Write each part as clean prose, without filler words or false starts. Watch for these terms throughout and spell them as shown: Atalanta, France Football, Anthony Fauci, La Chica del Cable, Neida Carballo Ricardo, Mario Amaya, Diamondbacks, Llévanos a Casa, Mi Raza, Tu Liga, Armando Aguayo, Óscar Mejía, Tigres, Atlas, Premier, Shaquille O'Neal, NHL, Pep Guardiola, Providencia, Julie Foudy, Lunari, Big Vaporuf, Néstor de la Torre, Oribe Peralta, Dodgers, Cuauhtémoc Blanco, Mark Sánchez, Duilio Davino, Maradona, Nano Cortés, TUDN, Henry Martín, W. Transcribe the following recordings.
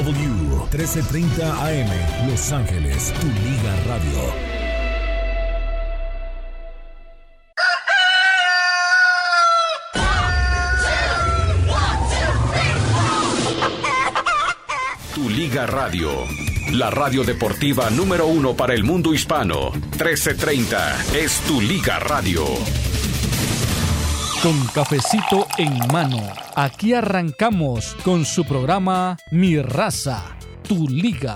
W 1330 AM Los Ángeles, Tu Liga Radio. Tu Liga Radio, la radio deportiva número uno para el mundo hispano. 1330 es Tu Liga Radio. Con cafecito en mano, aquí arrancamos con su programa Mi Raza, Tu Liga.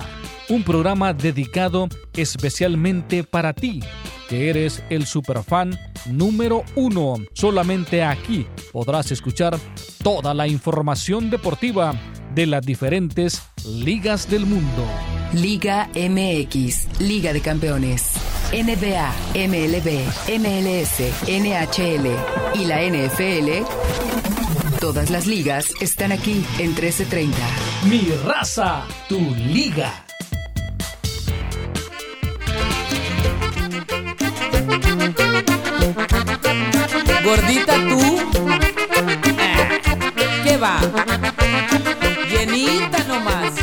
Un programa dedicado especialmente para ti, que eres el superfan número uno. Solamente aquí podrás escuchar toda la información deportiva de las diferentes ligas del mundo. Liga MX, Liga de Campeones, NBA, MLB, MLS, NHL y la NFL. Todas las ligas están aquí en 1330. Mi Raza, Tu Liga. Gordita tú, ¿qué va? Llenita nomás.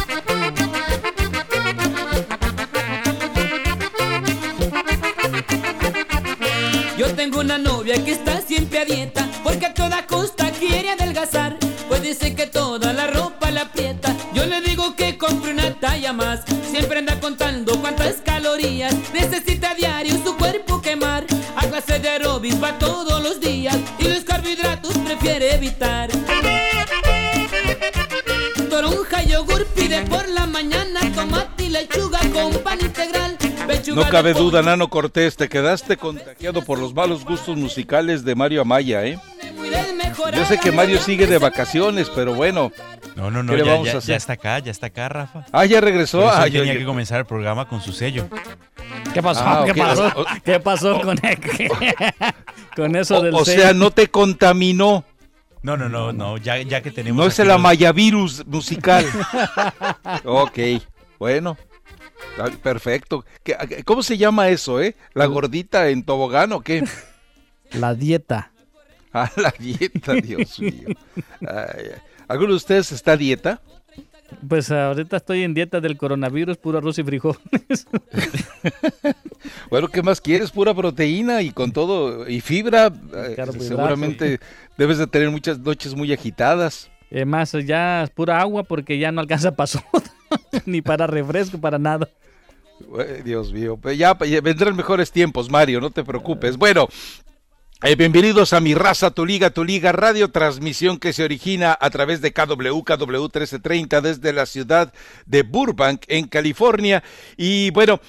Yo tengo una novia que está siempre a dieta, porque a toda costa quiere adelgazar, pues dice que toda la ropa la aprieta. Yo le digo que compre una talla más. Siempre anda contando cuántas calorías necesita a diario su cuerpo quemar. A clase de aeróbics va todos los días y los carbohidratos prefiere evitar. Toronja, yogur pide por la mañana, tomate y lechuga con pan integral. No cabe duda, Nano Cortés, te quedaste contagiado por los malos gustos musicales de Mario Amaya, ¿eh? Yo sé que Mario sigue de vacaciones, pero bueno. No, ya está acá, Rafa. Ah, ya regresó. Tenía que comenzar el programa con su sello. ¿Qué pasó? ¿Qué pasó con eso del sello? O sea, no te contaminó. No, ya que tenemos... No es el Amayavirus musical. Ok, bueno, perfecto. ¿Cómo se llama eso, ¿La gordita en tobogán o qué? La dieta. Ah, la dieta, Dios mío. Ay, ¿alguno de ustedes está a dieta? Pues ahorita estoy en dieta del coronavirus, puro arroz y frijoles. Bueno, ¿qué más quieres? Pura proteína y con todo, y fibra. Seguramente debes de tener muchas noches muy agitadas. Más ya es pura agua porque ya no alcanza para soda, ni para refresco, para nada. Dios mío, ya vendrán mejores tiempos, Mario, no te preocupes. Bueno... bienvenidos a Mi Raza, Tu Liga Radio, transmisión que se origina a través de KW 1330 desde la ciudad de Burbank, en California. Y bueno,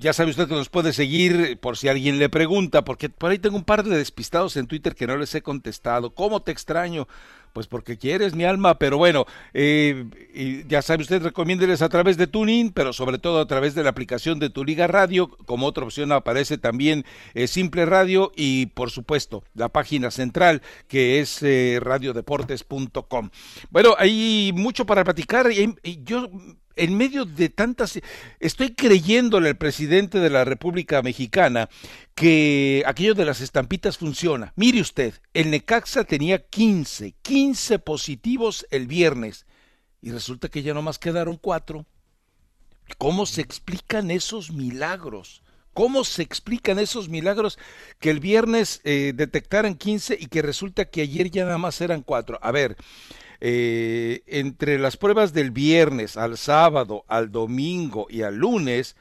ya sabe usted que nos puede seguir por si alguien le pregunta, porque por ahí tengo un par de despistados en Twitter que no les he contestado. ¿Cómo te extraño? Pues porque quieres mi alma, pero bueno, ya sabe usted, recomiéndeles a través de TuneIn, pero sobre todo a través de la aplicación de Tu Liga Radio. Como otra opción aparece también Simple Radio y por supuesto la página central que es radiodeportes.com. Bueno, hay mucho para platicar y yo... En medio de tantas... Estoy creyéndole al presidente de la República Mexicana que aquello de las estampitas funciona. Mire usted, el Necaxa tenía 15 positivos el viernes y resulta que ya nomás quedaron 4. ¿Cómo se explican esos milagros? ¿Cómo se explican esos milagros que el viernes detectaran 15 y que resulta que ayer ya nada más eran 4? A ver... entre las pruebas del viernes al sábado, al domingo y al lunes,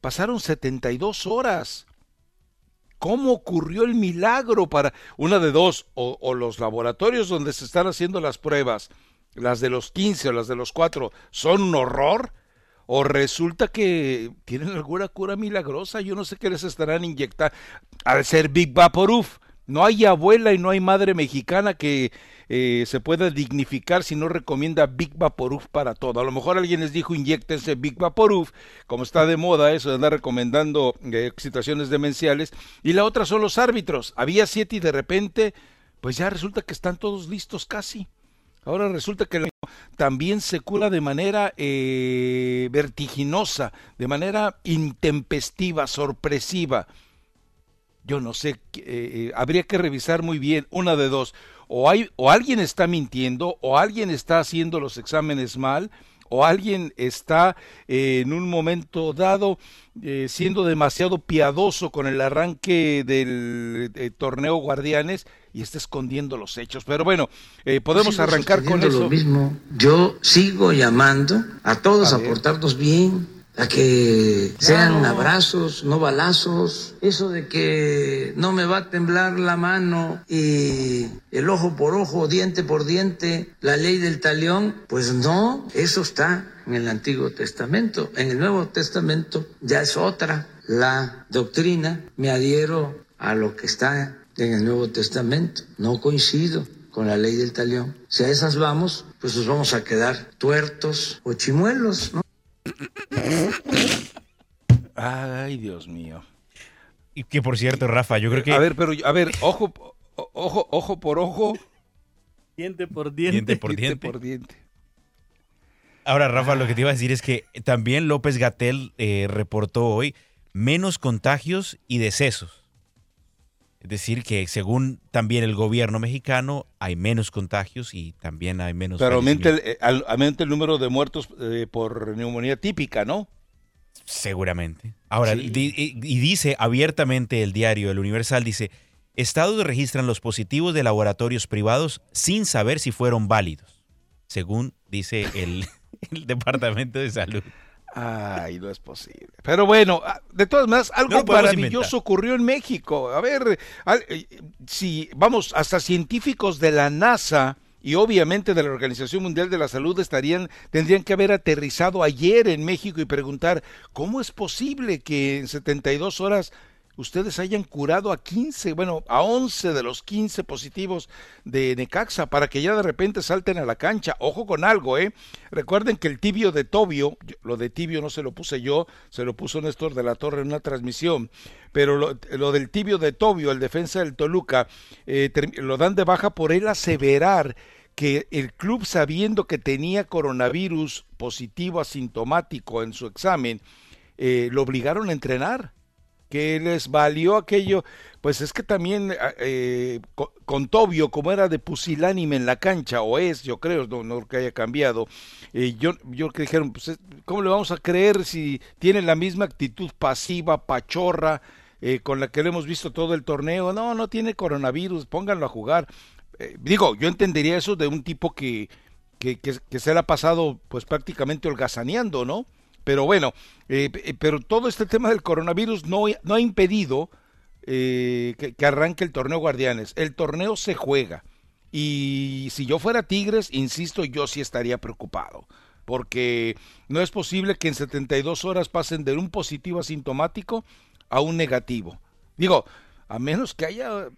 pasaron 72 horas. ¿Cómo ocurrió el milagro? Para una de dos, o los laboratorios donde se están haciendo las pruebas, las de los 15 o las de los 4, son un horror, o resulta que tienen alguna cura milagrosa. Yo no sé qué les estarán inyectando. Al ser Big Vaporuf, no hay abuela y no hay madre mexicana que se pueda dignificar si no recomienda Big Vaporuf para todo. A lo mejor alguien les dijo, inyéctense Big Vaporuf, como está de moda eso de andar recomendando situaciones demenciales. Y la otra son los árbitros. Había 7 y de repente, pues ya resulta que están todos listos casi. Ahora resulta que también se cura de manera vertiginosa, de manera intempestiva, sorpresiva. Yo no sé, habría que revisar muy bien, una de dos, o alguien está mintiendo, o alguien está haciendo los exámenes mal, o alguien está en un momento dado siendo demasiado piadoso con el arranque del torneo Guardianes y está escondiendo los hechos. Pero bueno, podemos arrancar con eso. Lo mismo. Yo sigo llamando a todos a portarnos bien, a que sean abrazos, no balazos. Eso de que no me va a temblar la mano y el ojo por ojo, diente por diente, la ley del talión, pues no, eso está en el Antiguo Testamento. En el Nuevo Testamento ya es otra la doctrina. Me adhiero a lo que está en el Nuevo Testamento, no coincido con la ley del talión. Si a esas vamos, pues nos vamos a quedar tuertos o chimuelos, ¿no? Ay, Dios mío. Y que por cierto, Rafa, yo creo que... A ver, ojo por ojo. Diente por diente. Ahora, Rafa, lo que te iba a decir es que también López-Gatell reportó hoy menos contagios y decesos. Es decir, que según también el gobierno mexicano, hay menos contagios y también hay menos... Pero aumenta el número de muertos por neumonía típica, ¿no? Seguramente. Ahora, sí. Y dice abiertamente el diario El Universal, dice, estados registran los positivos de laboratorios privados sin saber si fueron válidos, según dice el Departamento de Salud. Ay, no es posible. Pero bueno, de todas maneras, algo maravilloso ocurrió en México. A ver, hasta científicos de la NASA y obviamente de la Organización Mundial de la Salud tendrían que haber aterrizado ayer en México y preguntar, ¿cómo es posible que en 72 horas ustedes hayan curado a 11 de los 15 positivos de Necaxa, para que ya de repente salten a la cancha? Ojo con algo, recuerden que el tibio de Tobio, lo de tibio no se lo puse yo, se lo puso Néstor de la Torre en una transmisión, pero lo del tibio de Tobio, el defensa del Toluca, lo dan de baja por él aseverar que el club, sabiendo que tenía coronavirus positivo asintomático en su examen, lo obligaron a entrenar. Que les valió aquello, pues es que también con Tobio, como era de pusilánime en la cancha, yo creo, no que haya cambiado, yo que dijeron, pues, ¿cómo le vamos a creer si tiene la misma actitud pasiva, pachorra, con la que lo hemos visto todo el torneo? No tiene coronavirus, pónganlo a jugar. Yo entendería eso de un tipo que se le ha pasado pues prácticamente holgazaneando, ¿no? Pero bueno, pero todo este tema del coronavirus no ha impedido que arranque el torneo Guardianes. El torneo se juega. Y si yo fuera Tigres, insisto, yo sí estaría preocupado. Porque no es posible que en 72 horas pasen de un positivo asintomático a un negativo. A menos que haya,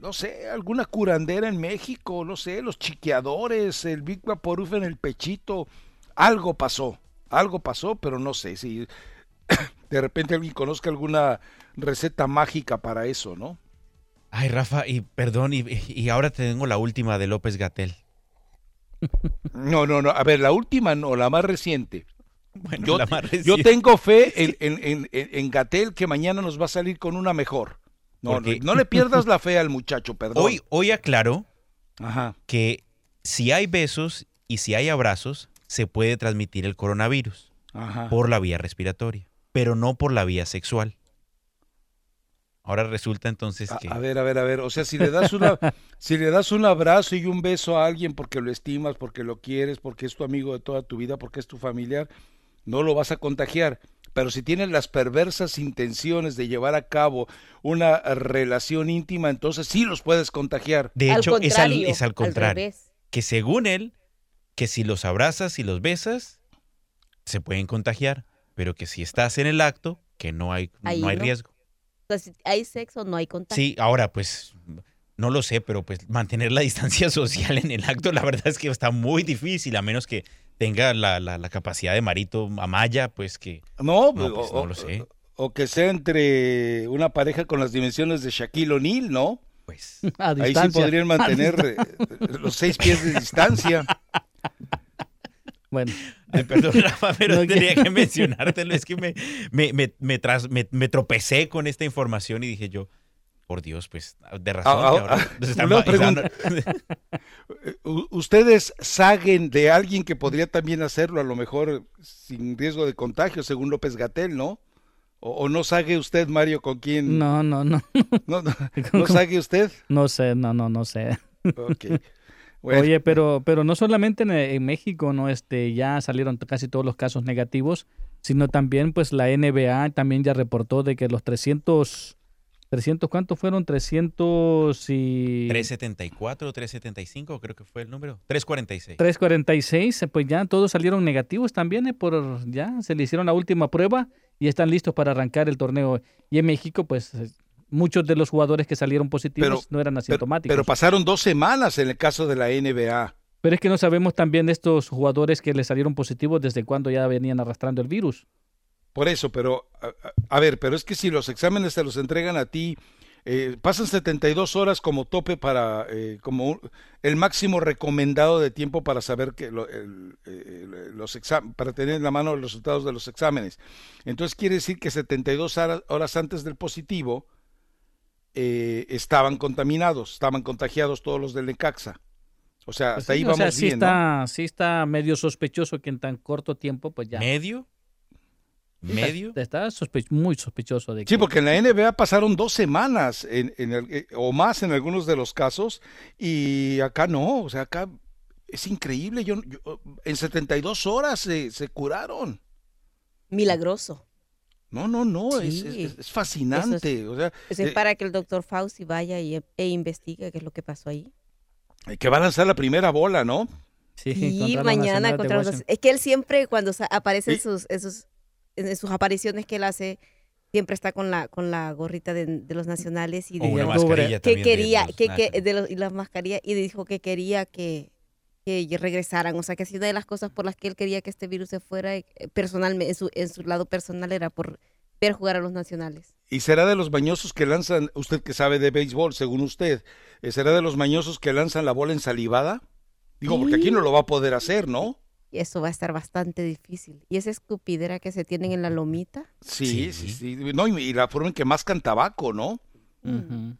no sé, alguna curandera en México, no sé, los chiqueadores, el Big Vaporuf en el pechito. Algo pasó, pero no sé si de repente alguien conozca alguna receta mágica para eso, ¿no? Ay, Rafa, y perdón, y ahora te tengo la última de López-Gatell. No, a ver, la última no, la más reciente. Bueno, la más reciente. Yo tengo fe en Gatell, que mañana nos va a salir con una mejor. No le pierdas la fe al muchacho, perdón. Hoy aclaró que si hay besos y si hay abrazos, se puede transmitir el coronavirus por la vía respiratoria, pero no por la vía sexual. Ahora resulta entonces que... A ver, o sea, si le das un abrazo y un beso a alguien porque lo estimas, porque lo quieres, porque es tu amigo de toda tu vida, porque es tu familiar, no lo vas a contagiar. Pero si tienes las perversas intenciones de llevar a cabo una relación íntima, entonces sí los puedes contagiar. De hecho, es al contrario. Que según él, que si los abrazas y los besas, se pueden contagiar, pero que si estás en el acto, que no hay riesgo. Entonces, hay sexo, no hay contagio. Sí, ahora pues, no lo sé, pero pues mantener la distancia social en el acto, la verdad es que está muy difícil, a menos que tenga la capacidad de Marito Amaya, pues que... No lo sé. O que sea entre una pareja con las dimensiones de Shaquille O'Neal, ¿no? Pues ahí sí podrían mantener los 6 pies de distancia. Bueno. Ay, perdón, Rafa, pero tenía que mencionártelo. Es que me tropecé con esta información y dije yo, Por Dios, pues, de razón. Una pregunta. ¿Ustedes saguen de alguien que podría también hacerlo, a lo mejor sin riesgo de contagio, según López-Gatell, ¿no? ¿O no sabe usted, Mario, con quién? No. ¿No sabe usted? No sé. Okay. Bueno. Oye, pero no solamente en México, ¿no? Ya salieron casi todos los casos negativos, sino también, pues, la NBA también ya reportó de que los 300, ¿cuántos fueron? 300 y... 374, 375, creo que fue el número. 346. 346, pues ya todos salieron negativos también, ya se le hicieron la última prueba y están listos para arrancar el torneo. Y en México, pues, muchos de los jugadores que salieron positivos no eran asintomáticos. Pero pasaron 2 semanas en el caso de la NBA. Pero es que no sabemos también estos jugadores que les salieron positivos desde cuándo ya venían arrastrando el virus. Por eso, pero, a ver, pero es que si los exámenes te los entregan a ti, pasan 72 horas como tope para, como el máximo recomendado de tiempo para saber que para tener en la mano los resultados de los exámenes. Entonces quiere decir que 72 horas antes del positivo estaban contaminados, estaban contagiados todos los del Necaxa. O sea, pues hasta ahí vamos bien, ¿no? Sí está medio sospechoso que en tan corto tiempo, pues ya. ¿Medio? ¿Medio? Está muy sospechoso. Sí, porque en la NBA pasaron 2 semanas o más en algunos de los casos y acá no, o sea, acá es increíble, yo en 72 horas se curaron. Milagroso. No, sí. es fascinante. Eso es, o sea, es para que el doctor Fauci vaya e investigue qué es lo que pasó ahí. Que va a lanzar la primera bola, ¿no? Sí, mañana contra los... Es que él siempre cuando aparecen en sus apariciones que él hace, siempre está con la gorrita de los nacionales y de una mascarilla que quería y las mascarillas, y dijo que quería que regresaran, o sea que si una de las cosas por las que él quería que este virus se fuera personalmente en su lado personal era por ver jugar a los nacionales. Y será de los mañosos que lanzan, usted que sabe de béisbol, según usted, será de los mañosos que lanzan la bola ensalivada, digo, sí, porque aquí no lo va a poder hacer, ¿no? Y eso va a estar bastante difícil. ¿Y esa escupidera que se tienen en la lomita? Sí. No, y la forma en que mascan tabaco, ¿no? Uh-huh.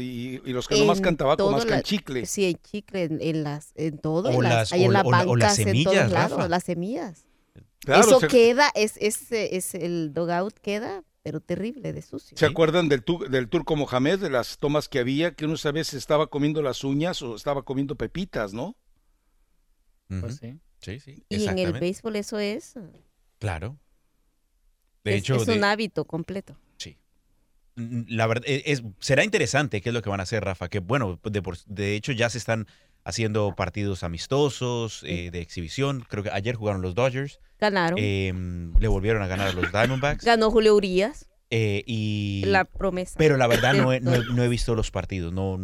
Y los que no mascan tabaco, mascan chicle. Sí, el chicle, en todo. O las semillas, Rafa. Las semillas. Claro, eso queda, es el dogout queda, pero terrible de sucio. ¿Se acuerdan del Turco Mohamed, de las tomas que había? Que uno sabía si estaba comiendo las uñas o estaba comiendo pepitas, ¿no? Uh-huh. Pues sí. Sí, y en el béisbol eso es. Claro. De hecho, es un hábito completo. Sí. La verdad, será interesante qué es lo que van a hacer, Rafa. Que bueno, de hecho ya se están haciendo partidos amistosos, de exhibición. Creo que ayer jugaron los Dodgers. Ganaron. Le volvieron a ganar a los Diamondbacks. Ganó Julio Urías. La promesa. Pero la verdad no he visto los partidos. No.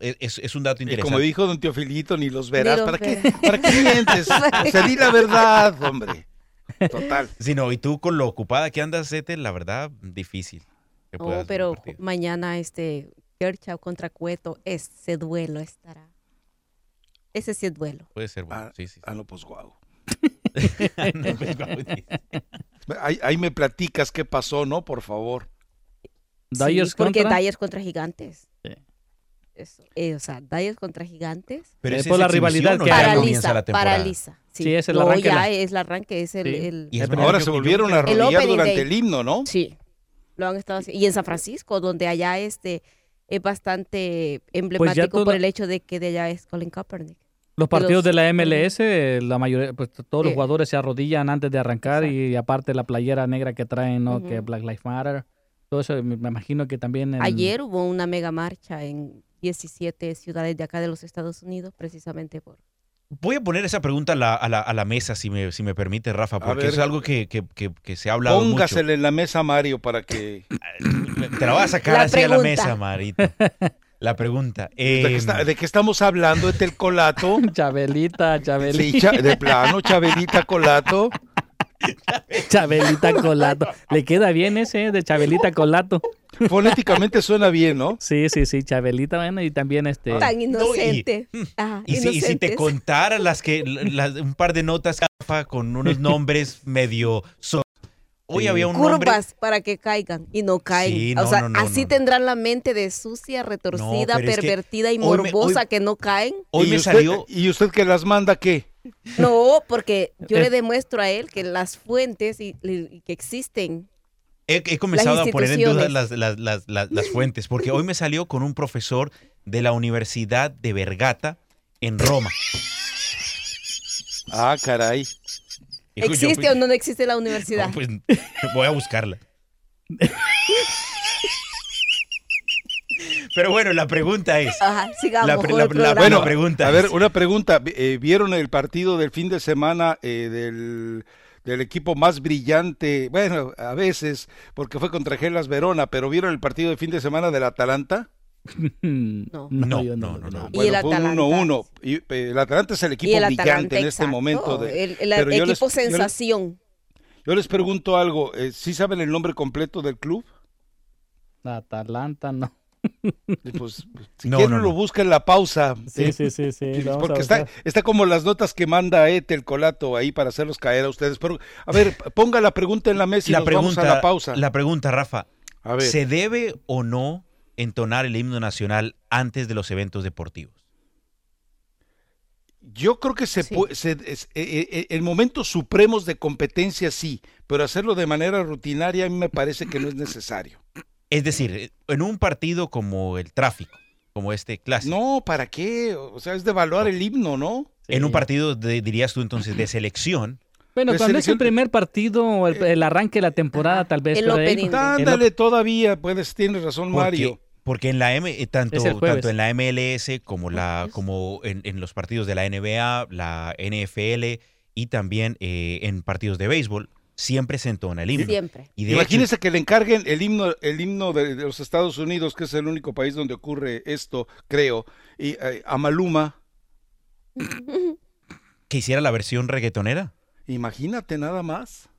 Es un dato interesante. Y como dijo don Teofilito, ni los verás. ¿Para qué mientes? O sea, di la verdad, hombre. Total. Sí, no, y tú con lo ocupada que andas, la verdad, difícil. No, pero mañana Kershaw contra Cueto, ese duelo estará. Ese sí es duelo. Puede ser bueno. Sí. Ah, no, pues guau. No, pues guau. Ahí me platicas qué pasó, ¿no? Por favor. Dyers Dyers contra Gigantes. Sí. Eso. O sea, Dyers contra Gigantes. Pero es por la rivalidad que paraliza. Sí, es el arranque. Es el arranque. Ahora se volvieron a arrodillar durante el himno, ¿no? Sí. Lo han estado haciendo. Y en San Francisco, donde allá es bastante emblemático por el hecho de que de allá es Colin Kaepernick. Los partidos de la MLS, la mayoría, pues, todos los jugadores se arrodillan antes de arrancar, y aparte la playera negra que traen, ¿no? Uh-huh. Que Black Lives Matter, todo eso me imagino que también... Ayer hubo una mega marcha en 17 ciudades de acá de los Estados Unidos, precisamente por... Voy a poner esa pregunta a la mesa, si me permite, Rafa, porque es algo que se ha hablado mucho. Póngasele en la mesa, Mario, para que... Te la vas a sacar así a la mesa, Marito. La pregunta. ¿De qué estamos hablando? ¿De Telcolato? Chabelita. Sí, de plano, Chabelita Colato. Chabelita Colato. ¿Le queda bien ese de Chabelita Colato? Fonéticamente suena bien, ¿no? Sí, Chabelita, bueno, y también Tan inocente. Y si te contara un par de notas, Rafa, con unos nombres medio... Hoy había un curvas hombre... para que caigan y no caigan. Sí, no, o sea, no, no, así no, tendrán la mente de sucia, retorcida, no, pervertida y morbosa que no caen. Hoy me salió... ¿Y usted que las manda qué? No, porque yo le demuestro a él que las fuentes y que existen. He comenzado a poner en duda las fuentes, porque hoy me salió con un profesor de la Universidad de Vergata en Roma. Ah, caray. ¿Existe o no existe la universidad? No, pues voy a buscarla. Pero bueno, la pregunta es... Ajá, sigamos. Bueno, pregunta a ver, una pregunta. ¿Vieron el partido del fin de semana del equipo más brillante? Bueno, a veces, porque fue contra Hellas Verona, pero ¿vieron el partido del fin de semana del Atalanta? No. Bueno, ¿y el Atalanta? Fue un 1-1. El Atalanta es el equipo brillante en este momento. El equipo sensación. Yo les pregunto algo. ¿Sí saben el nombre completo del club? Atalanta, no. Pues, si quieren lo busca en la pausa. Sí. Porque está como las notas que manda el Colato ahí para hacerlos caer a ustedes. Pero, a ver, ponga la pregunta en la mesa y nos vamos a la pausa. La pregunta, Rafa, a ver. ¿Se debe o no entonar el himno nacional antes de los eventos deportivos? Yo creo que en momentos supremos de competencia sí, pero hacerlo de manera rutinaria a mí me parece que no es necesario. Es decir, en un partido como el tráfico, como este clásico. No, ¿para qué? O sea, es de evaluar el himno, ¿no? Sí. En un partido, dirías tú entonces, de selección. Bueno, cuando es el primer partido, el arranque de la temporada, tal vez. Ándale, todavía, tienes razón, Mario. Porque en la tanto en la MLS como en los partidos de la NBA, la NFL y también en partidos de béisbol, siempre se entona el himno. Siempre. Y imagínense que le encarguen el himno de los Estados Unidos, que es el único país donde ocurre esto, creo, y a Maluma. ¿Que hiciera la versión reggaetonera? Imagínate nada más.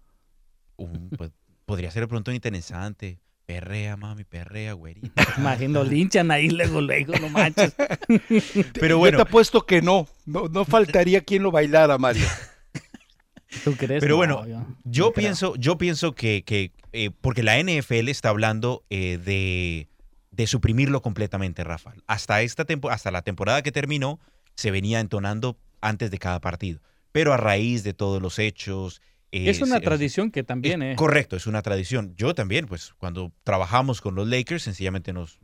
Pues, podría ser de pronto interesante. Perrea, mami, perrea, güerita. Imagino, linchan ahí luego, no manches. Pero bueno. Yo te apuesto que no faltaría quien lo bailara, Mario. ¿Tú crees? Pero bueno, yo pienso que porque la NFL está hablando de suprimirlo completamente, Rafa. Hasta la temporada que terminó, se venía entonando antes de cada partido. Pero a raíz de todos los hechos... es una tradición que también... Correcto, es una tradición. Yo también, pues, cuando trabajamos con los Lakers, sencillamente nos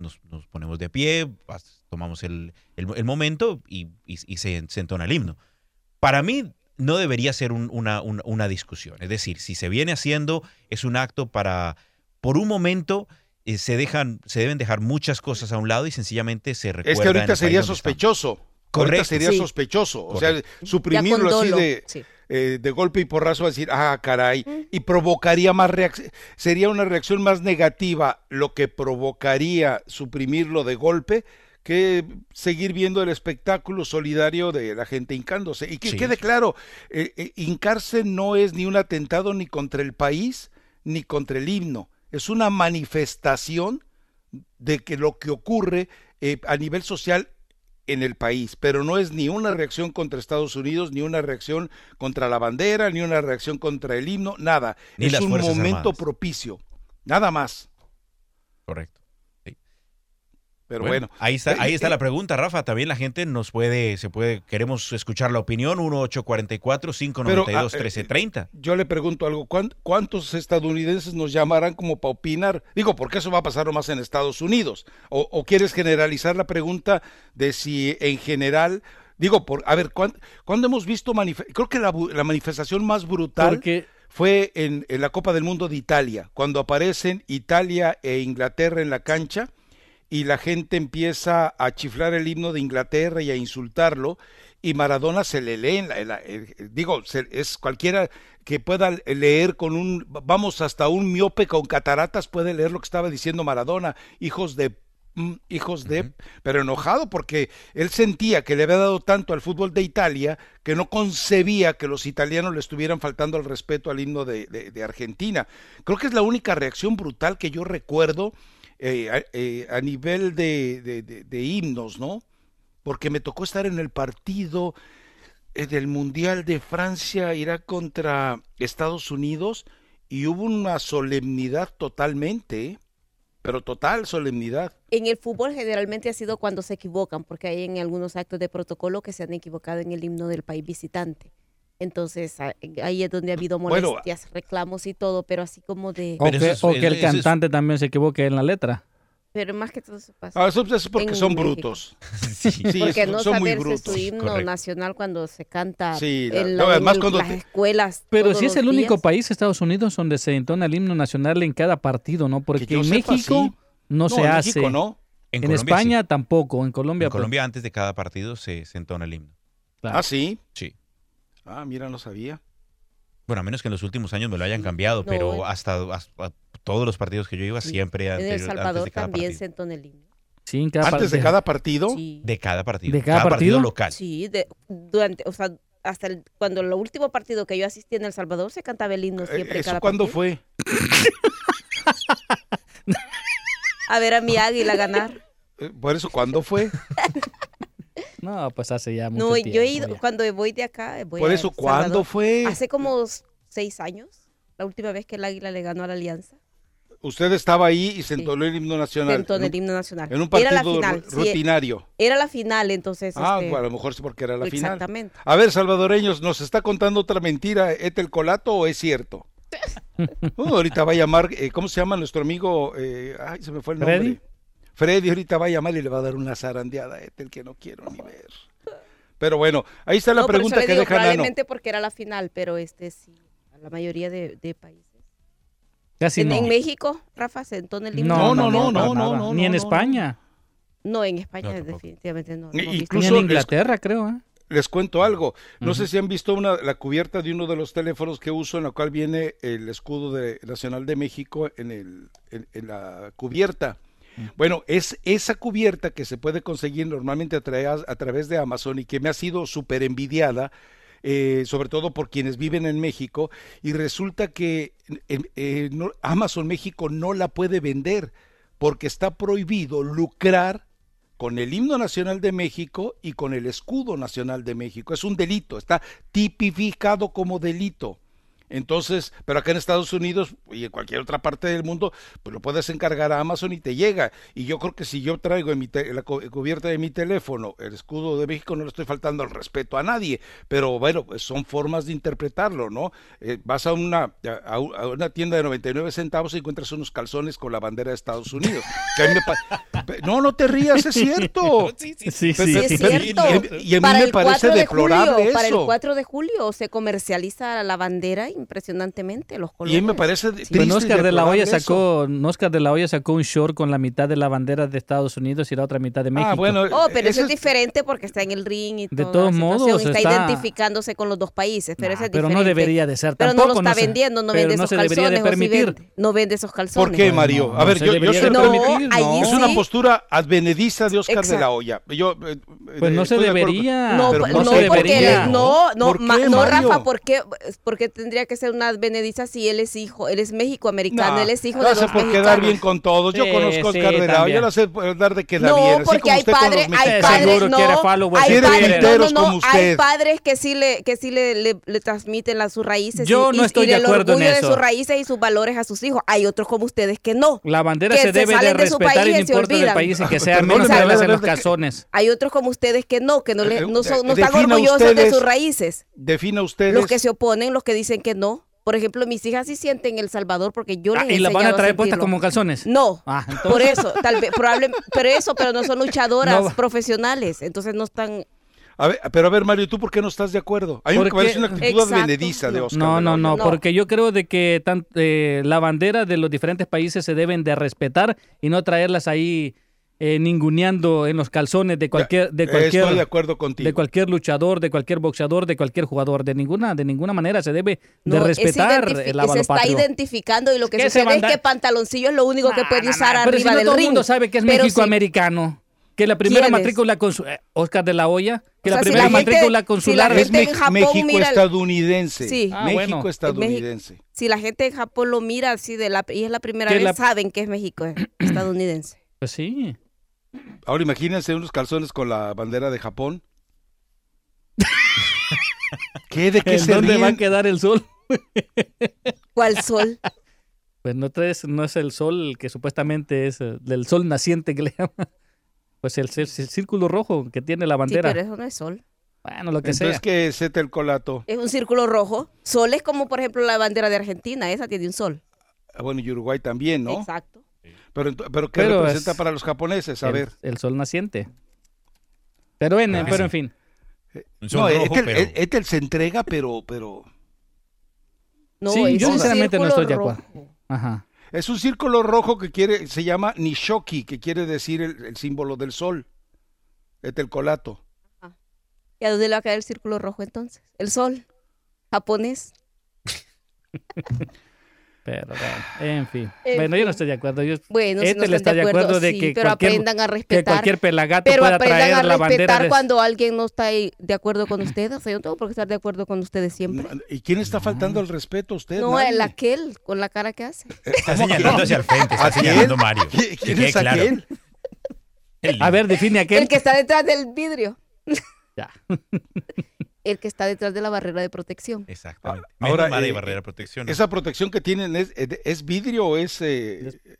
ponemos de pie, tomamos el momento y se entona el himno. Para mí... no debería ser una discusión. Es decir, si se viene haciendo, es un acto para... Por un momento, se deben dejar muchas cosas a un lado y sencillamente se recuerda... Es que ahorita sería sospechoso. Correcto. Ahorita sería sospechoso. Correcto. O sea, suprimirlo así de golpe y porrazo, a decir, ah, caray, y provocaría más reacción. Sería una reacción más negativa lo que provocaría suprimirlo de golpe... que seguir viendo el espectáculo solidario de la gente hincándose. Y que quede claro, hincarse no es ni un atentado ni contra el país, ni contra el himno. Es una manifestación de que lo que ocurre a nivel social en el país, pero no es ni una reacción contra Estados Unidos, ni una reacción contra la bandera, ni una reacción contra el himno, nada. Ni es un momento propicio, nada más. Correcto. Pero bueno, ahí está la pregunta, Rafa. También la gente queremos escuchar la opinión, 1-844-592-1330. Yo le pregunto algo, ¿cuántos estadounidenses nos llamarán como para opinar? Digo, porque eso va a pasar nomás en Estados Unidos. ¿O quieres generalizar la pregunta de si en general... Digo, a ver, ¿cuándo hemos visto... Creo que la manifestación más brutal fue en la Copa del Mundo de Italia, cuando aparecen Italia e Inglaterra en la cancha, y la gente empieza a chiflar el himno de Inglaterra y a insultarlo, y Maradona se le lee, es cualquiera que pueda leer hasta un miope con cataratas puede leer lo que estaba diciendo Maradona, hijos de, pero enojado porque él sentía que le había dado tanto al fútbol de Italia que no concebía que los italianos le estuvieran faltando al respeto al himno de Argentina. Creo que es la única reacción brutal que yo recuerdo a nivel de himnos, ¿no? Porque me tocó estar en el partido del Mundial de Francia, irá contra Estados Unidos, y hubo una solemnidad totalmente, pero total solemnidad. En el fútbol generalmente ha sido cuando se equivocan, porque hay en algunos actos de protocolo que se han equivocado en el himno del país visitante. Entonces, ahí es donde ha habido molestias, bueno, reclamos y todo, pero así como de... O que el cantante también se equivoque en la letra. Pero más que todo se pasa. Ah, eso es porque son brutos. Sí, sí, porque no son muy brutos. Su himno correcto. Nacional cuando se canta sí, en las escuelas. Pero si es el único país, Estados Unidos, donde se entona el himno nacional en cada partido, ¿no? Porque en México no se hace. México, ¿no? En Colombia, España sí. Tampoco. En Colombia. En Colombia antes de cada partido se entona el himno. Claro. Ah, sí. Sí. Ah, mira, no sabía. Bueno, a menos que en los últimos años me lo hayan cambiado, pero hasta todos los partidos que yo iba siempre antes de cada partido. En El Salvador también se entona el himno. Sí, en cada ¿antes de cada partido? Sí. De cada partido. ¿De cada partido local? Sí, cuando el último partido que yo asistí en El Salvador se cantaba el himno siempre. ¿Eso cada cuándo partido? Fue? A ver a mi águila ganar. ¿Por eso cuándo fue? No, pues hace ya mucho tiempo. No, yo he ido, cuando voy de acá... Por eso, ¿cuándo fue? Hace como 6 años, la última vez que el Águila le ganó a la Alianza. Usted estaba ahí y se entonó el himno nacional. Se entonó el himno nacional. En un partido era la final, rutinario. Sí, era la final, entonces... bueno, a lo mejor sí porque era la final. Exactamente. A ver, salvadoreños, ¿nos está contando otra mentira? ¿Etel Colato o es cierto? Ahorita va a llamar... ¿cómo se llama nuestro amigo? Se me fue el nombre. Freddy ahorita va a llamar y le va a dar una zarandeada a Ethel que no quiero ni ver. Pero bueno, ahí está la pregunta que deja Nano. Probablemente porque era la final, pero sí, a la mayoría de países. Casi no. ¿En México, Rafa, se entona el himno? No. Ni en España. No, en España definitivamente no. Incluso en Inglaterra, creo, ¿eh? Les cuento algo. No sé si han visto la cubierta de uno de los teléfonos que uso, en la cual viene el escudo nacional de México en la cubierta. Bueno, es esa cubierta que se puede conseguir normalmente a través de Amazon y que me ha sido súper envidiada, sobre todo por quienes viven en México, y resulta que Amazon México no la puede vender porque está prohibido lucrar con el himno nacional de México y con el escudo nacional de México. Es un delito, está tipificado como delito. Entonces, pero acá en Estados Unidos y en cualquier otra parte del mundo, pues lo puedes encargar a Amazon y te llega. Y yo creo que si yo traigo en la cubierta de mi teléfono el escudo de México, no le estoy faltando al respeto a nadie. Pero bueno, pues son formas de interpretarlo, ¿no? Vas a una tienda de 99 centavos y encuentras unos calzones con la bandera de Estados Unidos. No te rías, es cierto. Sí, es cierto. Y a mí me parece deplorable eso. Para el 4 de julio se comercializa la bandera impresionantemente los colores. Y me parece triste. Bueno, Oscar de la Hoya sacó un short con la mitad de la bandera de Estados Unidos y la otra mitad de México. Pero eso es diferente porque está en el ring y todo. De todos modos está identificándose con los dos países, pero eso es diferente. Pero no debería de ser tampoco. Pero no lo está vendiendo, no vende esos calzones. ¿Por qué, Mario? A ver, yo sé es una postura advenediza de Oscar de la Hoya. Pues no se debería. No, Rafa, ¿por qué? Porque tendría que ser una advenediza si él es mexicoamericano, él es hijo de dos mexicanos. No hace por quedar bien con todos, yo conozco al cardenal, yo lo sé por dar de quedar bien. No, porque hay padres que sí le transmiten sus raíces y el orgullo de sus raíces y sus valores a sus hijos. Hay otros como ustedes que no. La bandera se debe de respetar y no importa el país y que sean mexicanas en los calzones. Hay otros como ustedes que no están orgullosos de sus raíces. Defina ustedes. Los que se oponen, los que dicen que no. Por ejemplo, mis hijas sí sienten El Salvador porque yo les he enseñado. ¿Y las van a traer puestas como calzones? No, por eso, tal vez, pero no son luchadoras profesionales, entonces no están... A ver, Mario, ¿tú por qué no estás de acuerdo? Hay una actitud advenediza de Oscar. No, porque yo creo de que la bandera de los diferentes países se deben de respetar y no traerlas ahí... ninguneando en los calzones de cualquier estoy de acuerdo contigo. De cualquier luchador, de cualquier boxeador, de cualquier jugador, de ninguna manera se debe de respetar el avalo patrio. Se está identificando y lo que sucede es que pantaloncillo es lo único que puede usar arriba del ring. Pero si no todo el mundo sabe que es mexicoamericano. Que la primera matrícula consular, Oscar de la Hoya, primera matrícula consular es México-estadounidense. Sí. México-estadounidense. Si la gente en Japón lo mira así y es la primera vez, saben que es México-estadounidense. Pues sí. Ahora imagínense unos calzones con la bandera de Japón. ¿De qué se ríen? ¿Dónde va a quedar el sol? ¿Cuál sol? Pues no es el sol que supuestamente es del sol naciente que le llaman. Pues el círculo rojo que tiene la bandera. Sí, pero eso no es sol. Bueno, lo que entonces sea. Entonces, ¿qué es etelcolato? Es un círculo rojo. Sol es como, por ejemplo, la bandera de Argentina. Esa tiene un sol. Bueno, y Uruguay también, ¿no? Exacto. Pero ¿qué representa para los japoneses? A ver. El sol naciente. Pero en fin. No, Etel se entrega, pero... No, sí, yo sinceramente no estoy de acuerdo. Ajá. Es un círculo rojo que se llama Nishoki, que quiere decir el símbolo del sol. Etelcolato. Ajá. ¿Y a dónde le va a caer el círculo rojo entonces? El sol. Japonés. Pero bueno, en fin. Bueno, yo no estoy de acuerdo. Bueno, si no está de acuerdo de que pero aprendan a respetar. Que cualquier pelagato pueda traer la bandera. Pero cuando alguien no está de acuerdo con ustedes. O sea, yo no tengo por qué estar de acuerdo con ustedes siempre. ¿Y quién está faltando el respeto a usted? No, nadie. El aquel, con la cara que hace. Está señalando hacia el frente, está señalando Mario. ¿Quién es aquel? Claro. A ver, define aquel. El que está detrás del vidrio. Ya. El que está detrás de la barrera de protección. Exactamente. Ahora, de barrera de protección, ¿no? ¿Esa protección que tienen es vidrio o es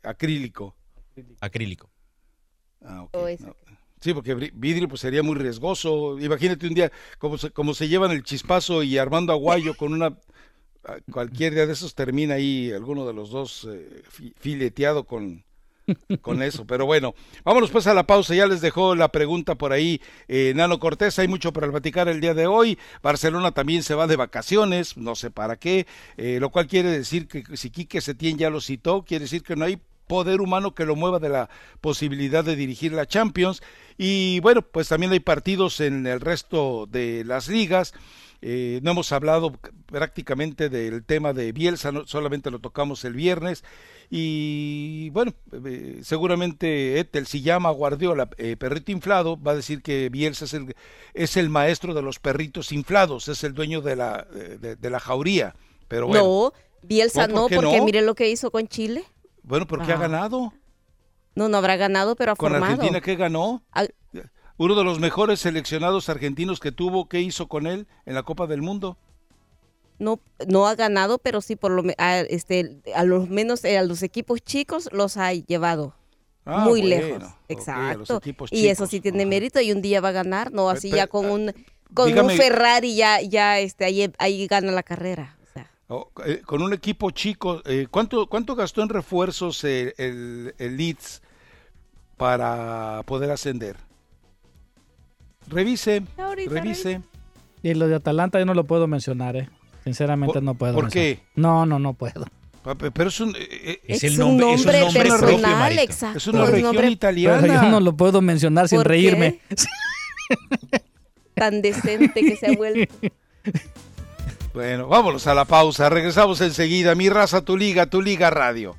acrílico? Acrílico. Ah, ok. Sí, porque vidrio pues sería muy riesgoso. Imagínate un día como se llevan el chispazo y Armando Aguayo con una... Cualquier día de esos termina ahí alguno de los dos fileteado con eso, pero bueno, vámonos pues a la pausa. Ya les dejó la pregunta por ahí Nano Cortés, hay mucho para platicar el día de hoy. Barcelona también se va de vacaciones, no sé para qué, lo cual quiere decir que si Quique Setién ya lo citó, quiere decir que no hay poder humano que lo mueva de la posibilidad de dirigir la Champions. Y bueno, pues también hay partidos en el resto de las ligas. No hemos hablado prácticamente del tema de Bielsa, solamente lo tocamos el viernes. Y bueno, seguramente Etel, si llama a Guardiola perrito inflado, va a decir que Bielsa es el maestro de los perritos inflados, es el dueño de la jauría. Pero bueno, no, Bielsa no, porque mire lo que hizo con Chile. Bueno, porque ha ganado. No habrá ganado, pero ha formado. ¿Con Argentina qué ganó? Uno de los mejores seleccionados argentinos que tuvo, ¿qué hizo con él en la Copa del Mundo? No ha ganado, pero sí por a los menos a los equipos chicos los ha llevado muy lejos. Exacto. Okay, y eso sí tiene mérito y un día va a ganar, no así ya con un Ferrari ya ahí gana la carrera. O sea. Con un equipo chico, ¿cuánto gastó en refuerzos el Leeds para poder ascender? Revise. Y lo de Atalanta yo no lo puedo mencionar, sinceramente no puedo. ¿Por qué? No puedo. Pero es un nombre personal, exacto. Es una región italiana. Pero yo no lo puedo mencionar sin reírme. Tan decente que se ha vuelto. Bueno, vámonos a la pausa. Regresamos enseguida. Mi Raza, Tu Liga Radio.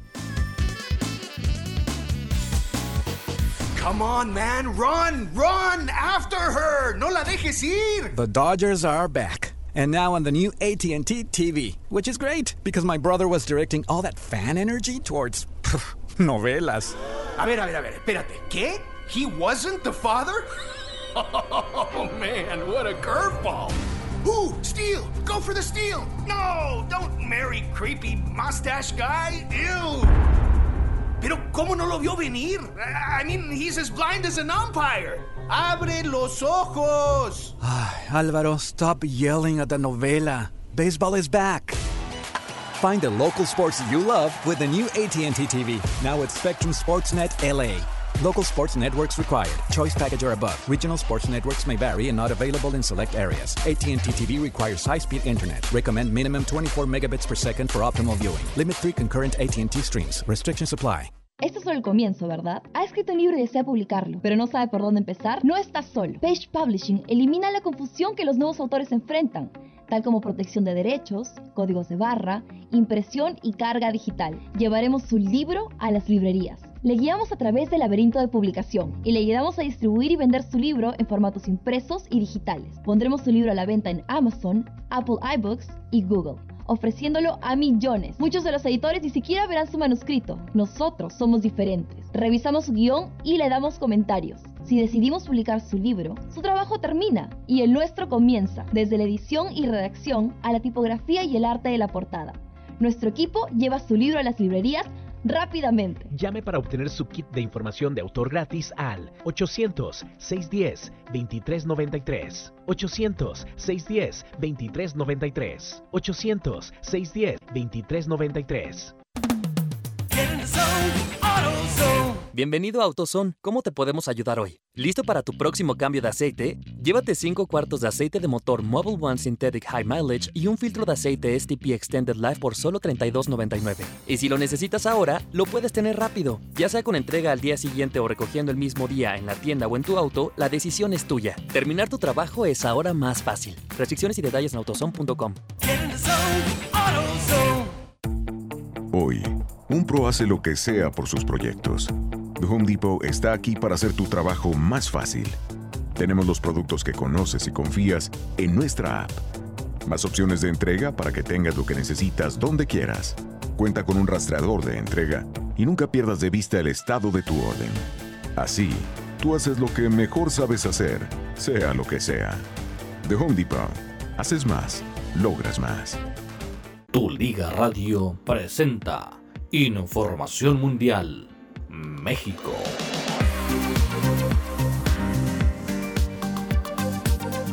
Come on, man, run after her. No la dejes ir. The Dodgers are back. And now on the new AT&T TV, which is great because my brother was directing all that fan energy towards novelas. A ver, espérate. ¿Qué? He wasn't the father? Oh, man, what a curveball. Ooh, steal. Go for the steal. No, don't marry creepy mustache guy. Ew. Pero, ¿cómo no lo vio venir? I mean, he's as blind as an umpire. ¡Abre los ojos! Ay, Álvaro, stop yelling at the novela. Baseball is back. Find the local sports you love with the new AT&T TV. Now with Spectrum SportsNet LA. Local sports networks required. Choice package or above. Regional sports networks may vary and not available in select areas. AT&T TV requires high-speed internet. Recommend minimum 24 megabits per second for optimal viewing. Limit 3 concurrent AT&T streams. Restrictions apply. Esto es solo el comienzo, ¿verdad? Ha escrito un libro y desea publicarlo, pero no sabe por dónde empezar. No está solo. Page Publishing elimina la confusión que los nuevos autores enfrentan, tal como protección de derechos, códigos de barra, impresión y carga digital. Llevaremos su libro a las librerías. Le guiamos a través del laberinto de publicación y le ayudamos a distribuir y vender su libro en formatos impresos y digitales. Pondremos su libro a la venta en Amazon, Apple iBooks y Google, ofreciéndolo a millones. Muchos de los editores ni siquiera verán su manuscrito. Nosotros somos diferentes. Revisamos su guión y le damos comentarios. Si decidimos publicar su libro, su trabajo termina y el nuestro comienza, desde la edición y redacción a la tipografía y el arte de la portada. Nuestro equipo lleva su libro a las librerías rápidamente. Llame para obtener su kit de información de autor gratis al 800-610-2393, 800-610-2393, 800-610-2393. Bienvenido a AutoZone. ¿Cómo te podemos ayudar hoy? ¿Listo para tu próximo cambio de aceite? Llévate 5 cuartos de aceite de motor Mobil 1 Synthetic High Mileage y un filtro de aceite STP Extended Life por solo $32.99. Y si lo necesitas ahora, lo puedes tener rápido. Ya sea con entrega al día siguiente o recogiendo el mismo día en la tienda o en tu auto, la decisión es tuya. Terminar tu trabajo es ahora más fácil. Restricciones y detalles en AutoZone.com. Hoy, un pro hace lo que sea por sus proyectos. The Home Depot está aquí para hacer tu trabajo más fácil. Tenemos los productos que conoces y confías en nuestra app. Más opciones de entrega para que tengas lo que necesitas donde quieras. Cuenta con un rastreador de entrega y nunca pierdas de vista el estado de tu orden. Así, tú haces lo que mejor sabes hacer, sea lo que sea. The Home Depot. Haces más, logras más. Tu Liga Radio presenta Información Mundial, México.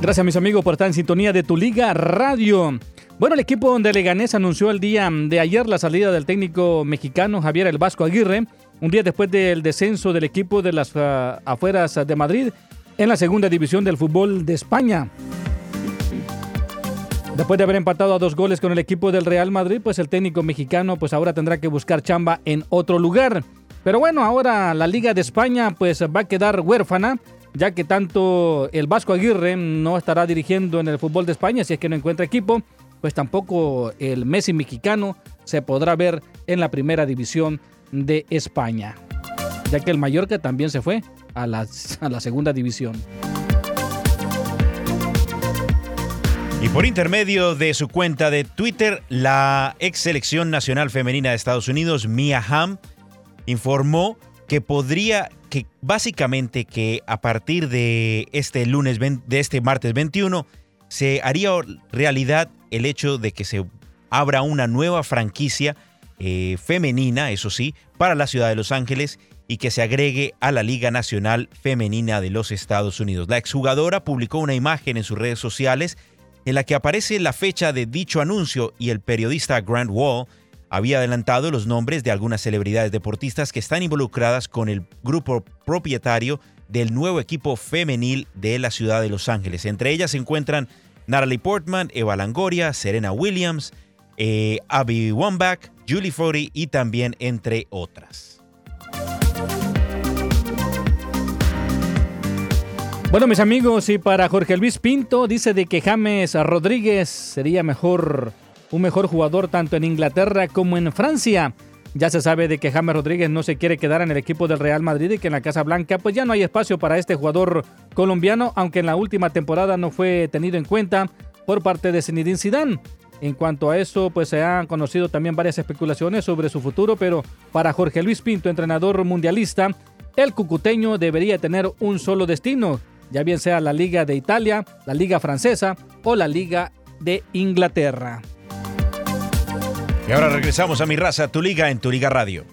Gracias, mis amigos, por estar en sintonía de Tu Liga Radio. Bueno, el equipo de Leganés anunció el día de ayer la salida del técnico mexicano Javier "El Vasco" Aguirre, un día después del descenso del equipo de las afueras de Madrid en la segunda división del fútbol de España. Después de haber empatado a 2 goles con el equipo del Real Madrid, pues el técnico mexicano pues ahora tendrá que buscar chamba en otro lugar. Pero bueno, ahora la Liga de España pues va a quedar huérfana, ya que tanto el Vasco Aguirre no estará dirigiendo en el fútbol de España, si es que no encuentra equipo, pues tampoco el Messi mexicano se podrá ver en la primera división de España, ya que el Mallorca también se fue a la segunda división. Y por intermedio de su cuenta de Twitter, la ex selección nacional femenina de Estados Unidos, Mia Hamm, informó que básicamente que a partir de este martes 21, se haría realidad el hecho de que se abra una nueva franquicia femenina, eso sí, para la ciudad de Los Ángeles, y que se agregue a la Liga Nacional Femenina de los Estados Unidos. La exjugadora publicó una imagen en sus redes sociales en la que aparece la fecha de dicho anuncio, y el periodista Grant Wall había adelantado los nombres de algunas celebridades deportistas que están involucradas con el grupo propietario del nuevo equipo femenil de la ciudad de Los Ángeles. Entre ellas se encuentran Natalie Portman, Eva Longoria, Serena Williams, Abby Wambach, Julie Foudy y también entre otras. Bueno, mis amigos, y para Jorge Luis Pinto, dice de que James Rodríguez sería un mejor jugador tanto en Inglaterra como en Francia. Ya se sabe de que James Rodríguez no se quiere quedar en el equipo del Real Madrid y que en la Casa Blanca pues ya no hay espacio para este jugador colombiano, aunque en la última temporada no fue tenido en cuenta por parte de Zinedine Zidane. En cuanto a eso, pues se han conocido también varias especulaciones sobre su futuro, pero para Jorge Luis Pinto, entrenador mundialista, el cucuteño debería tener un solo destino, ya bien sea la Liga de Italia, la Liga Francesa o la Liga de Inglaterra. Y ahora regresamos a Mi Raza, Tu Liga, en Tu Liga Radio.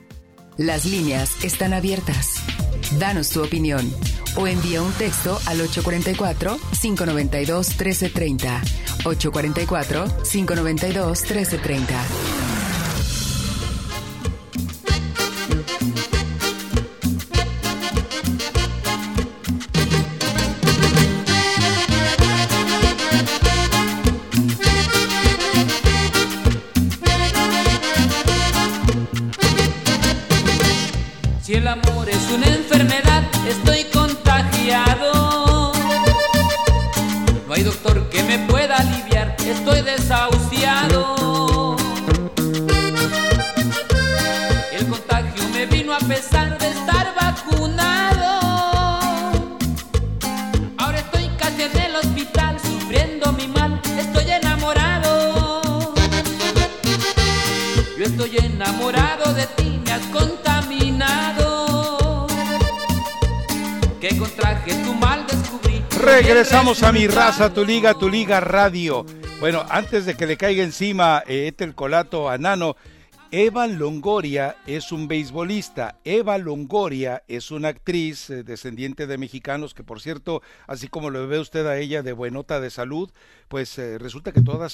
Las líneas están abiertas. Danos tu opinión o envía un texto al 844-592-1330. 844-592-1330. Si el amor es una enfermedad, estoy contagiado. No hay doctor que me pueda aliviar, estoy desahuciado. El contagio me vino a pesar de estar vacunado. Ahora estoy casi en el hospital, sufriendo mi mal, estoy enamorado. Yo estoy enamorado de ti, me has contaminado. Que contraje tu mal descubrí. Regresamos a Mi Raza, Tu Liga Radio. Bueno, antes de que le caiga encima el colato a Nano, Eva Longoria es un beisbolista. Eva Longoria es una actriz descendiente de mexicanos que, por cierto, así como lo ve usted a ella de buenota de salud, pues resulta que todas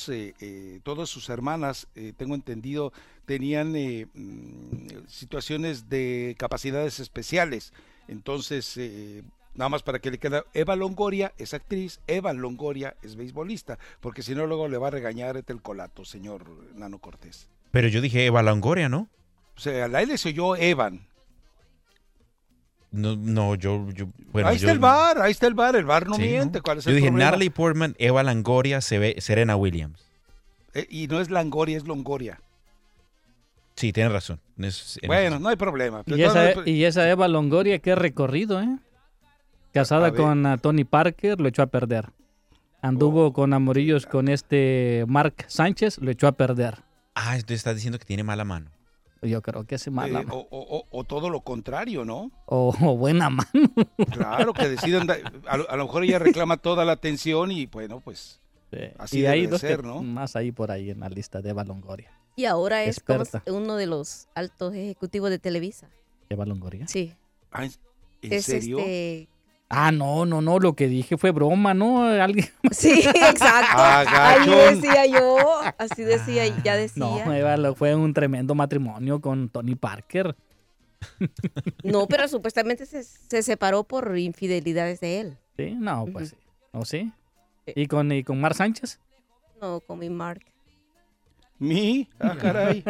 sus hermanas, tengo entendido, tenían situaciones de capacidades especiales. Entonces, nada más para que le quede, Eva Longoria es actriz, Eva Longoria es beisbolista, porque si no luego le va a regañar el colato, señor Nano Cortés. Pero yo dije Eva Longoria, ¿no? O sea, al aire se oyó Evan. No, yo... Bueno, ahí está el bar, no sí, miente. ¿No? ¿Cuál es el problema? Yo dije Natalie Portman, Eva Longoria, Serena Williams. Y no es Longoria, es Longoria. Sí, tienes razón. Bueno, no hay problema. Pero y esa Eva Longoria, qué recorrido, ¿eh? Casada con Tony Parker, lo echó a perder. Anduvo con amorillos con Mark Sánchez, lo echó a perder. Ah, entonces estás diciendo que tiene mala mano. Yo creo que es mala mano. O todo lo contrario, ¿no? O buena mano. Claro, que decidan. A lo mejor ella reclama toda la atención y bueno, pues sí. Así y debe hay de ser, ¿no? Más ahí por ahí en la lista de Eva Longoria. Y ahora es como uno de los altos ejecutivos de Televisa. ¿Eva Longoria? Sí. Ah, ¿en serio? Ah, no, lo que dije fue broma, ¿no? ¿Alguien? Sí, exacto. Ahí decía yo, así decía, ya decía. No, fue un tremendo matrimonio con Tony Parker. No, pero supuestamente se separó por infidelidades de él. Sí, no, pues sí. ¿No sí? ¿Y con Mark Sánchez? No, con mi Mark. ¿Mi? Ah, caray.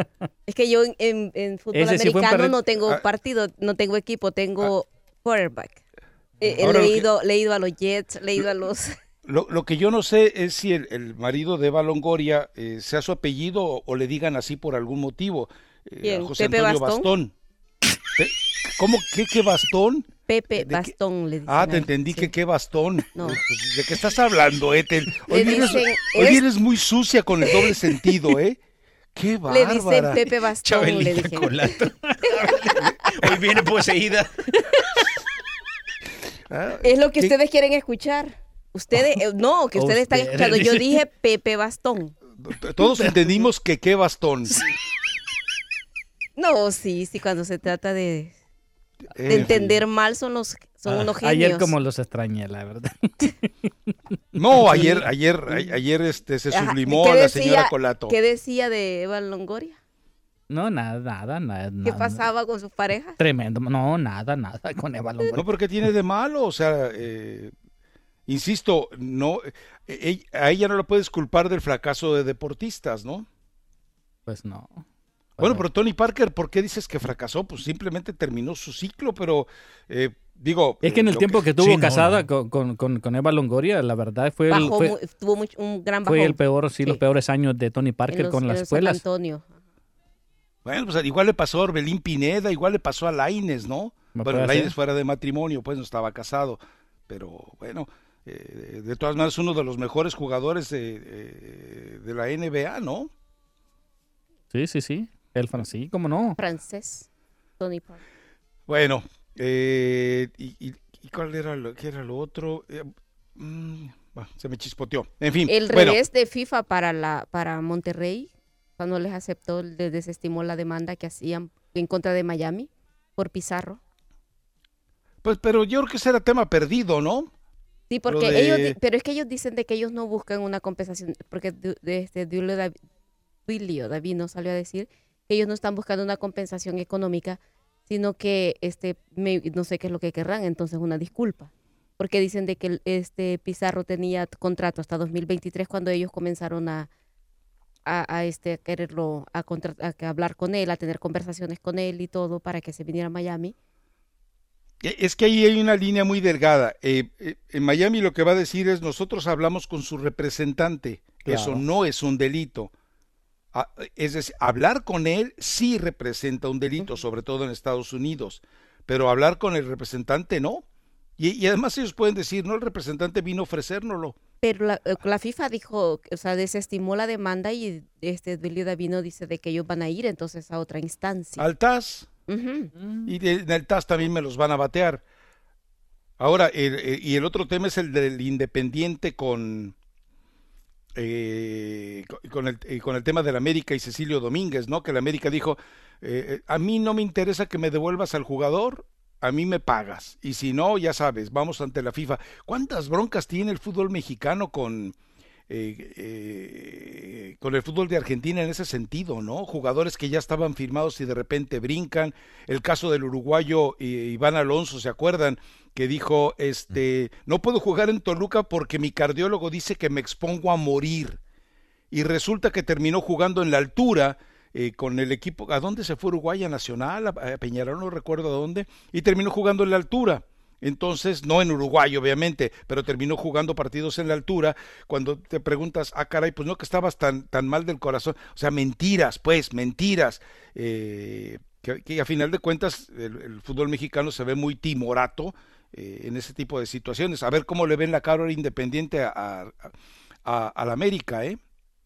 Es que yo en fútbol americano no tengo partido, no tengo equipo, tengo quarterback. He leído a los Jets, leído a los... Lo que yo no sé es si el marido de Eva Longoria sea su apellido o le digan así por algún motivo. José Antonio Bastón. ¿Cómo? ¿Qué Bastón? Pepe Bastón, le dicen. Ah, te entendí sí. Que qué Bastón. No. ¿De qué estás hablando, Ethel? Hoy eres muy sucia con el doble sentido, ¿eh? ¡Qué bárbara! Le dicen Pepe Bastón, Chabelita le dije. Colato. Hoy viene poseída. Es lo que ustedes quieren escuchar. Ustedes están escuchando. Yo dije Pepe Bastón. Todos entendimos que qué Bastón. No, sí, cuando se trata de entender mal son unos genios. Ayer como los extrañé, la verdad. No, ayer se sublimó a la señora Colato. ¿Qué decía de Eva Longoria? No, nada. ¿Qué pasaba con sus parejas? Tremendo. No, nada con Eva Longoria. No, porque tiene de malo, o sea, insisto, no, a ella no la puedes culpar del fracaso de deportistas, ¿no? Pues no. Bueno, pero Tony Parker, ¿por qué dices que fracasó? Pues simplemente terminó su ciclo, pero digo... Es que en el tiempo que estuvo casada con Eva Longoria, la verdad tuvo un gran bajón. Fue los peores años de Tony Parker con las escuelas. Bueno, pues igual le pasó a Orbelín Pineda, igual le pasó a Lainez, ¿no? Bueno, Lainez fuera de matrimonio, pues no estaba casado. Pero bueno, de todas maneras uno de los mejores jugadores de la NBA, ¿no? Sí. El francés, ¿cómo no? Francés, Tony Parker. Bueno, ¿y cuál era lo otro? Se me chispoteó. En fin, revés de FIFA para Monterrey. No les aceptó, les desestimó la demanda que hacían en contra de Miami por Pizarro. Pues, pero yo creo que ese era tema perdido, ¿no? Sí, porque pero es que ellos dicen de que ellos no buscan una compensación, porque Duilio Davino salió a decir que ellos no están buscando una compensación económica, sino que no sé qué es lo que querrán, entonces una disculpa. Porque dicen de que Pizarro tenía contrato hasta 2023 cuando ellos comenzaron a hablar con él, a tener conversaciones con él y todo para que se viniera a Miami. Es que ahí hay una línea muy delgada. En Miami lo que va a decir es: nosotros hablamos con su representante. Claro. Eso no es un delito. Es decir, hablar con él sí representa un delito, sobre todo en Estados Unidos, pero hablar con el representante no. Y además ellos pueden decir: no, el representante vino a ofrecérnoslo. Pero la FIFA dijo, o sea, desestimó la demanda y Duilio Davino dice de que ellos van a ir entonces a otra instancia. Al TAS. Y en el TAS también me los van a batear. Ahora, y el otro tema es el del Independiente con el tema del América y Cecilio Domínguez, ¿no? Que el América dijo, a mí no me interesa que me devuelvas al jugador, a mí me pagas, y si no, ya sabes, vamos ante la FIFA. ¿Cuántas broncas tiene el fútbol mexicano con el fútbol de Argentina en ese sentido, ¿no? Jugadores que ya estaban firmados y de repente brincan. El caso del uruguayo Iván Alonso, ¿se acuerdan? Que dijo, no puedo jugar en Toluca porque mi cardiólogo dice que me expongo a morir. Y resulta que terminó jugando en la altura con el equipo. ¿A dónde se fue? Uruguaya Nacional, a Peñarol, no recuerdo a dónde. Y terminó jugando en la altura. Entonces, no en Uruguay, obviamente, pero terminó jugando partidos en la altura. Cuando te preguntas, ah, caray, pues no que estabas tan mal del corazón. O sea, mentiras, pues, mentiras. Que a final de cuentas el fútbol mexicano se ve muy timorato en ese tipo de situaciones. A ver cómo le ven la cara al Independiente a la América, ¿eh?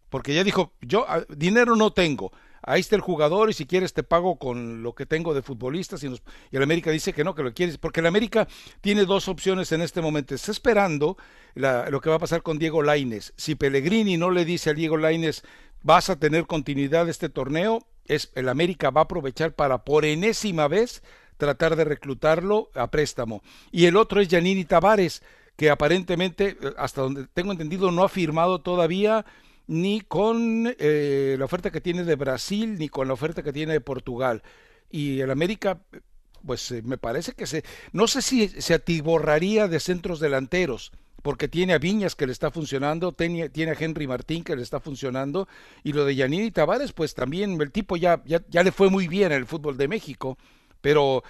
Porque ya dijo, yo dinero no tengo. Ahí está el jugador y si quieres te pago con lo que tengo de futbolistas y el América dice que no, que lo quieres, porque el América tiene dos opciones en este momento. Está esperando lo que va a pasar con Diego Lainez. Si Pellegrini no le dice a Diego Lainez, vas a tener continuidad este torneo, el América va a aprovechar para por enésima vez tratar de reclutarlo a préstamo. Y el otro es Giannini Tavares, que aparentemente, hasta donde tengo entendido, no ha firmado todavía ni con la oferta que tiene de Brasil, ni con la oferta que tiene de Portugal. Y el América, pues me parece que no sé si se atiborraría de centros delanteros, porque tiene a Viñas que le está funcionando, tiene a Henry Martín que le está funcionando, y lo de Giannini Tavares, pues también el tipo ya le fue muy bien al fútbol de México, pero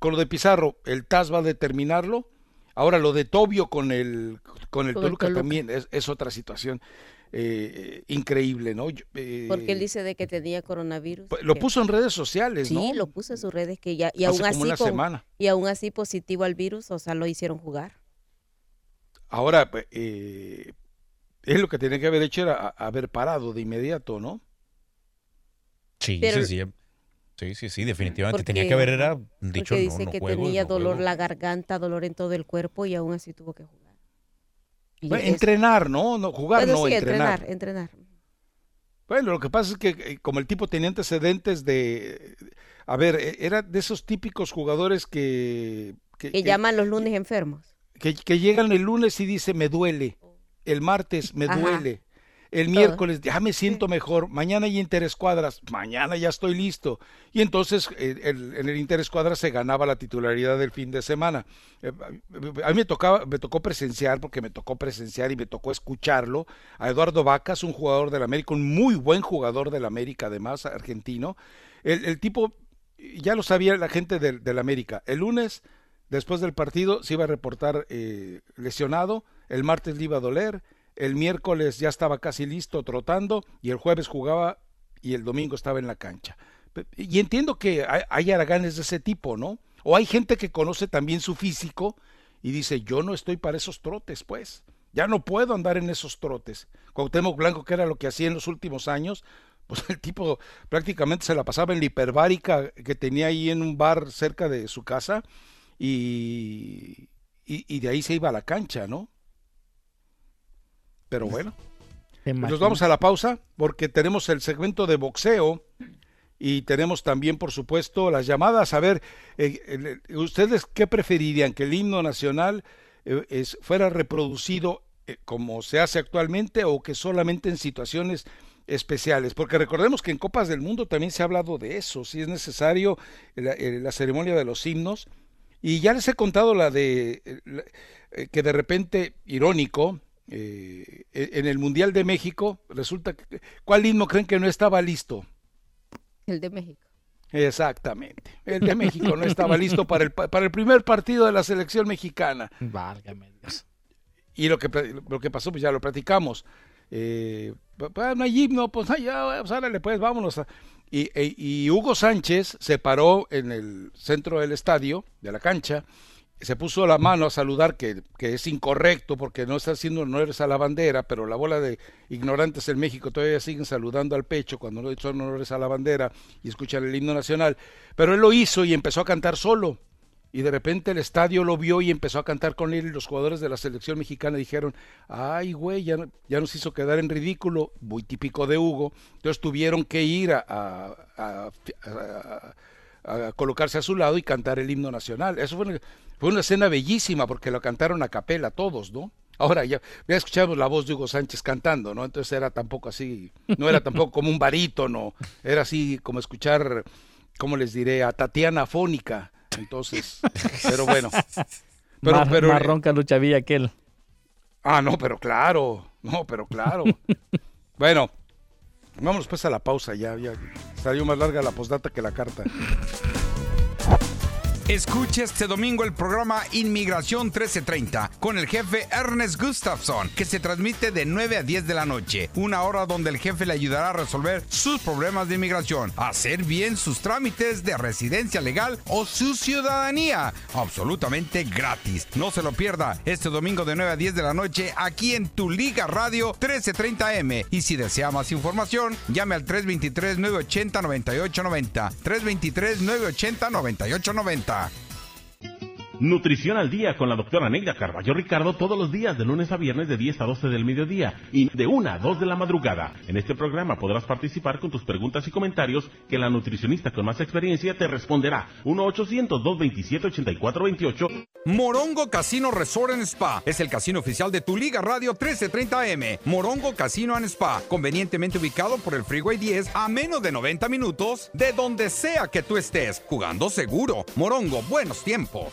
con lo de Pizarro, el TAS va a determinarlo. Ahora, lo de Tobio con el Toluca también es otra situación increíble, ¿no? Porque él dice de que tenía coronavirus. Lo puso en redes sociales, sí, ¿no? Sí, lo puso en sus redes, que ya, y aún así una semana. Y aún así positivo al virus, o sea, lo hicieron jugar. Ahora, él lo que tenía que haber hecho era haber parado de inmediato, ¿no? Sí, pero, sí, definitivamente. Tenía que haber dicho no, dice que juego, tenía dolor en la garganta, dolor en todo el cuerpo y aún así tuvo que jugar. Bueno, entrenar, no jugar, bueno, no sí, entrenar. Bueno, lo que pasa es que como el tipo tenía antecedentes era de esos típicos jugadores que llaman los lunes enfermos. Que llegan el lunes y dice me duele, el martes me duele. El miércoles, ya me siento mejor, mañana hay interescuadras, mañana ya estoy listo. Y entonces en el interescuadras se ganaba la titularidad del fin de semana. A mí me tocó presenciar, porque me tocó presenciar y me tocó escucharlo, a Eduardo Vacas, un jugador del América, un muy buen jugador del América además, argentino. El tipo, ya lo sabía la gente del América, el lunes después del partido se iba a reportar lesionado, el martes le iba a doler, el miércoles ya estaba casi listo trotando y el jueves jugaba y el domingo estaba en la cancha. Y entiendo que hay haraganes de ese tipo, ¿no? O hay gente que conoce también su físico y dice, yo no estoy para esos trotes, pues. Ya no puedo andar en esos trotes. Cuauhtémoc Blanco, que era lo que hacía en los últimos años, pues el tipo prácticamente se la pasaba en la hiperbárica que tenía ahí en un bar cerca de su casa y de ahí se iba a la cancha, ¿no? Pero bueno, nos vamos a la pausa porque tenemos el segmento de boxeo y tenemos también, por supuesto, las llamadas. A ver, ¿ustedes qué preferirían? ¿Que el himno nacional fuera reproducido como se hace actualmente o que solamente en situaciones especiales? Porque recordemos que en Copas del Mundo también se ha hablado de eso, si es necesario la ceremonia de los himnos. Y ya les he contado que de repente, irónico, en el Mundial de México resulta que, ¿cuál himno creen que no estaba listo? El de México. Exactamente, el de México no estaba listo para el primer partido de la selección mexicana. Válgame Dios. Y lo que pasó, pues ya lo platicamos. No hay himno, pues allá, árale, pues vámonos. Y Hugo Sánchez se paró en el centro del estadio, de la cancha, se puso la mano a saludar, que es incorrecto porque no está haciendo honores a la bandera, pero la bola de ignorantes en México todavía siguen saludando al pecho cuando no son honores a la bandera y escuchan el himno nacional. Pero él lo hizo y empezó a cantar solo. y de repente el estadio lo vio y empezó a cantar con él, y los jugadores de la selección mexicana dijeron, ay güey, ya nos hizo quedar en ridículo, muy típico de Hugo. Entonces tuvieron que ir a colocarse a su lado y cantar el himno nacional. Eso fue una escena bellísima porque lo cantaron a capela todos, ¿no? Ahora ya escuchamos la voz de Hugo Sánchez cantando, ¿no? Entonces era tampoco así, no era tampoco como un barítono, era así como escuchar, ¿cómo les diré?, a Tatiana Fónica. Entonces, pero bueno. Pero más ronca luchavilla aquel. Ah, no, pero claro. No, pero claro. Bueno, vámonos pues a la pausa ya. Salió más larga la postdata que la carta. Escuche este domingo el programa Inmigración 1330 con el jefe Ernest Gustafsson, que se transmite de 9 a 10 de la noche. Una hora donde el jefe le ayudará a resolver sus problemas de inmigración, hacer bien sus trámites de residencia legal o su ciudadanía, absolutamente gratis. No se lo pierda este domingo de 9 a 10 de la noche aquí en Tu Liga Radio 1330M. Y si desea más información, llame al 323-980-9890. 323-980-9890. Nutrición al día con la doctora Neida Carballo Ricardo, todos los días de lunes a viernes de 10 a 12 del mediodía y de 1 a 2 de la madrugada. En este programa podrás participar con tus preguntas y comentarios que la nutricionista con más experiencia te responderá. 1-800-227-8428. Morongo Casino Resort and Spa es el casino oficial de Tu Liga Radio 1330M. Morongo Casino and Spa, convenientemente ubicado por el Freeway 10 a menos de 90 minutos de donde sea que tú estés, jugando seguro. Morongo, buenos tiempos.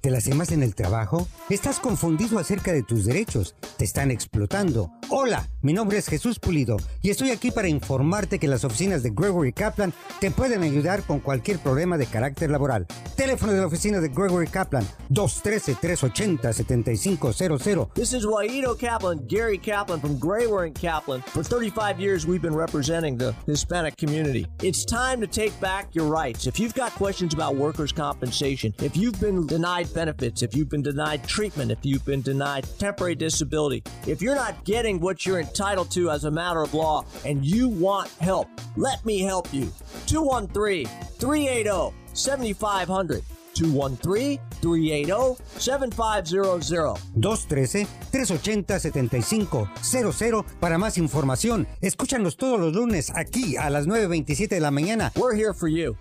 ¿Te las quemas en el trabajo? ¿Estás confundido acerca de tus derechos? ¿Te están explotando? Hola, mi nombre es Jesús Pulido y estoy aquí para informarte que las oficinas de Gregory Kaplan te pueden ayudar con cualquier problema de carácter laboral. Teléfono de la oficina de Gregory Kaplan, 213-380-7500. This is Guaido Kaplan, Gary Kaplan from Gregory Kaplan. For 35 years we've been representing the Hispanic community. It's time to take back your rights. If you've got questions about workers' compensation, if you've been denied benefits, if you've been denied treatment, if you've been denied temporary disability, if you're not getting what you're entitled to as a matter of law and you want help, let me help you. 213-380-7500. 213-380-7500. 213-380-7500 para más información. Escúchanos todos los lunes aquí a las 9:27 de la mañana. We're here for you.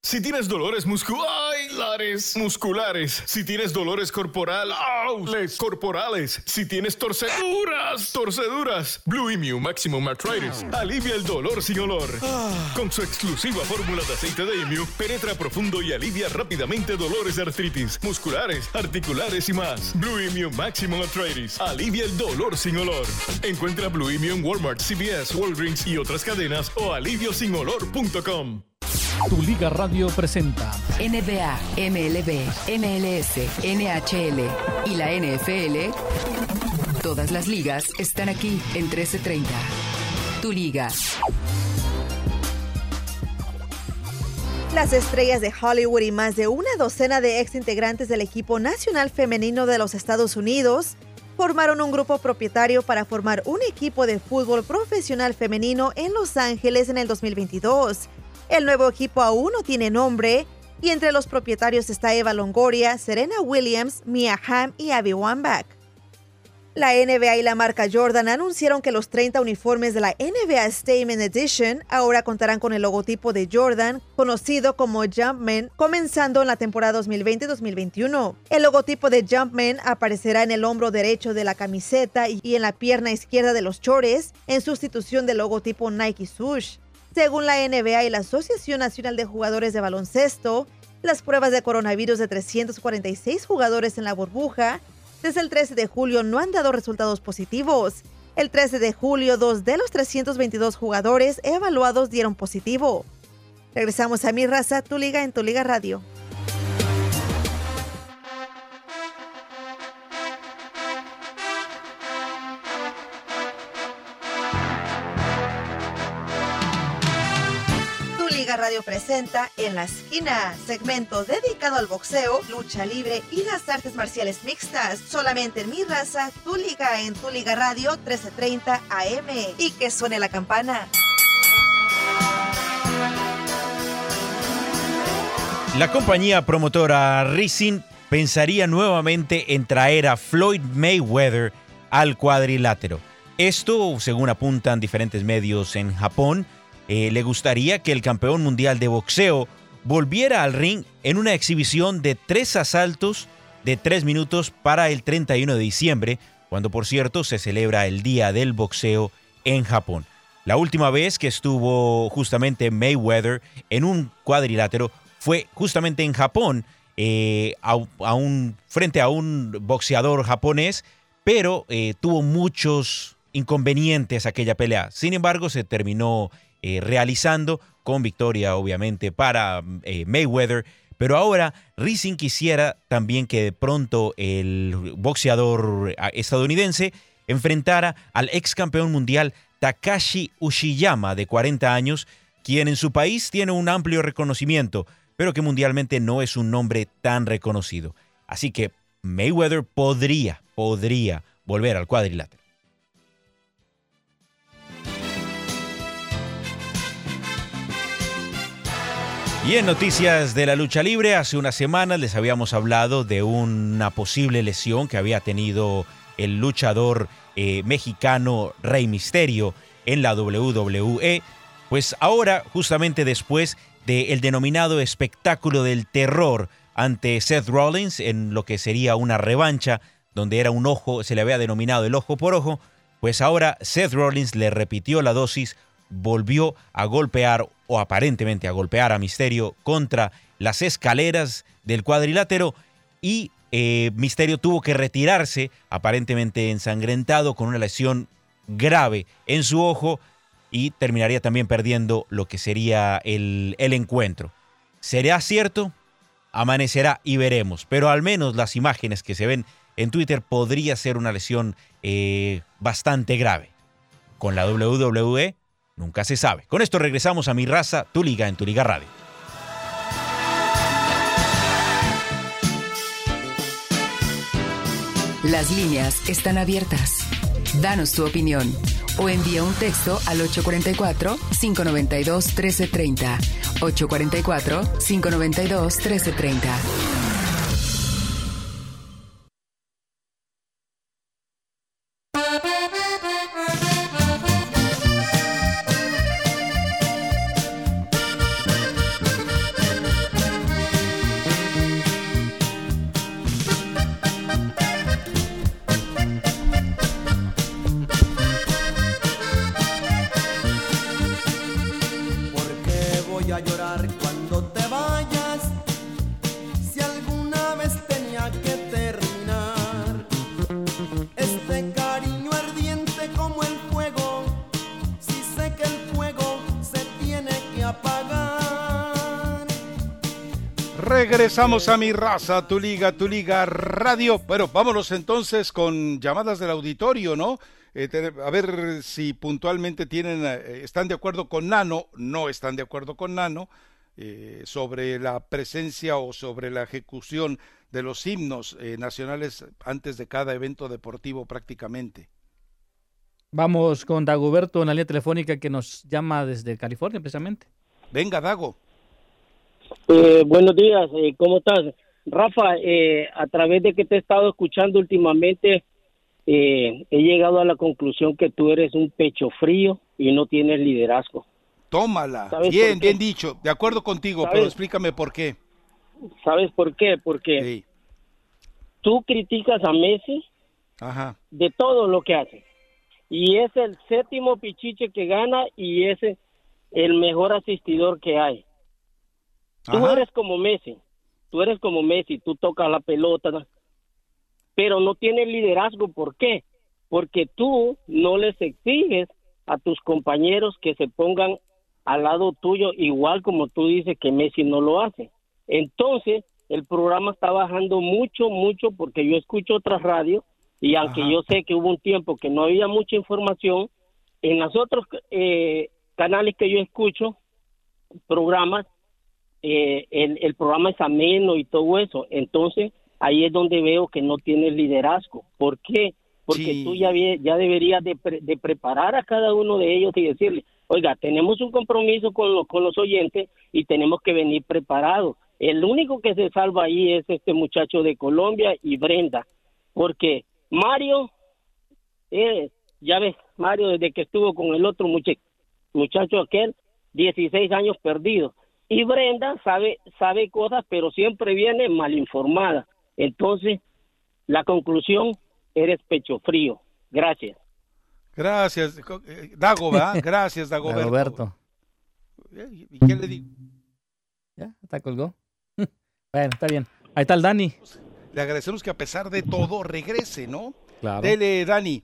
Si tienes dolores musculares, si tienes dolores corporales, si tienes torceduras, Blue Emu Maximum Arthritis alivia el dolor sin olor. Con su exclusiva fórmula de aceite de Emu, penetra profundo y alivia rápidamente dolores de artritis, musculares, articulares y más. Blue Emu Maximum Arthritis alivia el dolor sin olor. Encuentra Blue Emu en Walmart, CVS, Walgreens y otras cadenas o aliviosinolor.com. Tu Liga Radio presenta NBA, MLB, MLS, NHL y la NFL. Todas las ligas están aquí en 1330. Tu Liga. Las estrellas de Hollywood y más de una docena de exintegrantes del equipo nacional femenino de los Estados Unidos formaron un grupo propietario para formar un equipo de fútbol profesional femenino en Los Ángeles en el 2022. El nuevo equipo aún no tiene nombre y entre los propietarios está Eva Longoria, Serena Williams, Mia Hamm y Abby Wambach. La NBA y la marca Jordan anunciaron que los 30 uniformes de la NBA Statement Edition ahora contarán con el logotipo de Jordan, conocido como Jumpman, comenzando en la temporada 2020-2021. El logotipo de Jumpman aparecerá en el hombro derecho de la camiseta y en la pierna izquierda de los shorts, en sustitución del logotipo Nike Swoosh. Según la NBA y la Asociación Nacional de Jugadores de Baloncesto, las pruebas de coronavirus de 346 jugadores en la burbuja desde el 13 de julio no han dado resultados positivos. El 13 de julio, 2 de los 322 jugadores evaluados dieron positivo. Regresamos a Mi Raza, Tu Liga en Tu Liga Radio. Radio presenta En la Esquina, segmento dedicado al boxeo, lucha libre y las artes marciales mixtas, solamente en Mi Raza, Tu Liga en Tu Liga Radio 1330 AM. Y que suene la campana. La compañía promotora Rising pensaría nuevamente en traer a Floyd Mayweather al cuadrilátero. Esto, según apuntan diferentes medios en Japón, le gustaría que el campeón mundial de boxeo volviera al ring en una exhibición de 3 asaltos de 3 minutos para el 31 de diciembre, cuando, por cierto, se celebra el Día del Boxeo en Japón. La última vez que estuvo justamente Mayweather en un cuadrilátero fue justamente en Japón, frente a un boxeador japonés, pero tuvo muchos inconvenientes aquella pelea. Sin embargo, se terminó realizando con victoria, obviamente, para Mayweather. Pero ahora Rising quisiera también que de pronto el boxeador estadounidense enfrentara al ex campeón mundial Takashi Uchiyama, de 40 años, quien en su país tiene un amplio reconocimiento, pero que mundialmente no es un nombre tan reconocido. Así que Mayweather podría volver al cuadrilátero. Y en noticias de la lucha libre, hace unas semanas les habíamos hablado de una posible lesión que había tenido el luchador mexicano Rey Misterio en la WWE. Pues ahora, justamente después del denominado espectáculo del terror ante Seth Rollins, en lo que sería una revancha, donde era un ojo, se le había denominado el ojo por ojo, pues ahora Seth Rollins le repitió la dosis, volvió a golpear, o aparentemente a golpear, a Misterio contra las escaleras del cuadrilátero, y Misterio tuvo que retirarse, aparentemente ensangrentado, con una lesión grave en su ojo, y terminaría también perdiendo lo que sería el encuentro. ¿Será cierto? Amanecerá y veremos, pero al menos las imágenes que se ven en Twitter podría ser una lesión bastante grave. Con la WWE nunca se sabe. Con esto regresamos a Mi Raza, Tu Liga, en Tu Liga Radio. Las líneas están abiertas. Danos tu opinión o envía un texto al 844-592-1330. 844-592-1330. Regresamos a Mi Raza, Tu Liga Radio. Bueno, vámonos entonces con llamadas del auditorio, ¿no? A ver si puntualmente están de acuerdo con Nano, no están de acuerdo con Nano, sobre la presencia o sobre la ejecución de los himnos nacionales antes de cada evento deportivo prácticamente. Vamos con Dagoberto en la línea telefónica, que nos llama desde California precisamente. Venga, Dago. Buenos días, ¿cómo estás? Rafa, a través de que te he estado escuchando últimamente, he llegado a la conclusión que tú eres un pecho frío y no tienes liderazgo. Tómala, bien dicho, de acuerdo contigo, pero explícame por qué. ¿Sabes por qué? Porque sí, tú criticas a Messi. Ajá. De todo lo que hace, y es el 7º pichiche que gana y es el mejor asistidor que hay. Tú eres como Messi, tú tocas la pelota, pero no tienes liderazgo. ¿Por qué? Porque tú no les exiges a tus compañeros que se pongan al lado tuyo, igual como tú dices que Messi no lo hace. Entonces, el programa está bajando mucho, mucho, porque yo escucho otras radios, y aunque yo sé que hubo un tiempo que no había mucha información, en los otros canales que yo escucho, programas, el programa es ameno y todo eso. Entonces ahí es donde veo que no tienes liderazgo. ¿Por qué? Porque sí, tú ya deberías de preparar a cada uno de ellos y decirle: oiga, tenemos un compromiso con los oyentes y tenemos que venir preparados. El único que se salva ahí es este muchacho de Colombia y Brenda, porque Mario, ya ves, Mario desde que estuvo con el otro muchacho aquel, 16 años perdido. Y Brenda sabe cosas, pero siempre viene mal informada. Entonces, la conclusión, eres pecho frío. Gracias. Gracias, Dago, ¿verdad? Gracias, Dagoberto. ¿Y qué le digo? Ya, hasta colgó. Bueno, está bien. Ahí está el Dani. Le agradecemos que a pesar de todo regrese, ¿no? Claro. Dele, Dani.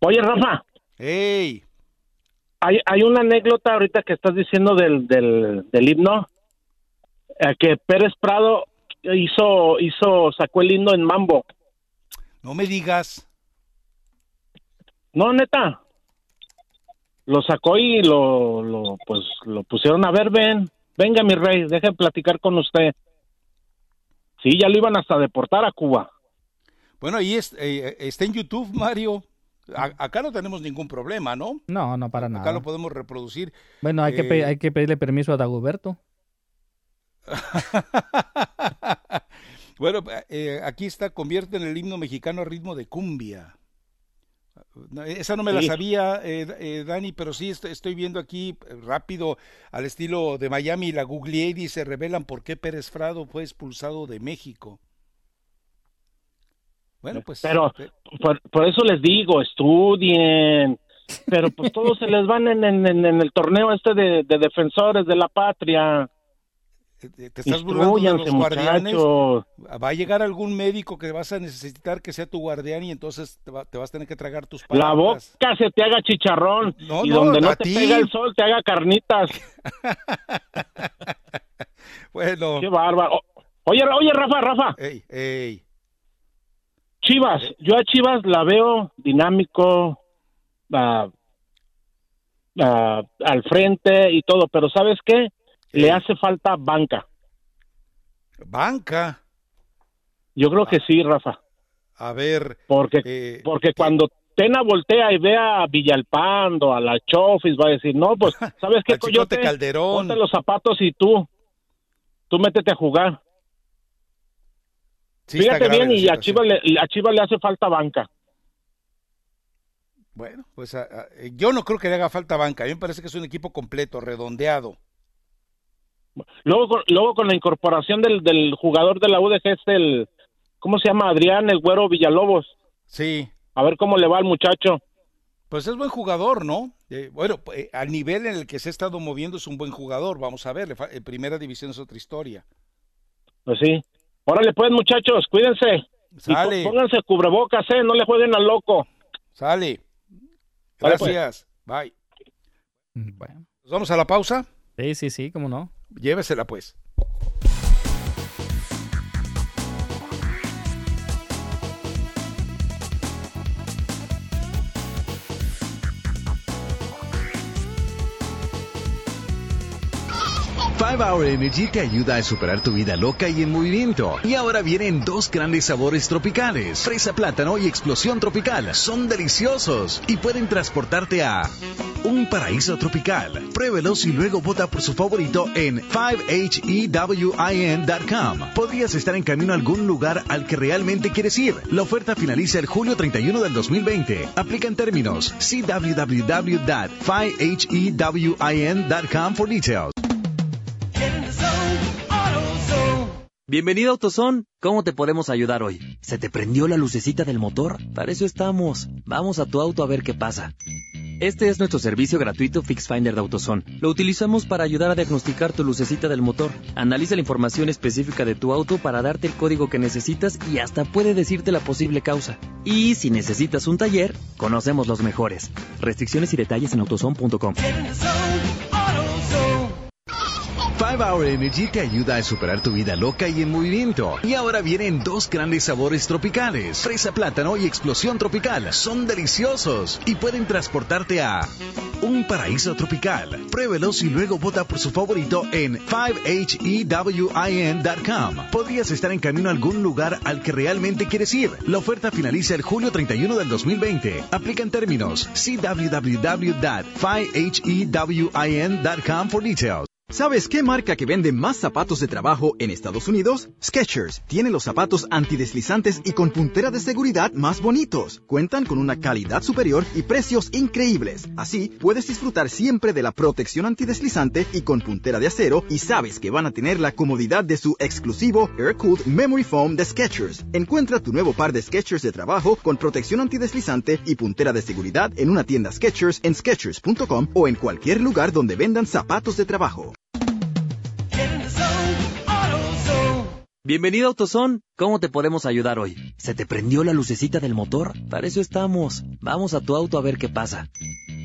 Oye, Rafa. Ey. Hay una anécdota ahorita que estás diciendo del himno, que Pérez Prado sacó el himno en mambo. No me digas. No, neta. Lo sacó y lo pusieron a ver, venga mi rey, deje platicar con usted. Sí, ya lo iban hasta deportar a Cuba. Bueno, ahí está en YouTube, Mario. Acá no tenemos ningún problema, ¿no? No, no para nada. Acá lo podemos reproducir. Bueno, hay que pedirle permiso a Dagoberto. Bueno, aquí está, convierte en el himno mexicano a ritmo de cumbia. Esa no me la sabía, Dani, pero sí estoy viendo aquí rápido al estilo de Miami. La googleé y dice, revelan por qué Pérez Prado fue expulsado de México. Bueno, pues, pero por eso les digo, estudien, pero pues todos se les van en el torneo de defensores de la patria. Te estás burlando de los guardianes. Va a llegar algún médico que vas a necesitar que sea tu guardián y entonces te vas a tener que tragar tus palabras. La boca se te haga chicharrón y donde no te pega el sol te haga carnitas. Bueno. Qué bárbaro. Oye, Rafa. Ey. Chivas, yo a Chivas la veo dinámico, al frente y todo, pero ¿sabes qué? Le hace falta banca. ¿Banca? Yo creo que sí, Rafa. A ver. Porque cuando Tena voltea y ve a Villalpando, a la Chofis, va a decir, no, pues, ¿sabes qué? Coyote Calderón. Ponte los zapatos y tú métete a jugar. Sí, fíjate bien, y a Chivas le hace falta banca. Bueno, pues yo no creo que le haga falta banca. A mí me parece que es un equipo completo, redondeado. Luego con la incorporación del jugador de la UDG, ¿cómo se llama? Adrián, el Güero Villalobos. Sí. A ver cómo le va al muchacho. Pues es buen jugador, ¿no? Al nivel en el que se ha estado moviendo es un buen jugador. Vamos a ver, Primera División es otra historia. Pues sí. Órale pues, muchachos, cuídense. Sale. Y pónganse cubrebocas, no le jueguen al loco. Sale. Gracias. Vale, pues. Bye. Bueno. ¿Nos vamos a la pausa? Sí, cómo no. Llévesela pues. Five Hour Energy te ayuda a superar tu vida loca y en movimiento. Y ahora vienen dos grandes sabores tropicales: fresa plátano y explosión tropical. Son deliciosos y pueden transportarte a un paraíso tropical. Pruébelos y luego vota por su favorito en 5hewin.com. Podrías estar en camino a algún lugar al que realmente quieres ir. La oferta finaliza el julio 31 del 2020. Aplican términos. See www.5hewin.com for details. Bienvenido a AutoZone, ¿cómo te podemos ayudar hoy? ¿Se te prendió la lucecita del motor? Para eso estamos, vamos a tu auto a ver qué pasa. Este es nuestro servicio gratuito Fix Finder de AutoZone. Lo utilizamos para ayudar a diagnosticar tu lucecita del motor. Analiza la información específica de tu auto para darte el código que necesitas y hasta puede decirte la posible causa. Y si necesitas un taller, conocemos los mejores. Restricciones y detalles en AutoZone.com. 5 Hour Energy te ayuda a superar tu vida loca y en movimiento. Y ahora vienen dos grandes sabores tropicales: fresa plátano y explosión tropical. Son deliciosos y pueden transportarte a un paraíso tropical. Pruébelos y luego vota por su favorito en 5hewin.com. Podrías estar en camino a algún lugar al que realmente quieres ir. La oferta finaliza el julio 31 del 2020. Aplican términos. See www.5hewin.com for details. ¿Sabes qué marca que vende más zapatos de trabajo en Estados Unidos? Skechers tiene los zapatos antideslizantes y con puntera de seguridad más bonitos. Cuentan con una calidad superior y precios increíbles. Así, puedes disfrutar siempre de la protección antideslizante y con puntera de acero, y sabes que van a tener la comodidad de su exclusivo Air Cooled Memory Foam de Skechers. Encuentra tu nuevo par de Skechers de trabajo con protección antideslizante y puntera de seguridad en una tienda Skechers en Skechers.com o en cualquier lugar donde vendan zapatos de trabajo. Bienvenido a AutoZone, ¿cómo te podemos ayudar hoy? ¿Se te prendió la lucecita del motor? Para eso estamos, vamos a tu auto a ver qué pasa.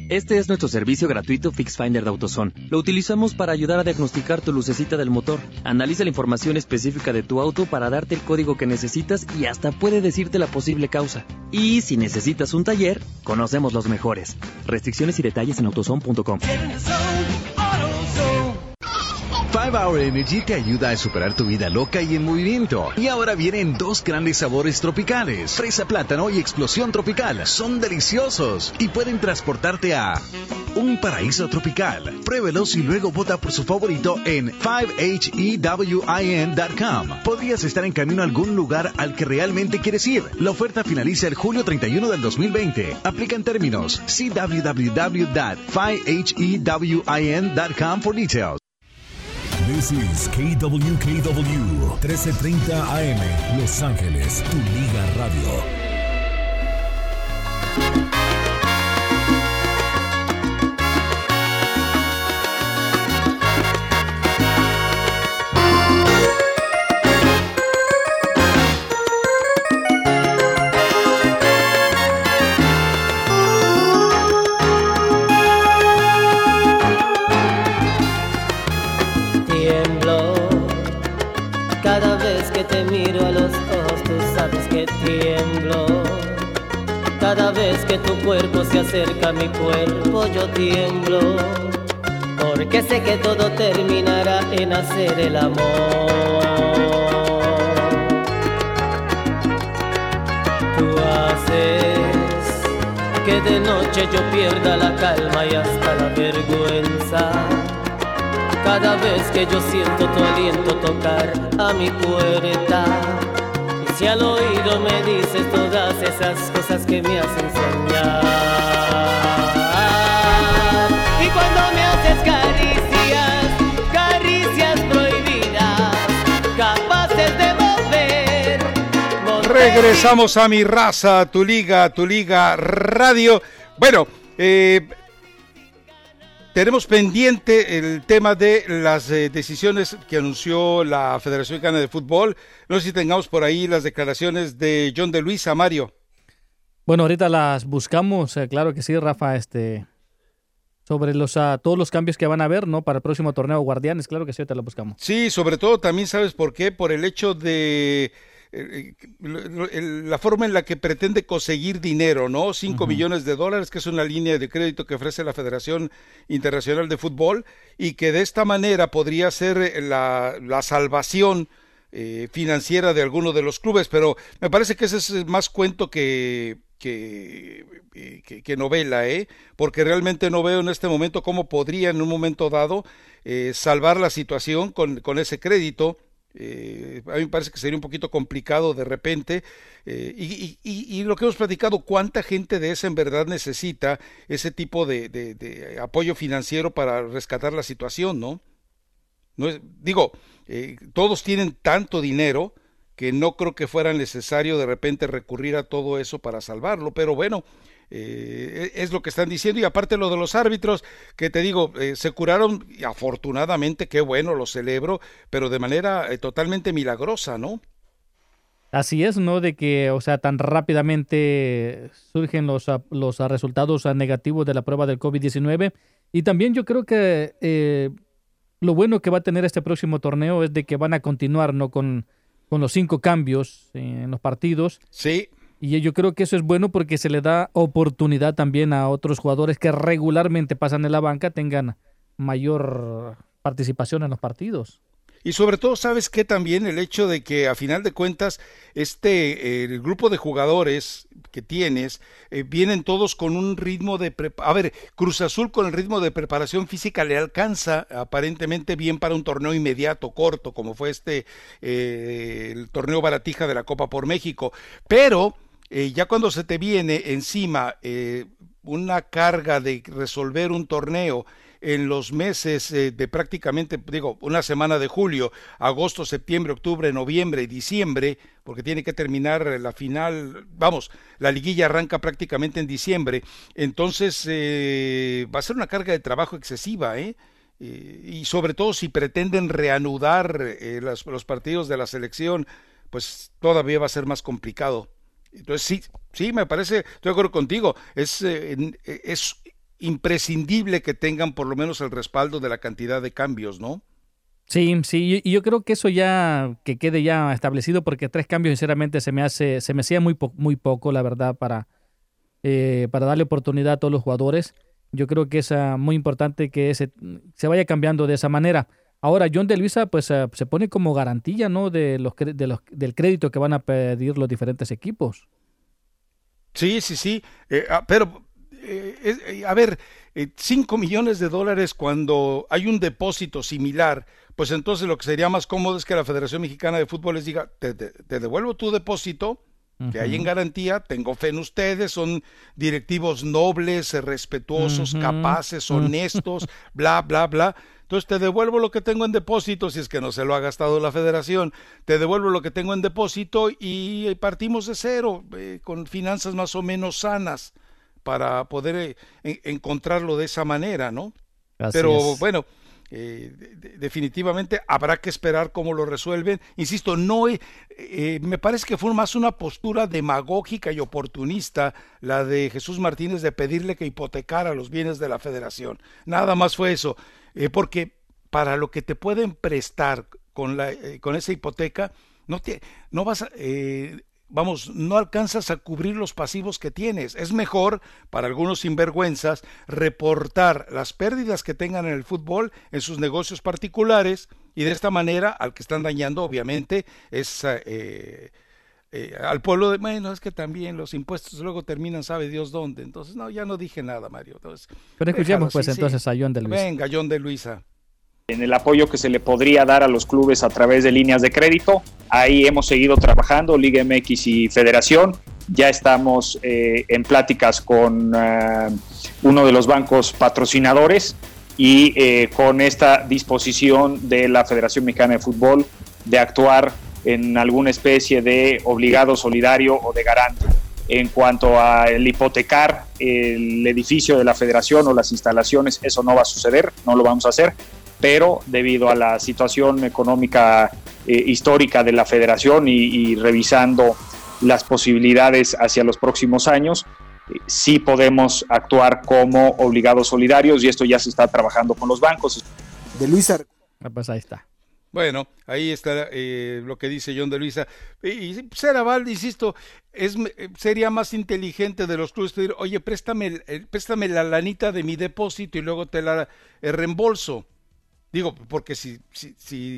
Este es nuestro servicio gratuito Fix Finder de AutoZone. Lo utilizamos para ayudar a diagnosticar tu lucecita del motor. Analiza la información específica de tu auto para darte el código que necesitas y hasta puede decirte la posible causa. Y si necesitas un taller, conocemos los mejores. Restricciones y detalles en AutoZone.com. 5-Hour Energy te ayuda a superar tu vida loca y en movimiento. Y ahora vienen dos grandes sabores tropicales: fresa plátano y explosión tropical. Son deliciosos y pueden transportarte a un paraíso tropical. Pruébelos y luego vota por su favorito en 5hewin.com. Podrías estar en camino a algún lugar al que realmente quieres ir. La oferta finaliza el julio 31 del 2020. Aplican términos. See www.5hewin.com for details. This is KWKW 1330 AM Los Ángeles, Tu Liga Radio. Cuerpo se acerca a mi cuerpo, yo tiemblo, porque sé que todo terminará en hacer el amor. Tú haces que de noche yo pierda la calma y hasta la vergüenza, cada vez que yo siento tu aliento tocar a mi puerta. Y al oído me dices todas esas cosas que me hacen soñar. Y cuando me haces caricias, caricias prohibidas, capaces de volver. Regresamos a Mi Raza, Tu Liga Radio. Bueno, tenemos pendiente el tema de las decisiones que anunció la Federación Mexicana de Fútbol. No sé si tengamos por ahí las declaraciones de John de Luisa, Mario. Bueno, ahorita las buscamos, claro que sí, Rafa, sobre todos los cambios que van a haber, ¿no? Para el próximo torneo Guardianes, claro que sí, ahorita las buscamos. Sí, sobre todo también, ¿sabes por qué? Por el hecho de la forma en la que pretende conseguir dinero, ¿no? 5 millones de dólares, que es una línea de crédito que ofrece la Federación Internacional de Fútbol, y que de esta manera podría ser la salvación financiera de alguno de los clubes, pero me parece que ese es más cuento que novela, porque realmente no veo en este momento cómo podría en un momento dado salvar la situación con ese crédito. A mí me parece que sería un poquito complicado de repente, y lo que hemos platicado, cuánta gente de esa en verdad necesita ese tipo de apoyo financiero para rescatar la situación, todos tienen tanto dinero que no creo que fuera necesario de repente recurrir a todo eso para salvarlo, pero bueno, es lo que están diciendo. Y aparte lo de los árbitros, que te digo, se curaron, y afortunadamente, qué bueno, lo celebro, pero de manera totalmente milagrosa, ¿no? Así es, ¿no? De que, tan rápidamente surgen los resultados negativos de la prueba del COVID-19. Y también yo creo que lo bueno que va a tener este próximo torneo es de que van a continuar, ¿no? Con los 5 cambios en los partidos. Sí. Y yo creo que eso es bueno porque se le da oportunidad también a otros jugadores que regularmente pasan en la banca, tengan mayor participación en los partidos. Y sobre todo, ¿sabes qué? También el hecho de que a final de cuentas el grupo de jugadores que tienes vienen todos con un ritmo de preparación. A ver, Cruz Azul con el ritmo de preparación física le alcanza aparentemente bien para un torneo inmediato, corto, como fue el torneo Baratija de la Copa por México. Pero ya cuando se te viene encima una carga de resolver un torneo en los meses de prácticamente, una semana de julio, agosto, septiembre, octubre, noviembre y diciembre, porque tiene que terminar la final, la liguilla arranca prácticamente en diciembre, entonces va a ser una carga de trabajo excesiva, y sobre todo si pretenden reanudar los partidos de la selección, pues todavía va a ser más complicado. Entonces sí, me parece, estoy de acuerdo contigo, es imprescindible que tengan por lo menos el respaldo de la cantidad de cambios, ¿no? Sí, y yo creo que eso ya, que quede ya establecido, porque 3 cambios sinceramente se me hacía muy poco, la verdad, para darle oportunidad a todos los jugadores. Yo creo que es muy importante que se vaya cambiando de esa manera. Ahora, John de Luisa pues se pone como garantía, ¿no?, del crédito que van a pedir los diferentes equipos. Sí, pero... $5 millones cuando hay un depósito similar, pues entonces lo que sería más cómodo es que la Federación Mexicana de Fútbol les diga, te devuelvo tu depósito, que hay en garantía, tengo fe en ustedes, son directivos nobles, respetuosos, capaces, honestos, bla, bla, bla. Entonces te devuelvo lo que tengo en depósito, si es que no se lo ha gastado la federación, te devuelvo lo que tengo en depósito y partimos de cero, con finanzas más o menos sanas, para poder encontrarlo de esa manera, ¿no? Así Pero es. Bueno, definitivamente habrá que esperar cómo lo resuelven. Insisto, no me parece que fue más una postura demagógica y oportunista la de Jesús Martínez de pedirle que hipotecara los bienes de la federación. Nada más fue eso, porque para lo que te pueden prestar con esa hipoteca, no vas a... no alcanzas a cubrir los pasivos que tienes. Es mejor, para algunos sinvergüenzas, reportar las pérdidas que tengan en el fútbol en sus negocios particulares, y de esta manera al que están dañando, obviamente, es al pueblo. Bueno, es que también los impuestos luego terminan sabe Dios dónde. Entonces, ya no dije nada, Mario. Entonces, pero escuchemos pues entonces a John de Luisa. Venga, John de Luisa. En el apoyo que se le podría dar a los clubes a través de líneas de crédito, ahí hemos seguido trabajando, Liga MX y Federación. Ya estamos en pláticas con uno de los bancos patrocinadores y con esta disposición de la Federación Mexicana de Fútbol de actuar en alguna especie de obligado solidario o de garante. En cuanto a el hipotecar el edificio de la Federación o las instalaciones, eso no va a suceder, no lo vamos a hacer. Pero debido a la situación económica histórica de la federación y revisando las posibilidades hacia los próximos años, sí podemos actuar como obligados solidarios, y esto ya se está trabajando con los bancos. De Luisa. Pues ahí está. Bueno, ahí está lo que dice John de Luisa. Y Seraval, insisto, sería más inteligente de los clubes decir, oye, préstame la lanita de mi depósito y luego te la reembolso. Digo, porque si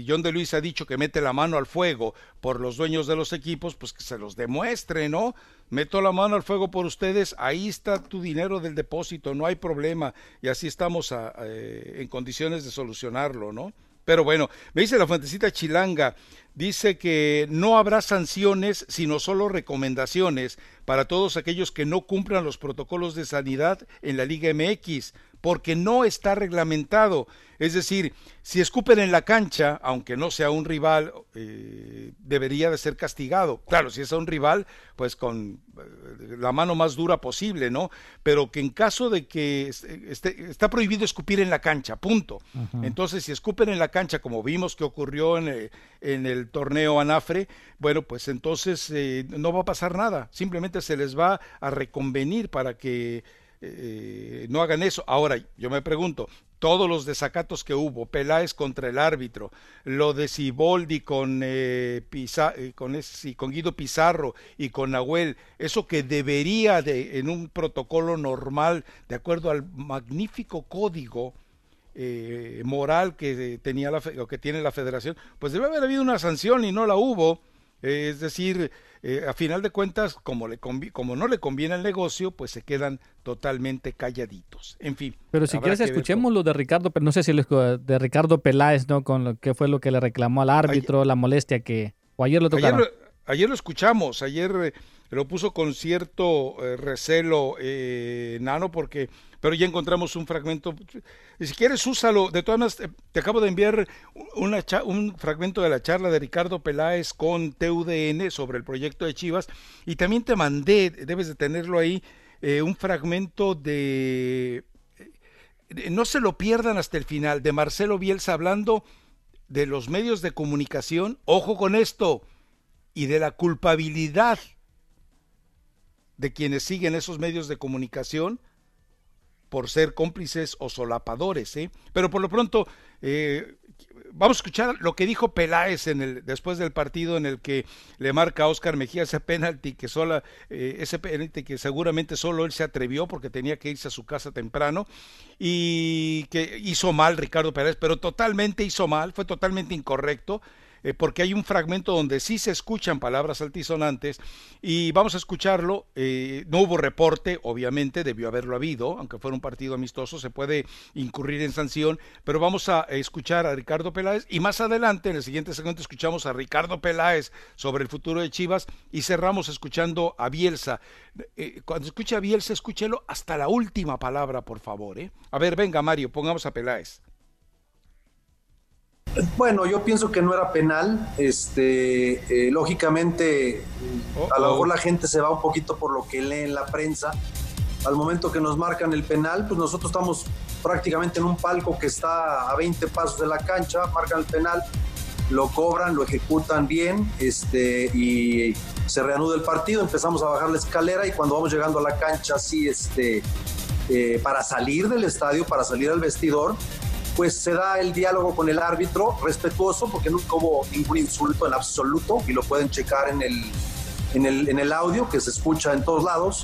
John de Luis ha dicho que mete la mano al fuego por los dueños de los equipos, pues que se los demuestre, ¿no? Meto la mano al fuego por ustedes, ahí está tu dinero del depósito, no hay problema, y así estamos en condiciones de solucionarlo, ¿no? Pero bueno, me dice la fuentecita chilanga, dice que no habrá sanciones, sino solo recomendaciones para todos aquellos que no cumplan los protocolos de sanidad en la Liga MX, porque no está reglamentado. Es decir, si escupen en la cancha, aunque no sea un rival, debería de ser castigado. Claro, si es a un rival, pues con la mano más dura posible, ¿no? Pero que en caso de que está prohibido escupir en la cancha, punto. Uh-huh. Entonces, si escupen en la cancha, como vimos que ocurrió en el torneo Anafre, bueno, pues entonces no va a pasar nada. Simplemente se les va a reconvenir para que no hagan eso. Ahora, yo me pregunto, todos los desacatos que hubo, Peláez contra el árbitro, lo de Siboldi con Guido Pizarro y con Nahuel, eso que debería en un protocolo normal, de acuerdo al magnífico código moral que tenía que tiene la federación, pues debe haber habido una sanción y no la hubo. Es decir, a final de cuentas, como no le conviene el negocio, pues se quedan totalmente calladitos. En fin. Pero si quieres escuchemos lo de Ricardo, pero no sé si de Ricardo Peláez, ¿no? Con lo que fue lo que le reclamó al árbitro, ayer, la molestia que... O ayer lo tocaron. Ayer lo escuchamos, ayer lo puso con cierto recelo Nano, porque... Pero ya encontramos un fragmento. Si quieres, úsalo. De todas maneras, te acabo de enviar un fragmento de la charla de Ricardo Peláez con TUDN sobre el proyecto de Chivas. Y también te mandé, debes de tenerlo ahí, un fragmento de... No se lo pierdan hasta el final, de Marcelo Bielsa hablando de los medios de comunicación. Ojo con esto. Y de la culpabilidad de quienes siguen esos medios de comunicación por ser cómplices o solapadores, ¿eh? Pero por lo pronto vamos a escuchar lo que dijo Peláez después del partido en el que le marca a Óscar Mejía ese penalti que seguramente solo él se atrevió porque tenía que irse a su casa temprano, y que hizo mal Ricardo Peláez, pero totalmente hizo mal, fue totalmente incorrecto, porque hay un fragmento donde sí se escuchan palabras altisonantes y vamos a escucharlo. No hubo reporte, obviamente, debió haberlo habido, aunque fuera un partido amistoso, se puede incurrir en sanción, pero vamos a escuchar a Ricardo Peláez y más adelante, en el siguiente segmento, escuchamos a Ricardo Peláez sobre el futuro de Chivas y cerramos escuchando a Bielsa. Cuando escuche a Bielsa, escúchelo hasta la última palabra, por favor, ¿eh? A ver, venga, Mario, pongamos a Peláez. Bueno, yo pienso que no era penal, lógicamente a lo mejor la gente se va un poquito por lo que lee en la prensa. Al momento que nos marcan el penal, pues nosotros estamos prácticamente en un palco que está a 20 pasos de la cancha, marcan el penal, lo cobran, lo ejecutan bien, y se reanuda el partido, empezamos a bajar la escalera y cuando vamos llegando a la cancha, así, para salir del estadio, para salir al vestidor, pues se da el diálogo con el árbitro, respetuoso, porque nunca hubo ningún insulto en absoluto, y lo pueden checar en el audio que se escucha en todos lados,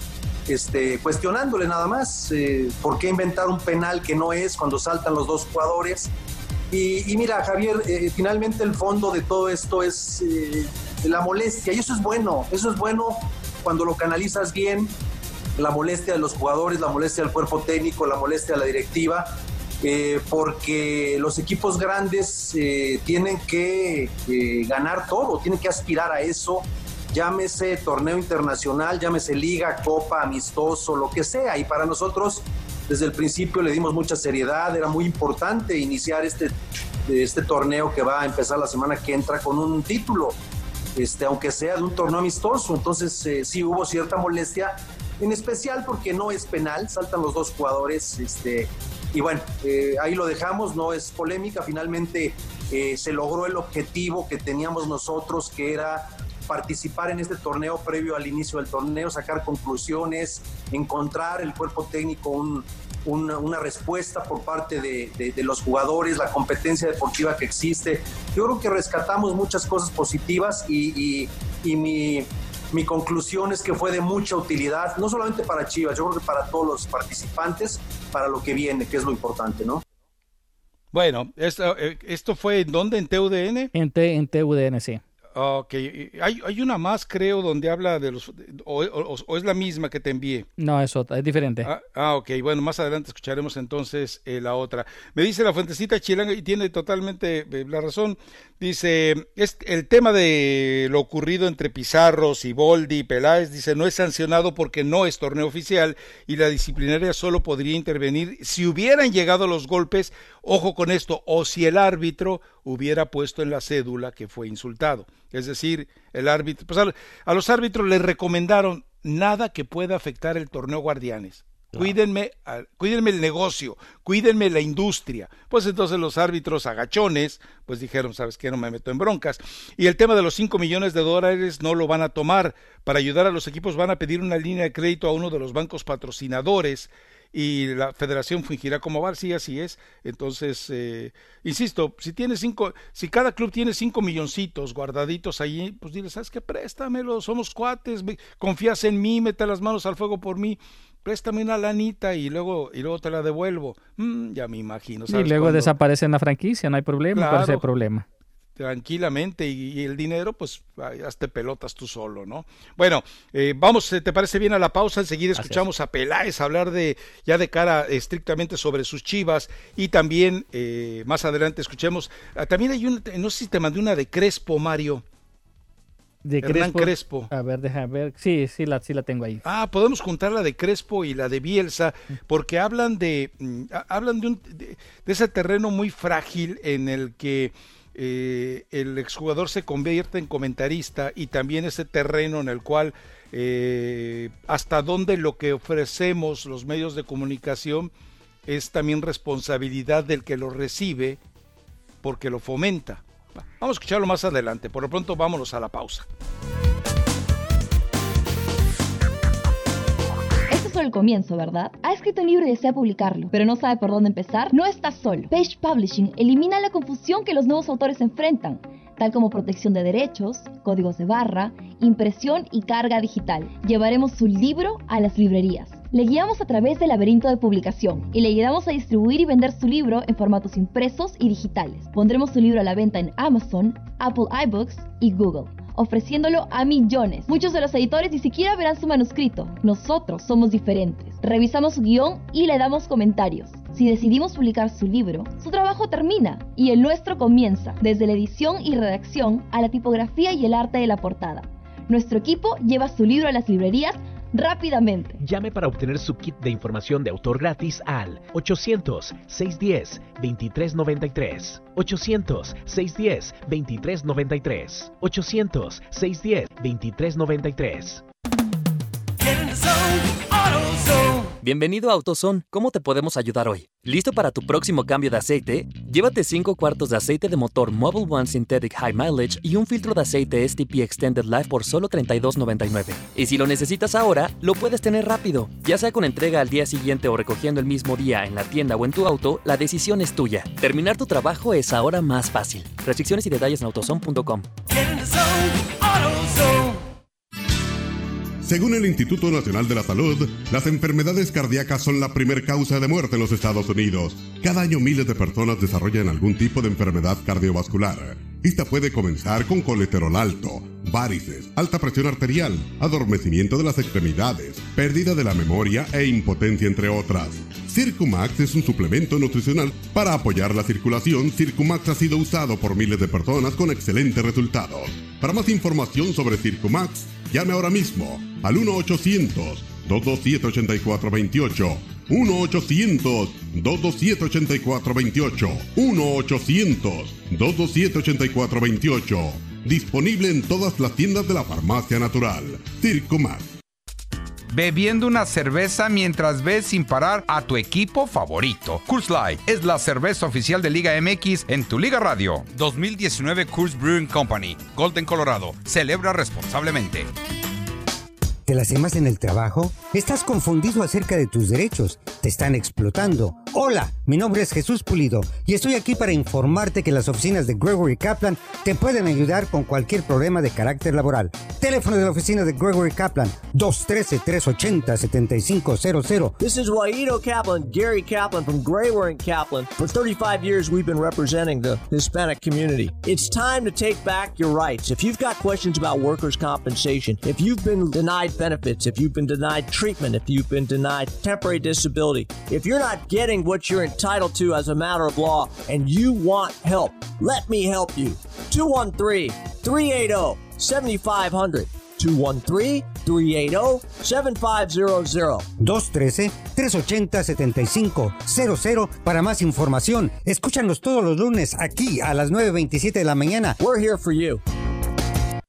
cuestionándole nada más, por qué inventar un penal que no es cuando saltan los dos jugadores. Y mira, Javier, finalmente el fondo de todo esto es la molestia, y eso es bueno cuando lo canalizas bien, la molestia de los jugadores, la molestia del cuerpo técnico, la molestia de la directiva, porque los equipos grandes tienen que ganar todo, tienen que aspirar a eso, llámese torneo internacional, llámese liga, copa, amistoso, lo que sea, y para nosotros desde el principio le dimos mucha seriedad, era muy importante iniciar este torneo que va a empezar la semana que entra con un título, aunque sea de un torneo amistoso. Entonces sí hubo cierta molestia, en especial porque no es penal, saltan los dos jugadores, y bueno, ahí lo dejamos, no es polémica, finalmente se logró el objetivo que teníamos nosotros, que era participar en este torneo previo al inicio del torneo, sacar conclusiones, encontrar el cuerpo técnico una respuesta por parte de los jugadores, la competencia deportiva que existe. Yo creo que rescatamos muchas cosas positivas y mi conclusión es que fue de mucha utilidad, no solamente para Chivas, yo creo que para todos los participantes, para lo que viene, que es lo importante, ¿no? Bueno, esto fue ¿en dónde? ¿En TUDN? En TUDN, sí. Ok, hay una más, creo, donde habla de los... ¿O es la misma que te envié? No, es otra, es diferente. Ok, bueno, más adelante escucharemos entonces la otra. Me dice la fuentecita chilanga, y tiene totalmente la razón, dice, el tema de lo ocurrido entre Pizarro, Siboldi y Peláez, dice, no es sancionado porque no es torneo oficial, y la disciplinaria solo podría intervenir si hubieran llegado los golpes, ojo con esto, o si el árbitro hubiera puesto en la cédula que fue insultado. Es decir, el árbitro, pues a los árbitros les recomendaron nada que pueda afectar el torneo Guardianes. Claro. Cuídenme el negocio, cuídenme la industria. Pues entonces los árbitros agachones, pues dijeron, ¿sabes qué? No me meto en broncas. Y el tema de los $5 millones no lo van a tomar. Para ayudar a los equipos van a pedir una línea de crédito a uno de los bancos patrocinadores. Y la federación fingirá como bar, sí, así es. Entonces, insisto, si cada club tiene 5 milloncitos guardaditos ahí, pues dile, ¿sabes qué? Préstamelo, somos cuates, confías en mí, mete las manos al fuego por mí. préstame una lanita y luego te la devuelvo. Ya me imagino. ¿Sabes? Y luego cuando desaparece en la franquicia, no hay problema, claro, ese problema. Tranquilamente, y el dinero, pues, hazte pelotas tú solo, ¿no? Bueno, vamos, ¿te parece bien a la pausa? Enseguida escuchamos a Peláez hablar de cara estrictamente sobre sus Chivas, y también más adelante escuchemos, también hay una, no sé si te mandé una de Crespo, Mario. De Hernán Crespo. A ver, déjame ver. Sí la tengo ahí. Ah, podemos juntar la de Crespo y la de Bielsa, porque hablan de ese terreno muy frágil en el que el exjugador se convierte en comentarista, y también ese terreno en el cual hasta dónde lo que ofrecemos los medios de comunicación es también responsabilidad del que lo recibe porque lo fomenta. Vamos a escucharlo más adelante, por lo pronto vámonos a la pausa. El comienzo, ¿verdad? Ha escrito un libro y desea publicarlo, pero no sabe por dónde empezar. No está solo. Page Publishing elimina la confusión que los nuevos autores enfrentan, tal como protección de derechos, códigos de barra, impresión y carga digital. Llevaremos su libro a las librerías. Le guiamos a través del laberinto de publicación y le ayudamos a distribuir y vender su libro en formatos impresos y digitales. Pondremos su libro a la venta en Amazon, Apple iBooks y Google, ofreciéndolo a millones. Muchos de los editores ni siquiera verán su manuscrito. Nosotros somos diferentes. Revisamos su guión y le damos comentarios. Si decidimos publicar su libro, su trabajo termina y el nuestro comienza, desde la edición y redacción a la tipografía y el arte de la portada. Nuestro equipo lleva su libro a las librerías rápidamente. Llame para obtener su kit de información de autor gratis al 800-610-2393, 800-610-2393, 800-610-2393. Bienvenido a AutoZone. ¿Cómo te podemos ayudar hoy? ¿Listo para tu próximo cambio de aceite? Llévate 5 cuartos de aceite de motor Mobil 1 Synthetic High Mileage y un filtro de aceite STP Extended Life por solo $32.99. Y si lo necesitas ahora, lo puedes tener rápido. Ya sea con entrega al día siguiente o recogiendo el mismo día en la tienda o en tu auto, la decisión es tuya. Terminar tu trabajo es ahora más fácil. Restricciones y detalles en AutoZone.com. Según el Instituto Nacional de la Salud, las enfermedades cardíacas son la primer causa de muerte en los Estados Unidos. Cada año miles de personas desarrollan algún tipo de enfermedad cardiovascular. Esta puede comenzar con colesterol alto, várices, alta presión arterial, adormecimiento de las extremidades, pérdida de la memoria e impotencia, entre otras. Circumax es un suplemento nutricional para apoyar la circulación. Circumax ha sido usado por miles de personas con excelentes resultados. Para más información sobre Circumax, llame ahora mismo al 1-800-227-8428, 1-800-227-8428, 1-800-227-8428. Disponible en todas las tiendas de la farmacia natural. Circumax. Bebiendo una cerveza mientras ves sin parar a tu equipo favorito. Coors Light es la cerveza oficial de Liga MX en Tu Liga Radio. 2019 Coors Brewing Company, Golden, Colorado. Celebra responsablemente. ¿Te las quemas en el trabajo? ¿Estás confundido acerca de tus derechos? ¿Te están explotando? Hola, mi nombre es Jesús Pulido y estoy aquí para informarte que las oficinas de Gregory Kaplan te pueden ayudar con cualquier problema de carácter laboral. Teléfono de la oficina de Gregory Kaplan, 213-380-7500. This is Guaido Kaplan, Gary Kaplan from Gregory Kaplan. For 35 years we've been representing the Hispanic community. It's time to take back your rights. If you've got questions about workers' compensation, if you've been denied benefits, if you've been denied treatment, if you've been denied temporary disability, if you're not getting what you're entitled to as a matter of law and you want help, let me help you. 213-380-7500, 213-380-7500, 213-380-7500. Para más información, escúchanos todos los lunes aquí a las 9:27 de la mañana. We're here for you.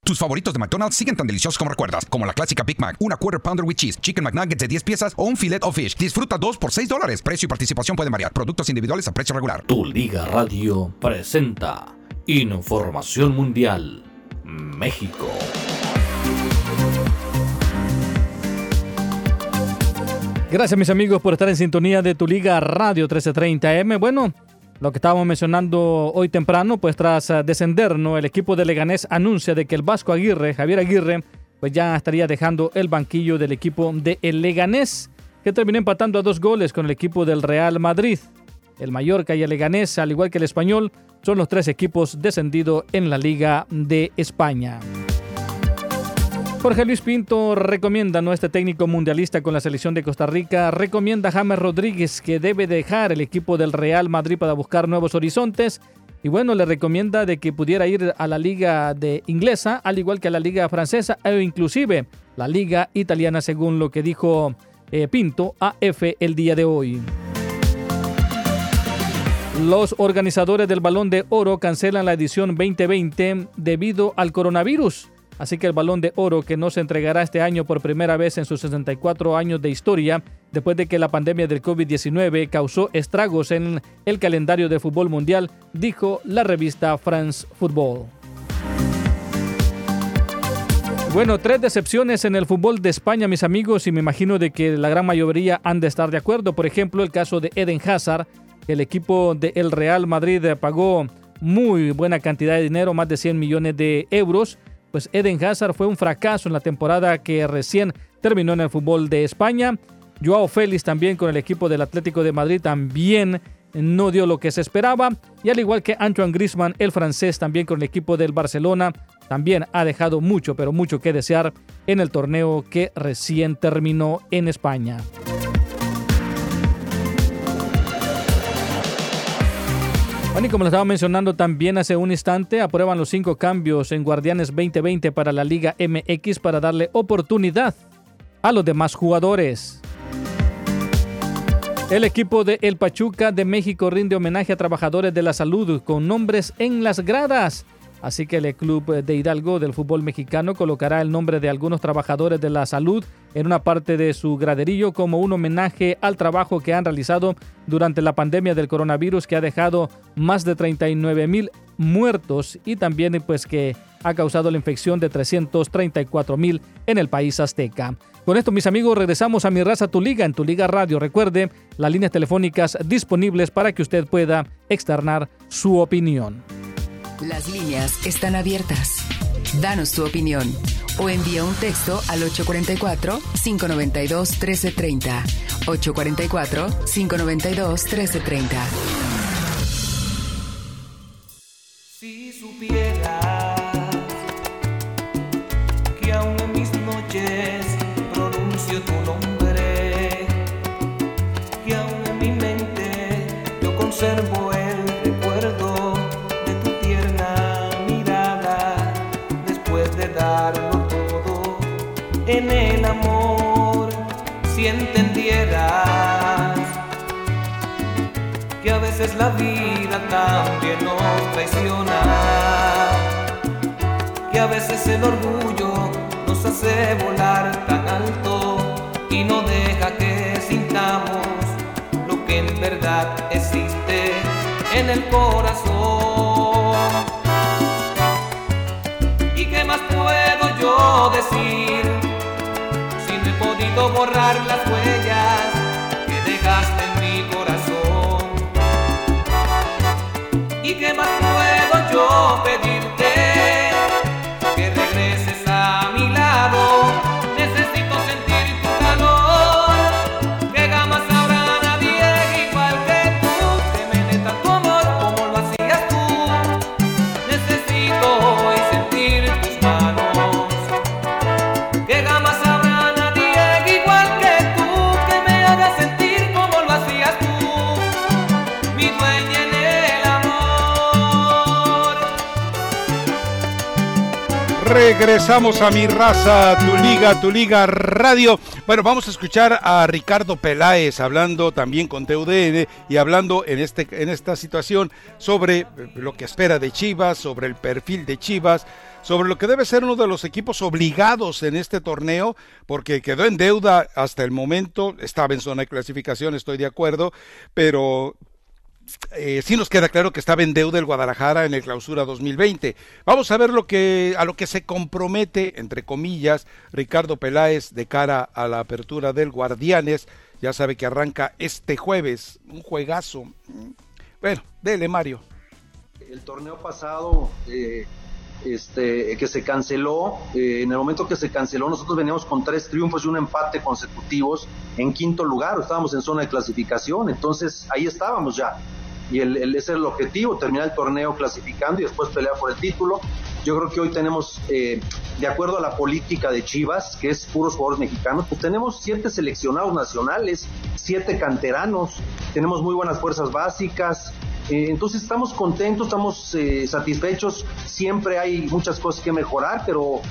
Tus favoritos de McDonald's siguen tan deliciosos como recuerdas, como la clásica Big Mac, una Quarter Pounder with Cheese, Chicken McNuggets de 10 piezas o un Filet of Fish. Disfruta 2 por $6. Precio y participación pueden variar. Productos individuales a precio regular. Tu Liga Radio presenta Información Mundial México. Gracias, mis amigos, por estar en sintonía de Tu Liga Radio 1330M. Bueno, lo que estábamos mencionando hoy temprano, pues tras descender, ¿no?, el equipo de Leganés anuncia de que el vasco Aguirre, Javier Aguirre, pues ya estaría dejando el banquillo del equipo de el Leganés. que terminó empatando a 2 goles con el equipo del Real Madrid. El Mallorca y el Leganés, al igual que el Español, son los 3 equipos descendidos en la Liga de España. Jorge Luis Pinto recomienda, no, este técnico mundialista con la selección de Costa Rica, recomienda a James Rodríguez que debe dejar el equipo del Real Madrid para buscar nuevos horizontes. Y bueno, le recomienda de que pudiera ir a la liga inglesa, al igual que a la liga francesa o inclusive la liga italiana, según lo que dijo Pinto a EFE el día de hoy. Los organizadores del Balón de Oro cancelan la edición 2020 debido al coronavirus. Así que el Balón de Oro, que no se entregará este año por primera vez en sus 64 años de historia, después de que la pandemia del COVID-19 causó estragos en el calendario de fútbol mundial, dijo la revista France Football. Bueno, 3 decepciones en el fútbol de España, mis amigos, y me imagino de que la gran mayoría han de estar de acuerdo. Por ejemplo, el caso de Eden Hazard. El equipo del Real Madrid pagó muy buena cantidad de dinero, más de 100 millones de euros. Pues Eden Hazard fue un fracaso en la temporada que recién terminó en el fútbol de España. Joao Félix también con el equipo del Atlético de Madrid también no dio lo que se esperaba. Y al igual que Antoine Griezmann, el francés, también con el equipo del Barcelona, también ha dejado mucho, pero mucho que desear en el torneo que recién terminó en España. Bueno, y como lo estaba mencionando también hace un instante, aprueban los 5 cambios en Guardianes 2020 para la Liga MX para darle oportunidad a los demás jugadores. El equipo de El Pachuca de México rinde homenaje a trabajadores de la salud con nombres en las gradas. Así que el club de Hidalgo del fútbol mexicano colocará el nombre de algunos trabajadores de la salud en una parte de su graderillo como un homenaje al trabajo que han realizado durante la pandemia del coronavirus, que ha dejado más de 39,000 muertos y también pues que ha causado la infección de 334,000 en el país azteca. Con esto, mis amigos, regresamos a Mi Raza, Tu Liga en Tu Liga Radio. Recuerde las líneas telefónicas disponibles para que usted pueda externar su opinión. Las líneas están abiertas. Danos tu opinión o envía un texto al 844-592-1330. 844-592-1330. Si supieras que aún en mis noches pronuncio tu nombre, que aún en mi mente yo conservo el recuerdo de darlo todo en el amor. Si entendieras que a veces la vida también nos traiciona, que a veces el orgullo nos hace volar tan alto y no deja que sintamos lo que en verdad existe en el corazón. ¿Y qué más puedo yo decir si no he podido borrar las huellas que dejaste en mi corazón? ¿Y qué más puedo yo pedirte que regreses a mi lado? Necesito sentir tu calor, que jamás habrá nadie igual que tú, que me dé tanto amor como lo hacías tú. Necesito regresamos a Mi Raza, Tu Liga Radio. Bueno, vamos a escuchar a Ricardo Peláez hablando también con TUDN y hablando en esta situación sobre lo que espera de Chivas, sobre el perfil de Chivas, sobre lo que debe ser uno de los equipos obligados en este torneo, porque quedó en deuda hasta el momento, estaba en zona de clasificación, estoy de acuerdo, pero... sí nos queda claro que estaba en deuda el Guadalajara en el Clausura 2020. Vamos a ver a lo que se compromete, entre comillas, Ricardo Peláez de cara a la apertura del Guardianes. Ya sabe que arranca este jueves, un juegazo. Bueno, dele, Mario. El torneo pasado que se canceló. En el momento que se canceló, nosotros veníamos con 3 triunfos y un empate consecutivos en 5.º lugar, estábamos en zona de clasificación, entonces ahí estábamos ya, y ese es el objetivo, terminar el torneo clasificando y después pelear por el título. Yo creo que hoy tenemos, de acuerdo a la política de Chivas, que es puros jugadores mexicanos, pues tenemos 7 seleccionados nacionales, 7 canteranos, tenemos muy buenas fuerzas básicas. Entonces estamos contentos, estamos satisfechos, siempre hay muchas cosas que mejorar, pero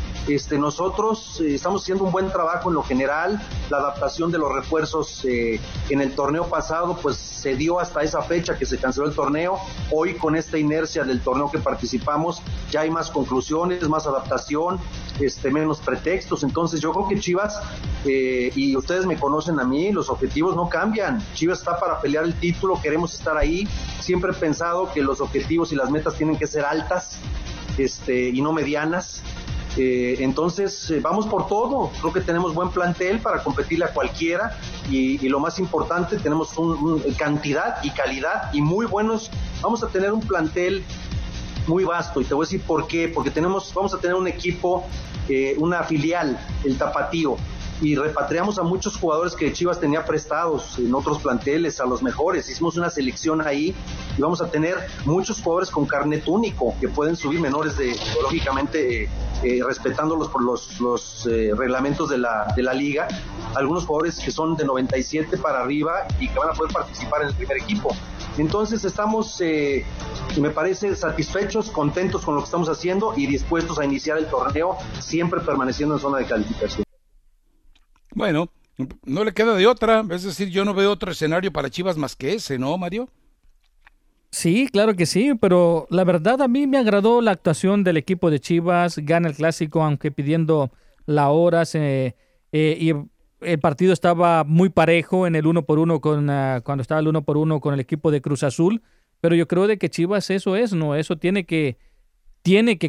nosotros estamos haciendo un buen trabajo en lo general. La adaptación de los refuerzos en el torneo pasado pues se dio hasta esa fecha que se canceló el torneo. Hoy, con esta inercia del torneo que participamos, ya hay más conclusiones, más adaptación, menos pretextos. Entonces yo creo que Chivas, y ustedes me conocen a mí, los objetivos no cambian. Chivas está para pelear el título, queremos estar ahí. Siempre he pensado que los objetivos y las metas tienen que ser altas, y no medianas. Entonces vamos por todo. Creo que tenemos buen plantel para competirle a cualquiera, y lo más importante, tenemos cantidad y calidad, y muy buenos. Vamos a tener un plantel muy vasto, y te voy a decir por qué, porque vamos a tener un equipo, una filial, el Tapatío, y repatriamos a muchos jugadores que Chivas tenía prestados en otros planteles, a los mejores. Hicimos una selección ahí, y vamos a tener muchos jugadores con carnet único que pueden subir menores de, lógicamente, respetando los reglamentos de la liga. Algunos jugadores que son de 97 para arriba y que van a poder participar en el primer equipo. Entonces estamos, me parece, satisfechos, contentos con lo que estamos haciendo y dispuestos a iniciar el torneo, siempre permaneciendo en zona de calificación. Bueno, no le queda de otra, es decir, yo no veo otro escenario para Chivas más que ese, ¿no, Mario? Sí, claro que sí, pero la verdad a mí me agradó la actuación del equipo de Chivas. Gana el clásico, aunque pidiendo la hora, y el partido estaba muy parejo en el 1-1 cuando estaba el 1-1 con el equipo de Cruz Azul, pero yo creo de que Chivas eso es, ¿no? Eso tiene que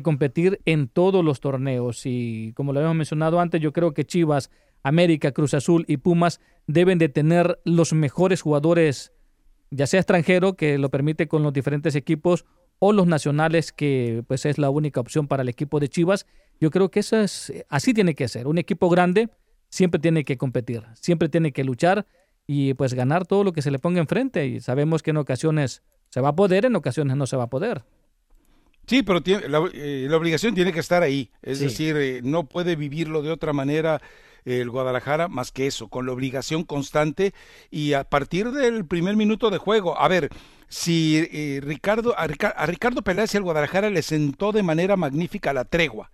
competir en todos los torneos, y como lo habíamos mencionado antes, yo creo que Chivas, América, Cruz Azul y Pumas deben de tener los mejores jugadores, ya sea extranjero, que lo permite con los diferentes equipos, o los nacionales, que pues es la única opción para el equipo de Chivas. Yo creo que así tiene que ser. Un equipo grande siempre tiene que competir, siempre tiene que luchar y pues ganar todo lo que se le ponga enfrente, y sabemos que en ocasiones se va a poder, en ocasiones no se va a poder. Sí, pero la obligación tiene que estar ahí, es decir, no puede vivirlo de otra manera el Guadalajara más que eso, con la obligación constante, y a partir del primer minuto de juego. A ver, si Ricardo Peláez y el Guadalajara le sentó de manera magnífica la tregua,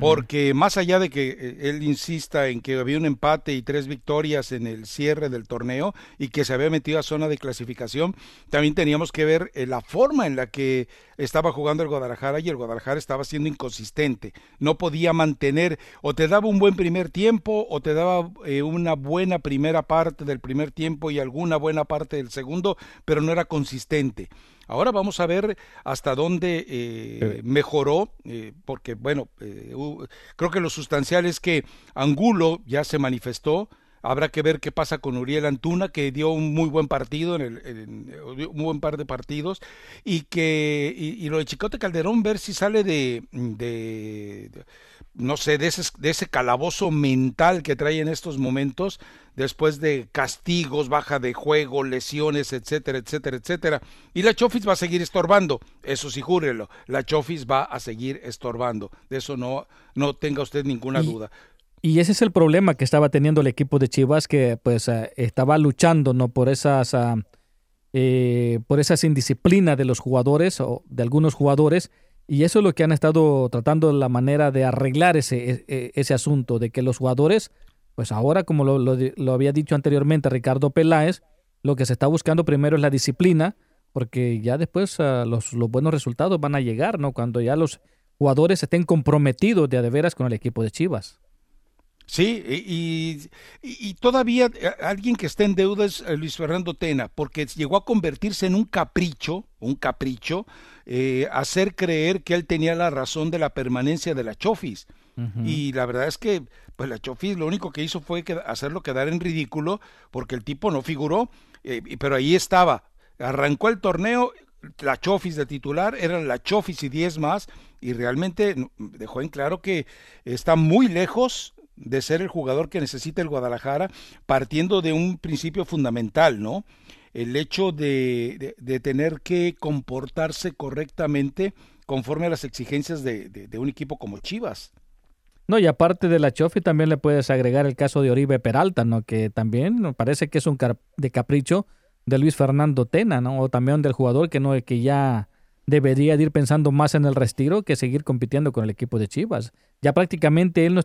porque más allá de que él insista en que había un empate y 3 victorias en el cierre del torneo y que se había metido a zona de clasificación, también teníamos que ver la forma en la que estaba jugando el Guadalajara, y el Guadalajara estaba siendo inconsistente, no podía mantener, o te daba un buen primer tiempo, o te daba una buena primera parte del primer tiempo y alguna buena parte del segundo, pero no era consistente. Ahora vamos a ver hasta dónde mejoró, porque bueno, creo que lo sustancial es que Angulo ya se manifestó. Habrá que ver qué pasa con Uriel Antuna, que dio un muy buen partido, un buen par de partidos, y lo de Chicote Calderón, ver si sale de ese calabozo mental que trae en estos momentos, después de castigos, baja de juego, lesiones, etcétera, etcétera, etcétera. Y la Chofis va a seguir estorbando, eso sí, júrelo, la Chofis va a seguir estorbando, de eso no tenga usted ninguna duda. Y ese es el problema que estaba teniendo el equipo de Chivas, que pues estaba luchando, ¿no?, por esas indisciplinas de los jugadores, o de algunos jugadores, y eso es lo que han estado tratando, la manera de arreglar ese asunto, de que los jugadores, pues ahora, como lo había dicho anteriormente Ricardo Peláez, lo que se está buscando primero es la disciplina, porque ya después los buenos resultados van a llegar, ¿no?, cuando ya los jugadores estén comprometidos de a de veras con el equipo de Chivas. Sí, y todavía alguien que está en deuda es Luis Fernando Tena, porque llegó a convertirse en un capricho, hacer creer que él tenía la razón de la permanencia de la Chofis. Y la verdad es que pues la Chofis lo único que hizo fue hacerlo quedar en ridículo, porque el tipo no figuró, pero ahí estaba. Arrancó el torneo la Chofis de titular, eran la Chofis y 10 más, y realmente dejó en claro que está muy lejos de ser el jugador que necesita el Guadalajara, partiendo de un principio fundamental, ¿no? El hecho de tener que comportarse correctamente conforme a las exigencias de un equipo como Chivas. No, y aparte de la Chofi también le puedes agregar el caso de Oribe Peralta, ¿no? Que también me parece que es un de capricho de Luis Fernando Tena, ¿no? O también del jugador que no, que ya debería de ir pensando más en el retiro que seguir compitiendo con el equipo de Chivas. Ya prácticamente él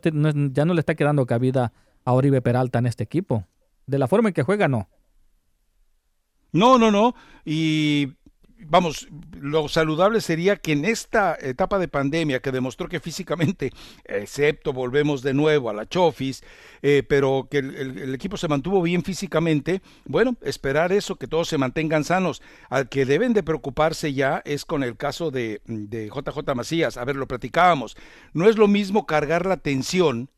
ya no le está quedando cabida a Oribe Peralta en este equipo. De la forma en que juega, no. No. Y vamos, lo saludable sería que en esta etapa de pandemia que demostró que físicamente, excepto volvemos de nuevo a la Chofis, pero que el equipo se mantuvo bien físicamente, bueno, esperar eso, que todos se mantengan sanos. Al que deben de preocuparse ya es con el caso de JJ Macías. A ver, lo platicábamos. No es lo mismo cargar la tensión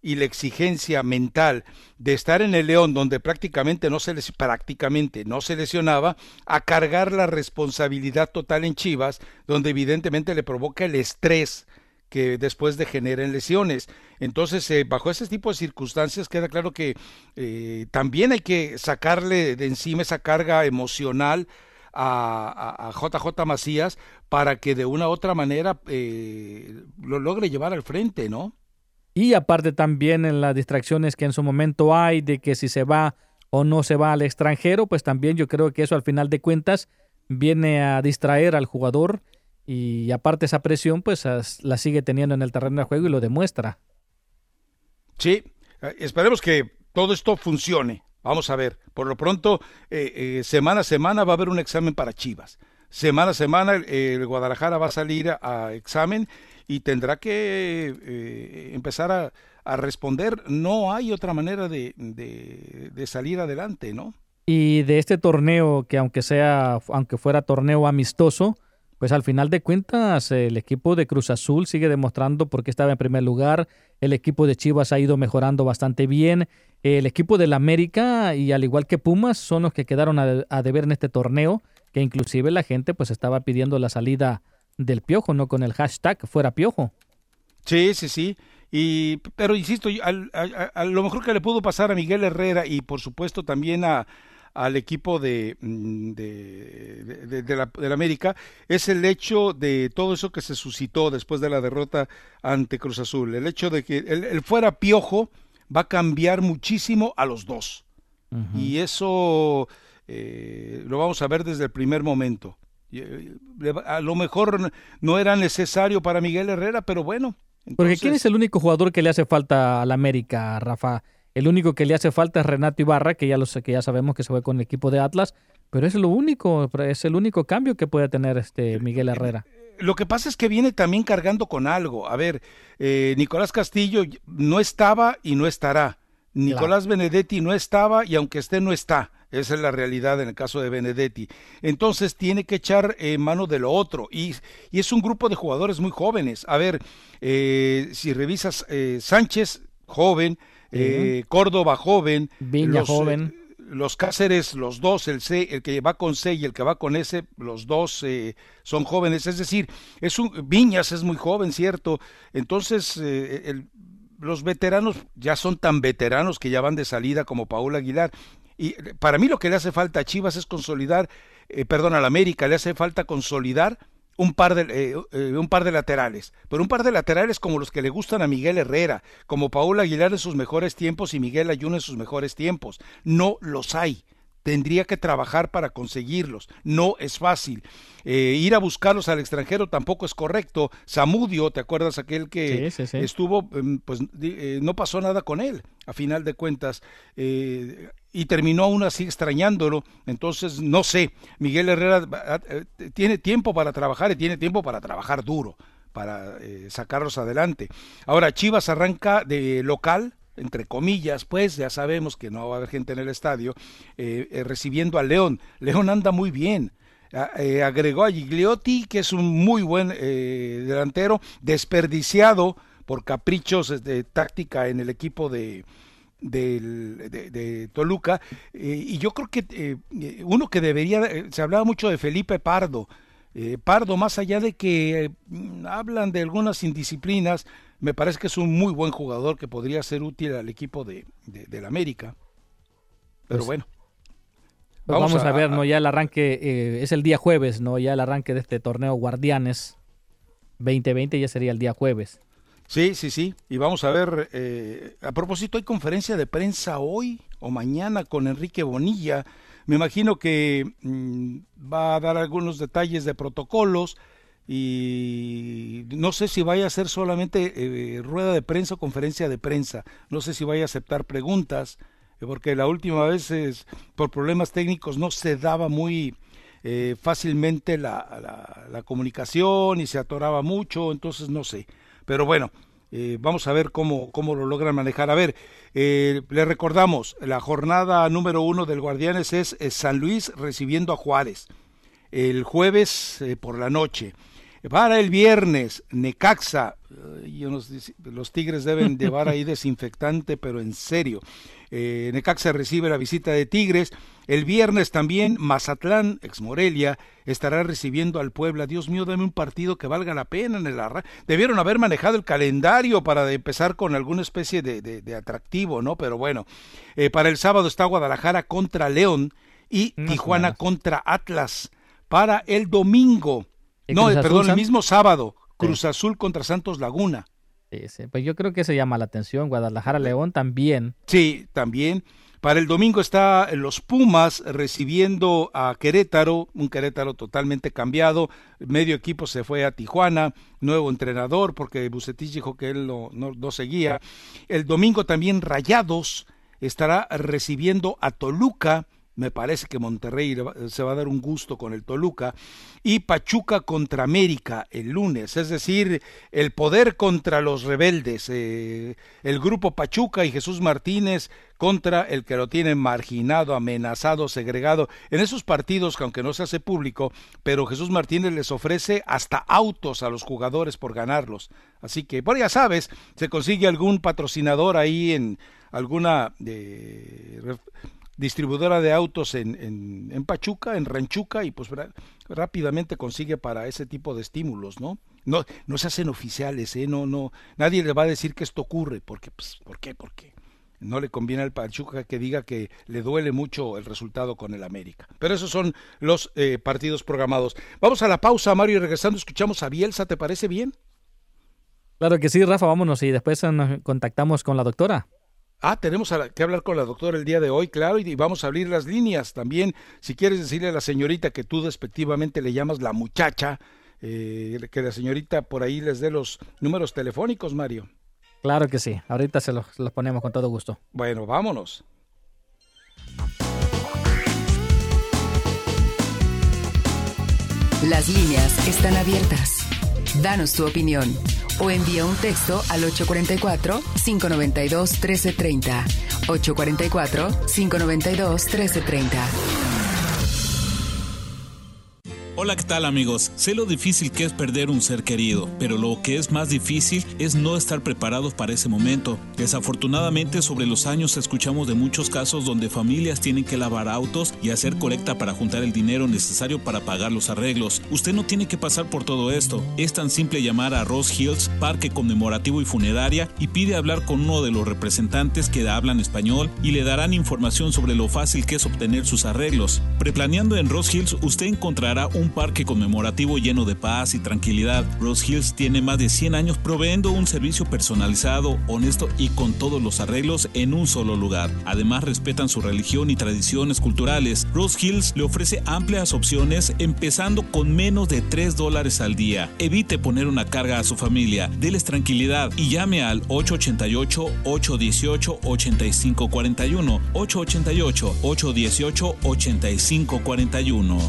y la exigencia mental de estar en el León, donde prácticamente no se lesionaba, a cargar la responsabilidad total en Chivas, donde evidentemente le provoca el estrés que después degenera en lesiones. Entonces, bajo ese tipo de circunstancias queda claro que también hay que sacarle de encima esa carga emocional a JJ Macías para que de una u otra manera lo logre llevar al frente, ¿no? Y aparte también en las distracciones que en su momento hay de que si se va o no se va al extranjero, pues también yo creo que eso al final de cuentas viene a distraer al jugador, y aparte esa presión pues la sigue teniendo en el terreno de juego y lo demuestra. Sí, esperemos que todo esto funcione. Vamos a ver, por lo pronto semana a semana va a haber un examen para Chivas. Semana a semana el Guadalajara va a salir a examen y tendrá que empezar a responder. No hay otra manera de salir adelante, ¿no? Y de este torneo, que aunque fuera torneo amistoso, pues al final de cuentas el equipo de Cruz Azul sigue demostrando por qué estaba en primer lugar. El equipo de Chivas ha ido mejorando bastante bien. El equipo del América, y al igual que Pumas, son los que quedaron a deber en este torneo, que inclusive la gente pues estaba pidiendo la salida del Piojo, ¿no? Con el hashtag fuera Piojo. Sí. Pero insisto, a lo mejor que le pudo pasar a Miguel Herrera y por supuesto también al equipo de la América es el hecho de todo eso que se suscitó después de la derrota ante Cruz Azul. El hecho de que el fuera Piojo va a cambiar muchísimo a los dos. Uh-huh. Y eso lo vamos a ver desde el primer momento. A lo mejor no era necesario para Miguel Herrera, pero bueno. Entonces... Porque ¿quién es el único jugador que le hace falta al América, Rafa? El único que le hace falta es Renato Ibarra, que ya sabemos que se fue con el equipo de Atlas, pero es el único cambio que puede tener Miguel Herrera. Lo que pasa es que viene también cargando con algo. A ver, Nicolás Castillo no estaba y no estará. Nicolás Benedetti no estaba y aunque esté, no está. Esa es la realidad en el caso de Benedetti. Entonces tiene que echar mano de lo otro. Y es un grupo de jugadores muy jóvenes. A ver, si revisas Sánchez, joven, uh-huh. Córdoba, joven. Viña, joven. Los Cáceres, los dos, el que va con C y el que va con S, los dos son jóvenes. Es decir, Viñas es muy joven, ¿cierto? Entonces, los veteranos ya son tan veteranos que ya van de salida como Paul Aguilar. Y para mí lo que le hace falta a Chivas es a la América le hace falta consolidar un par de laterales, pero un par de laterales como los que le gustan a Miguel Herrera, como Paul Aguilar en sus mejores tiempos y Miguel Ayun en sus mejores tiempos. No los hay. Tendría que trabajar para conseguirlos. No es fácil. Ir a buscarlos al extranjero tampoco es correcto. Zamudio, ¿te acuerdas aquel que sí. estuvo? Pues no pasó nada con él, a final de cuentas. Y terminó aún así extrañándolo. Entonces, no sé. Miguel Herrera tiene tiempo para trabajar y tiene tiempo para trabajar duro, para sacarlos adelante. Ahora, Chivas arranca de local, entre comillas, pues ya sabemos que no va a haber gente en el estadio, recibiendo al León. León anda muy bien, agregó a Gigliotti, que es un muy buen delantero, desperdiciado por caprichos de táctica en el equipo de de Toluca, y yo creo que uno que debería, se hablaba mucho de Felipe Pardo, más allá de que hablan de algunas indisciplinas, me parece que es un muy buen jugador que podría ser útil al equipo del América, pero pues, bueno. Pues vamos a ver, ¿no? Ya el arranque, es el día jueves, ¿no? Ya el arranque de este torneo Guardianes 2020 ya sería el día jueves. Sí. Y vamos a ver, a propósito, hay conferencia de prensa hoy o mañana con Enrique Bonilla. Me imagino que va a dar algunos detalles de protocolos y no sé si vaya a ser solamente rueda de prensa o conferencia de prensa. No sé si vaya a aceptar preguntas, porque la última vez por problemas técnicos no se daba muy fácilmente la comunicación y se atoraba mucho, entonces no sé. Pero bueno, vamos a ver cómo lo logran manejar. A ver, le recordamos, la jornada número 1 del Guardianes es San Luis recibiendo a Juárez, el jueves por la noche. Para el viernes, Necaxa, los Tigres deben llevar ahí desinfectante, pero en serio. Necaxa recibe la visita de Tigres. El viernes también Mazatlán, ex Morelia, estará recibiendo al Puebla. Dios mío, dame un partido que valga la pena en el arranque. Debieron haber manejado el calendario para empezar con alguna especie de atractivo, ¿no? Pero bueno, para el sábado está Guadalajara contra León y Tijuana contra Atlas. Para el domingo, el mismo sábado, Cruz Azul contra Santos Laguna. Sí, pues yo creo que eso llama la atención, Guadalajara-León también. Sí, también. Para el domingo está los Pumas recibiendo a Querétaro, un Querétaro totalmente cambiado, medio equipo se fue a Tijuana, nuevo entrenador porque Bucetich dijo que él no seguía. El domingo también Rayados estará recibiendo a Toluca, me parece que Monterrey se va a dar un gusto con el Toluca, y Pachuca contra América el lunes, es decir, el poder contra los rebeldes, el grupo Pachuca y Jesús Martínez contra el que lo tiene marginado, amenazado, segregado, en esos partidos que aunque no se hace público, pero Jesús Martínez les ofrece hasta autos a los jugadores por ganarlos, así que, bueno, ya sabes, se consigue algún patrocinador ahí en alguna distribuidora de autos en Pachuca, en Ranchuca, y pues rápidamente consigue para ese tipo de estímulos, ¿no? No se hacen oficiales, no, nadie le va a decir que esto ocurre, porque pues, ¿por qué? Porque no le conviene al Pachuca que diga que le duele mucho el resultado con el América. Pero esos son los partidos programados. Vamos a la pausa, Mario, y regresando escuchamos a Bielsa, ¿te parece bien? Claro que sí, Rafa, vámonos y después nos contactamos con la doctora. Tenemos que hablar con la doctora el día de hoy, claro, y vamos a abrir las líneas también. Si quieres decirle a la señorita que tú despectivamente le llamas la muchacha, que la señorita por ahí les dé los números telefónicos, Mario. Claro que sí, ahorita se los ponemos con todo gusto. Bueno, vámonos. Las líneas están abiertas. Danos tu opinión o envía un texto al 844-592-1330. 844-592-1330. Hola, ¿qué tal, amigos? Sé lo difícil que es perder un ser querido, pero lo que es más difícil es no estar preparados para ese momento. Desafortunadamente, sobre los años escuchamos de muchos casos donde familias tienen que lavar autos y hacer colecta para juntar el dinero necesario para pagar los arreglos. Usted no tiene que pasar por todo esto. Es tan simple llamar a Rose Hills, Parque Conmemorativo y Funeraria, y pide hablar con uno de los representantes que hablan español y le darán información sobre lo fácil que es obtener sus arreglos. Preplaneando en Rose Hills, usted encontrará un parque conmemorativo lleno de paz y tranquilidad. Rose Hills tiene más de 100 años proveyendo un servicio personalizado, honesto y con todos los arreglos en un solo lugar. Además, respetan su religión y tradiciones culturales. Rose Hills le ofrece amplias opciones empezando con menos de $3 al día. Evite poner una carga a su familia, deles tranquilidad y llame al 888-818-8541. 888-818-8541.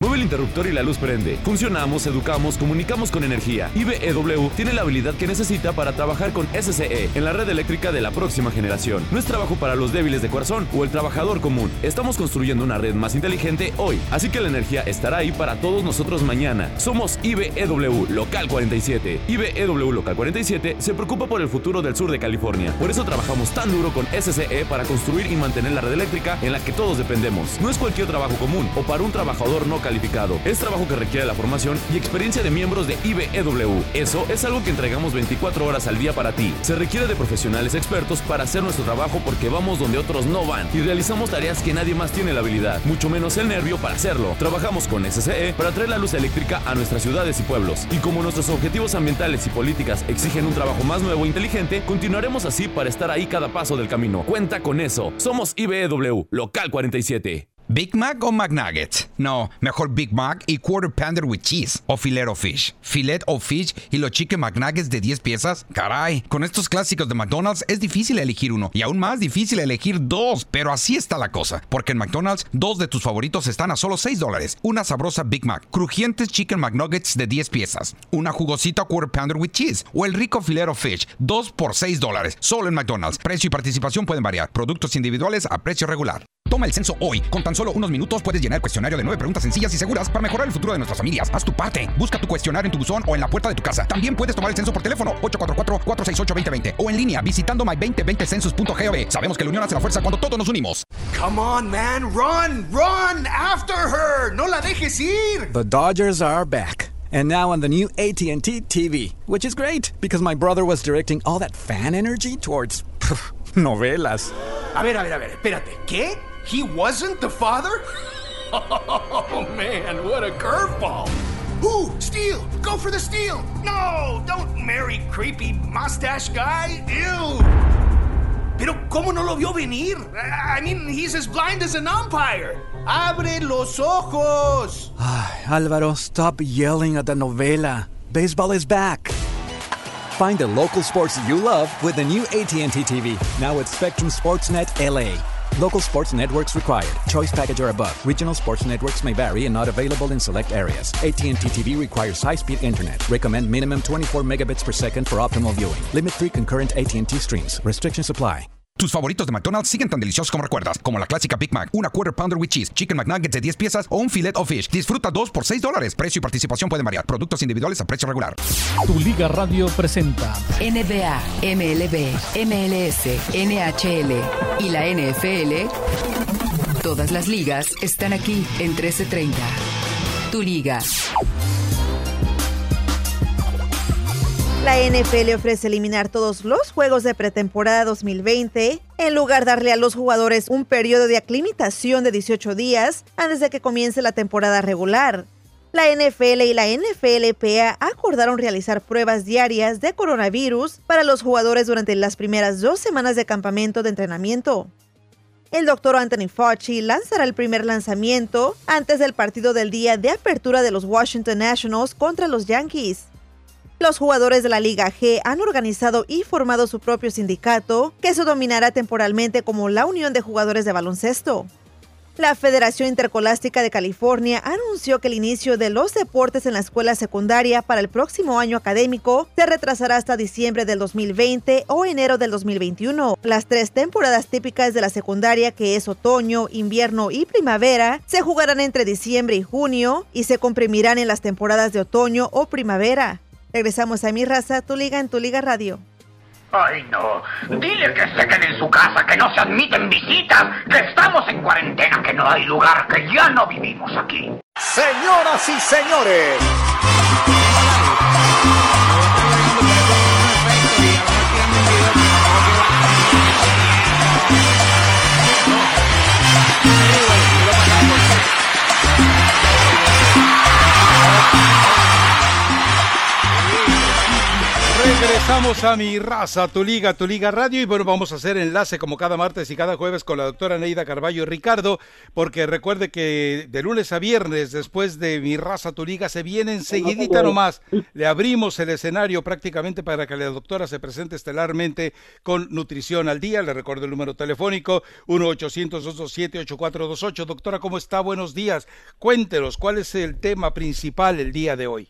Mueve el interruptor y la luz prende. Funcionamos, educamos, comunicamos con energía. IBEW tiene la habilidad que necesita para trabajar con SCE en la red eléctrica de la próxima generación. No es trabajo para los débiles de corazón o el trabajador común. Estamos construyendo una red más inteligente hoy, así que la energía estará ahí para todos nosotros mañana. Somos IBEW Local 47. IBEW Local 47 se preocupa por el futuro del sur de California. Por eso trabajamos tan duro con SCE para construir y mantener la red eléctrica en la que todos dependemos. No es cualquier trabajo común o para un trabajador no calificado. Es trabajo que requiere la formación y experiencia de miembros de IBEW. Eso es algo que entregamos 24 horas al día para ti. Se requiere de profesionales expertos para hacer nuestro trabajo porque vamos donde otros no van y realizamos tareas que nadie más tiene la habilidad, mucho menos el nervio para hacerlo. Trabajamos con SCE para traer la luz eléctrica a nuestras ciudades y pueblos. Y como nuestros objetivos ambientales y políticas exigen un trabajo más nuevo e inteligente, continuaremos así para estar ahí cada paso del camino. Cuenta con eso. Somos IBEW, Local 47. ¿Big Mac o McNuggets? No, mejor Big Mac y Quarter Pounder with Cheese o Filet o Fish. Filet o Fish y los Chicken McNuggets de 10 piezas. Caray, con estos clásicos de McDonald's es difícil elegir uno y aún más difícil elegir dos, pero así está la cosa. Porque en McDonald's, dos de tus favoritos están a solo $6. Una sabrosa Big Mac, crujientes Chicken McNuggets de 10 piezas, una jugosita Quarter Pounder with Cheese o el rico Filet o Fish, dos por $6. Solo en McDonald's. Precio y participación pueden variar. Productos individuales a precio regular. Toma el censo hoy. Con tan solo unos minutos puedes llenar el cuestionario de 9 preguntas sencillas y seguras para mejorar el futuro de nuestras familias. Haz tu parte. Busca tu cuestionario en tu buzón o en la puerta de tu casa. También puedes tomar el censo por teléfono 844-468-2020 o en línea visitando my2020census.gov. Sabemos que la unión hace la fuerza cuando todos nos unimos. Come on, man. Run, run after her. No la dejes ir. The Dodgers are back. And now on the new AT&T TV, which is great because my brother was directing all that fan energy towards novelas. A ver, espérate. ¿Qué? He wasn't the father? Oh, man, what a curveball. Ooh, steal! Go for the steal! No, don't marry creepy mustache guy. Ew! Pero, ¿cómo no lo vio venir? I mean, he's as blind as an umpire. Abre los ojos! Álvaro, stop yelling at the novela. Baseball is back. Find the local sports you love with the new AT&T TV. Now with Spectrum SportsNet LA. Local sports networks required. Choice package or above. Regional sports networks may vary and not available in select areas. AT&T TV requires high-speed internet. Recommend minimum 24 megabits per second for optimal viewing. Limit 3 concurrent AT&T streams. Restrictions apply. Tus favoritos de McDonald's siguen tan deliciosos como recuerdas, como la clásica Big Mac, una Quarter Pounder with Cheese, Chicken McNuggets de 10 piezas o un Filet o Fish. Disfruta dos por $6. Precio y participación pueden variar. Productos individuales a precio regular. Tu Liga Radio presenta NBA, MLB, MLS, NHL y la NFL. Todas las ligas están aquí en 1330. Tu Liga. La NFL ofrece eliminar todos los juegos de pretemporada 2020, en lugar de darle a los jugadores un periodo de aclimatación de 18 días antes de que comience la temporada regular. La NFL y la NFLPA acordaron realizar pruebas diarias de coronavirus para los jugadores durante las primeras 2 semanas de campamento de entrenamiento. El doctor Anthony Fauci lanzará el primer lanzamiento antes del partido del día de apertura de los Washington Nationals contra los Yankees. Los jugadores de la Liga G han organizado y formado su propio sindicato, que se dominará temporalmente como la Unión de Jugadores de Baloncesto. La Federación Intercolástica de California anunció que el inicio de los deportes en la escuela secundaria para el próximo año académico se retrasará hasta diciembre del 2020 o enero del 2021. Las 3 temporadas típicas de la secundaria, que es otoño, invierno y primavera, se jugarán entre diciembre y junio y se comprimirán en las temporadas de otoño o primavera. Regresamos a Mi Raza, Tu Liga en Tu Liga Radio. Ay, no. Dile que se quede en su casa, que no se admiten visitas, que estamos en cuarentena, que no hay lugar, que ya no vivimos aquí. Señoras y señores. Regresamos a Mi Raza, Tu Liga Radio, y bueno, vamos a hacer enlace como cada martes y cada jueves con la doctora Neida Carballo Ricardo, porque recuerde que de lunes a viernes, después de Mi Raza, Tu Liga, se viene enseguidita nomás, le abrimos el escenario prácticamente para que la doctora se presente estelarmente con Nutrición al Día. Le recuerdo el número telefónico 1-800-227-8428. Doctora, ¿cómo está? Buenos días. Cuéntenos, ¿cuál es el tema principal el día de hoy?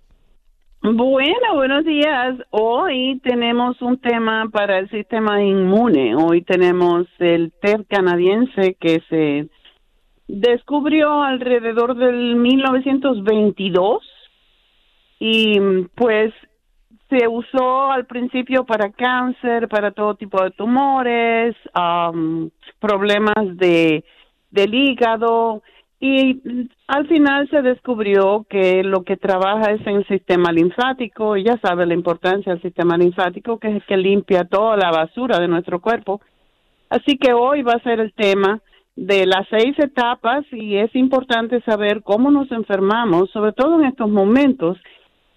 Bueno, buenos días. Hoy tenemos un tema para el sistema inmune. Hoy tenemos el té canadiense que se descubrió alrededor del 1922 y pues se usó al principio para cáncer, para todo tipo de tumores, problemas del hígado. Y al final se descubrió que lo que trabaja es en el sistema linfático, y ya sabe la importancia del sistema linfático, que es el que limpia toda la basura de nuestro cuerpo. Así que hoy va a ser el tema de las 6 etapas, y es importante saber cómo nos enfermamos, sobre todo en estos momentos.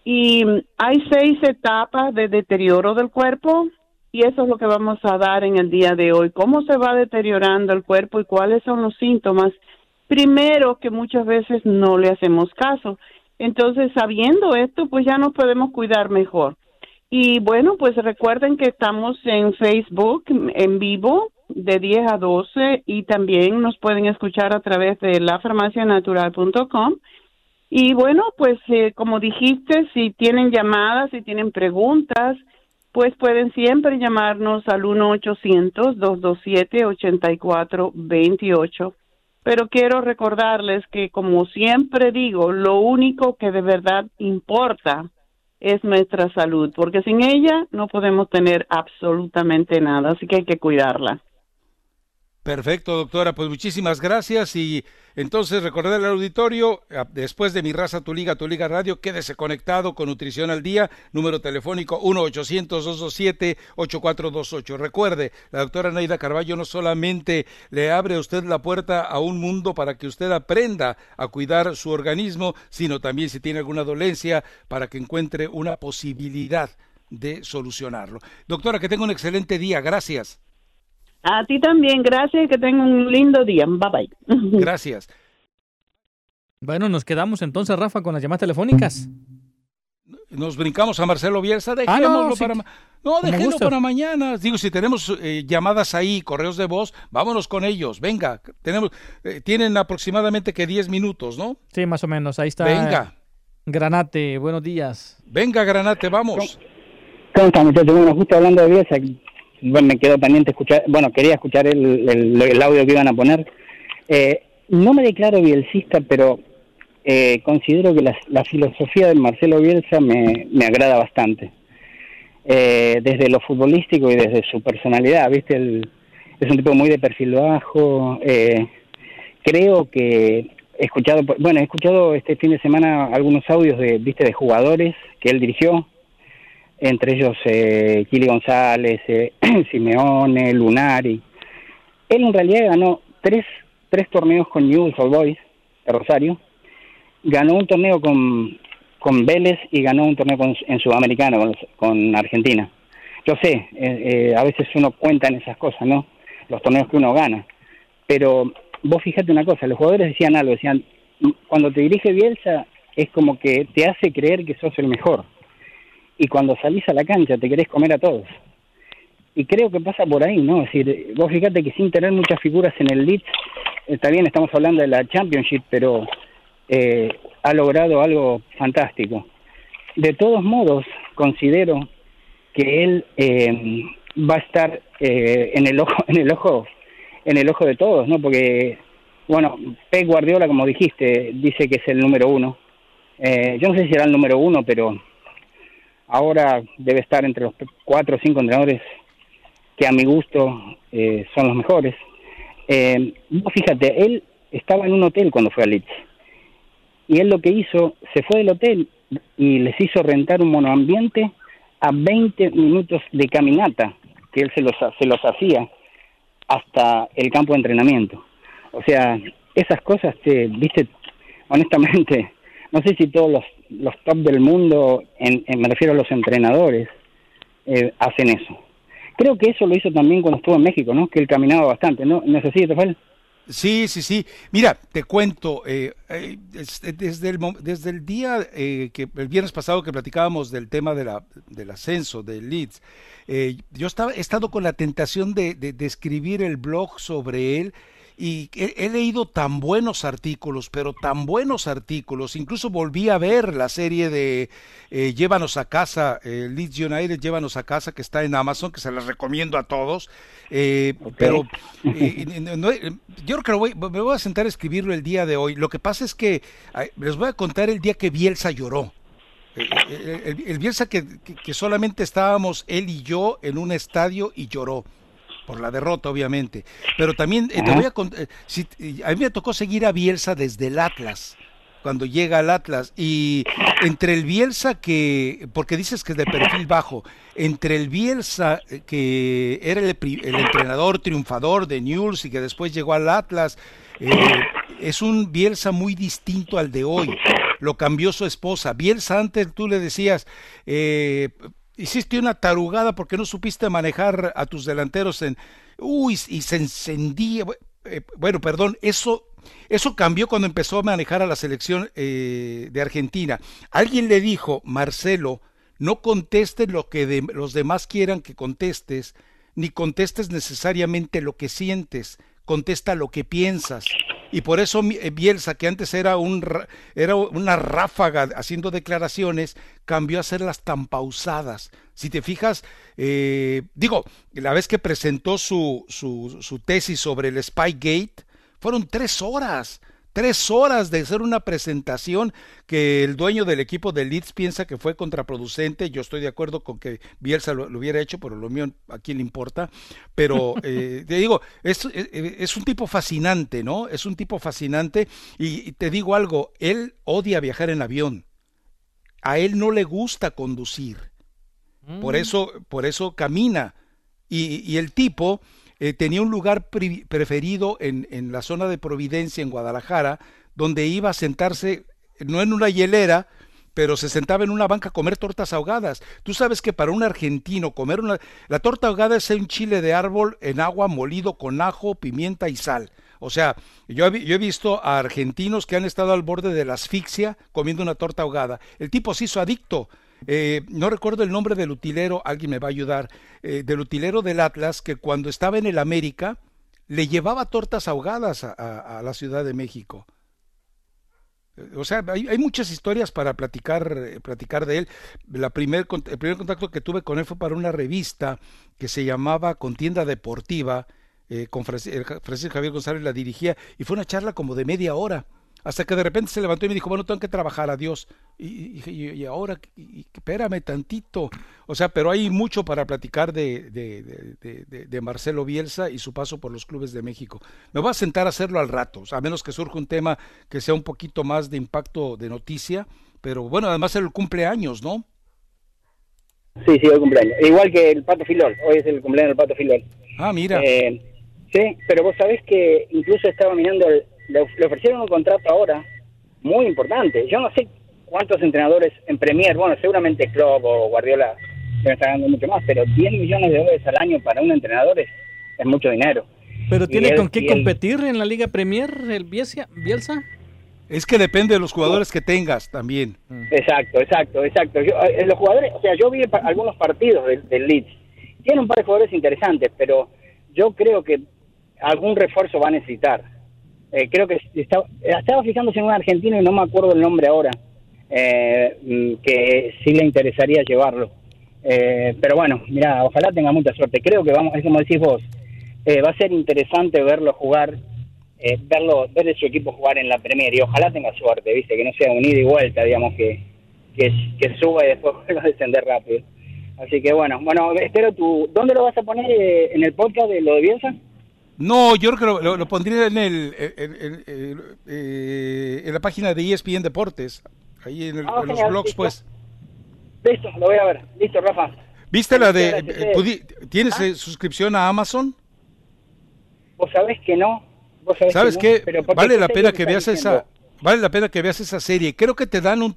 Y hay 6 etapas de deterioro del cuerpo, y eso es lo que vamos a dar en el día de hoy. Cómo se va deteriorando el cuerpo y cuáles son los síntomas. Primero, que muchas veces no le hacemos caso. Entonces, sabiendo esto, pues ya nos podemos cuidar mejor. Y bueno, pues recuerden que estamos en Facebook en vivo de 10 a 12 y también nos pueden escuchar a través de lafarmacianatural.com. Y bueno, pues como dijiste, si tienen llamadas, si tienen preguntas, pues pueden siempre llamarnos al 1-800-227-8428. Pero quiero recordarles que, como siempre digo, lo único que de verdad importa es nuestra salud, porque sin ella no podemos tener absolutamente nada, así que hay que cuidarla. Perfecto, doctora, pues muchísimas gracias, y entonces recordar al auditorio, después de Mi Raza, Tu Liga Radio, quédese conectado con Nutrición al Día, número telefónico 1-800-227-8428. Recuerde, la doctora Neida Carballo no solamente le abre a usted la puerta a un mundo para que usted aprenda a cuidar su organismo, sino también, si tiene alguna dolencia, para que encuentre una posibilidad de solucionarlo. Doctora, que tenga un excelente día, gracias. A ti también, gracias, que tengan un lindo día. Bye bye. Gracias. Bueno, nos quedamos entonces, Rafa, con las llamadas telefónicas. Nos brincamos a Marcelo Bielsa, dejémoslo déjenlo para mañana. Digo, si tenemos llamadas ahí, correos de voz, vámonos con ellos. Venga, tienen aproximadamente que 10 minutos, ¿no? Sí, más o menos, ahí está. Venga. Granate, buenos días. Venga, Granate, vamos. Bueno, justo hablando de Bielsa. Bueno, me quedó pendiente escuchar, quería escuchar el audio que iban a poner. No me declaro bielcista, pero considero que la filosofía de Marcelo Bielsa me agrada bastante. Desde lo futbolístico y desde su personalidad, ¿viste? Es un tipo muy de perfil bajo. Creo que he escuchado este fin de semana algunos audios de jugadores que él dirigió. Entre ellos Kili González, Simeone, Lunari. Él en realidad ganó tres torneos con Newell's Old Boys de Rosario, ganó un torneo con Vélez y ganó un torneo en Sudamericana con Argentina. Yo sé, a veces uno cuenta en esas cosas, ¿no? Los torneos que uno gana. Pero vos fíjate una cosa, los jugadores decían, cuando te dirige Bielsa es como que te hace creer que sos el mejor. Y cuando salís a la cancha te querés comer a todos. Y creo que pasa por ahí, ¿no? Es decir, vos fíjate que sin tener muchas figuras en el Leeds, está bien, estamos hablando de la Championship, pero ha logrado algo fantástico. De todos modos, considero que él va a estar en el ojo de todos, ¿no? Porque, bueno, Pep Guardiola, como dijiste, dice que es el número uno. Yo no sé si será el número uno, pero ahora debe estar entre los 4 o 5 entrenadores que a mi gusto son los mejores. Fíjate, él estaba en un hotel cuando fue a Leeds. Y él lo que hizo, se fue del hotel y les hizo rentar un monoambiente a 20 minutos de caminata, que él se los hacía hasta el campo de entrenamiento. O sea, esas cosas, viste, honestamente, no sé si todos los top del mundo, me refiero a los entrenadores, hacen eso. Creo que eso lo hizo también cuando estuvo en México, ¿no? Que él caminaba bastante, ¿no? ¿No es así, Rafael? Sí, sí, sí. Mira, te cuento, desde el día que el viernes pasado que platicábamos del tema de del ascenso de Leeds, yo he estado con la tentación de escribir el blog sobre él. Y he leído tan buenos artículos, pero tan buenos artículos. Incluso volví a ver la serie de Llévanos a Casa, Leeds United, Llévanos a Casa, que está en Amazon, que se las recomiendo a todos. Okay. Pero yo creo que me voy a sentar a escribirlo el día de hoy. Lo que pasa es que les voy a contar el día que Bielsa lloró. El Bielsa que solamente estábamos él y yo en un estadio y lloró. Por la derrota, obviamente. Pero también te voy a contar, a mí me tocó seguir a Bielsa desde el Atlas, cuando llega al Atlas. Y entre el Bielsa porque dices que es de perfil bajo, entre el Bielsa que era el entrenador triunfador de Newell's y que después llegó al Atlas, es un Bielsa muy distinto al de hoy. Lo cambió su esposa. Bielsa, antes tú le decías... hiciste una tarugada porque no supiste manejar a tus delanteros y se encendía. Bueno, perdón, eso cambió cuando empezó a manejar a la selección de Argentina. Alguien le dijo, Marcelo, no contestes lo que los demás quieran que contestes, ni contestes necesariamente lo que sientes, contesta lo que piensas. Y por eso Bielsa, que antes era una ráfaga haciendo declaraciones, cambió a hacerlas tan pausadas. Si te fijas, la vez que presentó su tesis sobre el Spygate, fueron 3 horas. 3 horas de hacer una presentación que el dueño del equipo de Leeds piensa que fue contraproducente. Yo estoy de acuerdo con que Bielsa lo hubiera hecho, pero lo mío a quién le importa. Pero te digo, es un tipo fascinante, ¿no? Es un tipo fascinante y te digo algo, él odia viajar en avión. A él no le gusta conducir. Por eso camina. Y el tipo... tenía un lugar preferido en la zona de Providencia, en Guadalajara, donde iba a sentarse, no en una hielera, pero se sentaba en una banca a comer tortas ahogadas. Tú sabes que para un argentino comer la torta ahogada es un chile de árbol en agua molido con ajo, pimienta y sal. O sea, yo he visto a argentinos que han estado al borde de la asfixia comiendo una torta ahogada. El tipo se hizo adicto. No recuerdo el nombre del utilero, alguien me va a ayudar, del utilero del Atlas, que cuando estaba en el América le llevaba tortas ahogadas a la Ciudad de México. O sea, hay muchas historias para platicar de él. El primer contacto que tuve con él fue para una revista que se llamaba Contienda Deportiva, con Francisco Javier González la dirigía, y fue una charla como de media hora. Hasta que de repente se levantó y me dijo, bueno, tengo que trabajar, adiós. Y ahora, espérame tantito. O sea, pero hay mucho para platicar de Marcelo Bielsa y su paso por los clubes de México. Me voy a sentar a hacerlo al rato, a menos que surja un tema que sea un poquito más de impacto de noticia. Pero bueno, además es el cumpleaños, ¿no? Sí, el cumpleaños. Igual que el Pato Filol, hoy es el cumpleaños del Pato Filol. Ah, mira. Sí, pero vos sabés que incluso estaba mirando... Le ofrecieron un contrato ahora muy importante. Yo no sé cuántos entrenadores en Premier, bueno, seguramente Klopp o Guardiola deben estar ganando mucho más, pero $10 millones al año para un entrenador es mucho dinero. ¿Pero tiene con qué competir en la Liga Premier el Bielsa? Es que depende de los jugadores que tengas también. Exacto. Yo, los jugadores, o sea, yo vi algunos partidos del Leeds. Tiene un par de jugadores interesantes, pero yo creo que algún refuerzo va a necesitar. Creo que estaba fijándose en un argentino y no me acuerdo el nombre ahora, que sí le interesaría llevarlo. Pero bueno, mira, ojalá tenga mucha suerte. Creo que es como decís vos, va a ser interesante verlo jugar, ver su equipo jugar en la Premier y ojalá tenga suerte, ¿viste? Que no sea un ida y vuelta, digamos, que suba y después vuelva a descender rápido. Así que bueno, espero ¿dónde lo vas a poner en el podcast de lo de Bielsa? No, yo creo que lo pondría en la página de ESPN Deportes, ahí en los blogs, listo. Pues. Listo, lo voy a ver. Listo, Rafa. ¿Viste la de... ¿Tienes suscripción a Amazon? Vos sabés que no. ¿Sabes qué? Vale la pena que veas esa... Vale la pena que veas esa serie. Creo que te dan un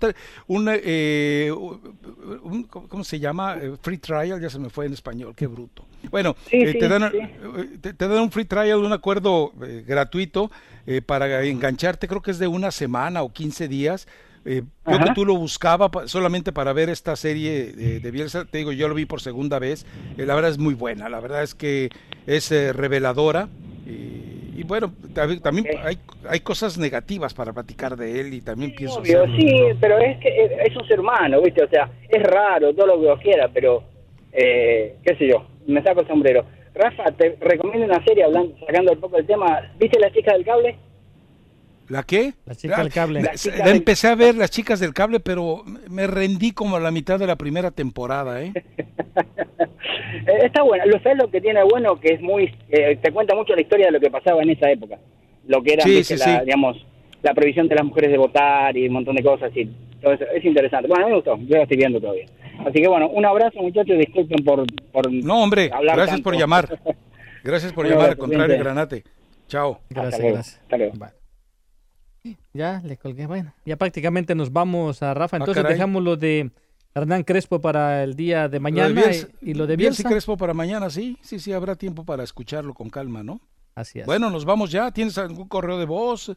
¿cómo se llama? Free trial, ya se me fue en español, qué bruto. Bueno, sí, te dan un free trial, un acuerdo gratuito para engancharte, creo que es de una semana o 15 días. Yo que tú lo buscaba solamente para ver esta serie de Bielsa, te digo, yo lo vi por segunda vez, la verdad es muy buena, la verdad es que es reveladora. Y bueno, también hay cosas negativas para platicar de él y también sí, pienso... Obvio, hacerlo, sí, ¿no? Pero es que es un ser humano, ¿viste? O sea, es raro, todo lo que lo quiera, pero, qué sé yo, me saco el sombrero. Rafa, te recomiendo una serie, hablando, sacando un poco el tema, ¿viste La Chica del Cable? ¿La qué? La Chica del Cable. La empecé a ver, Las Chicas del Cable, pero me rendí como a la mitad de la primera temporada, ¿eh? Está bueno. Lo sabes, lo que tiene bueno, que es muy... te cuenta mucho la historia de lo que pasaba en esa época. Lo que era, digamos, la prohibición de las mujeres de votar y un montón de cosas así. Entonces, es interesante. Bueno, a mí me gustó. Yo lo estoy viendo todavía. Así que, bueno, un abrazo, muchachos. Disculpen por no, hombre, gracias tanto. Por llamar. Gracias por llamar, al contrario, Granate. Chao. Gracias, gracias. Hasta luego. Bye. Ya le colgué, bueno, ya prácticamente nos vamos a Rafa, entonces dejamos lo de Hernán Crespo para el día de mañana, lo de Bielsa, y lo de Bielsa. Bielsa y Crespo para mañana, sí, habrá tiempo para escucharlo con calma, ¿no? Así es. Bueno, nos vamos ya, ¿tienes algún correo de voz?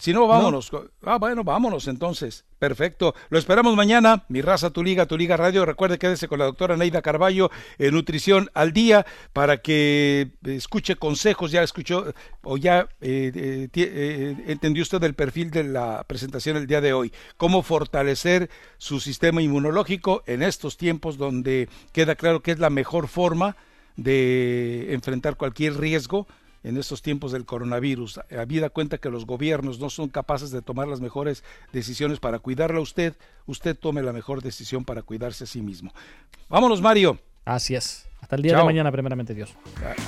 Si no, vámonos. No. Ah, bueno, vámonos entonces. Perfecto. Lo esperamos mañana. Mi Raza, Tu Liga Radio. Recuerde, quédese con la doctora Neida Carballo en Nutrición al Día para que escuche consejos. Ya escuchó o ya entendió usted el perfil de la presentación el día de hoy. Cómo fortalecer su sistema inmunológico en estos tiempos donde queda claro que es la mejor forma de enfrentar cualquier riesgo en estos tiempos del coronavirus, habida cuenta que los gobiernos no son capaces de tomar las mejores decisiones para cuidarla a usted, usted tome la mejor decisión para cuidarse a sí mismo. Vámonos, Mario. Así es. Hasta el día de mañana, primeramente Dios.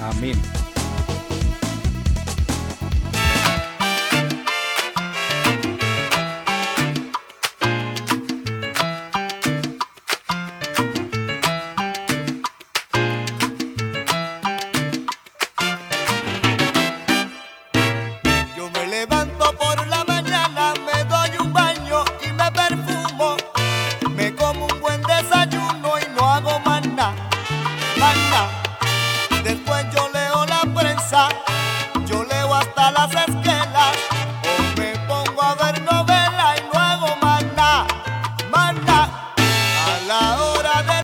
Amén. Por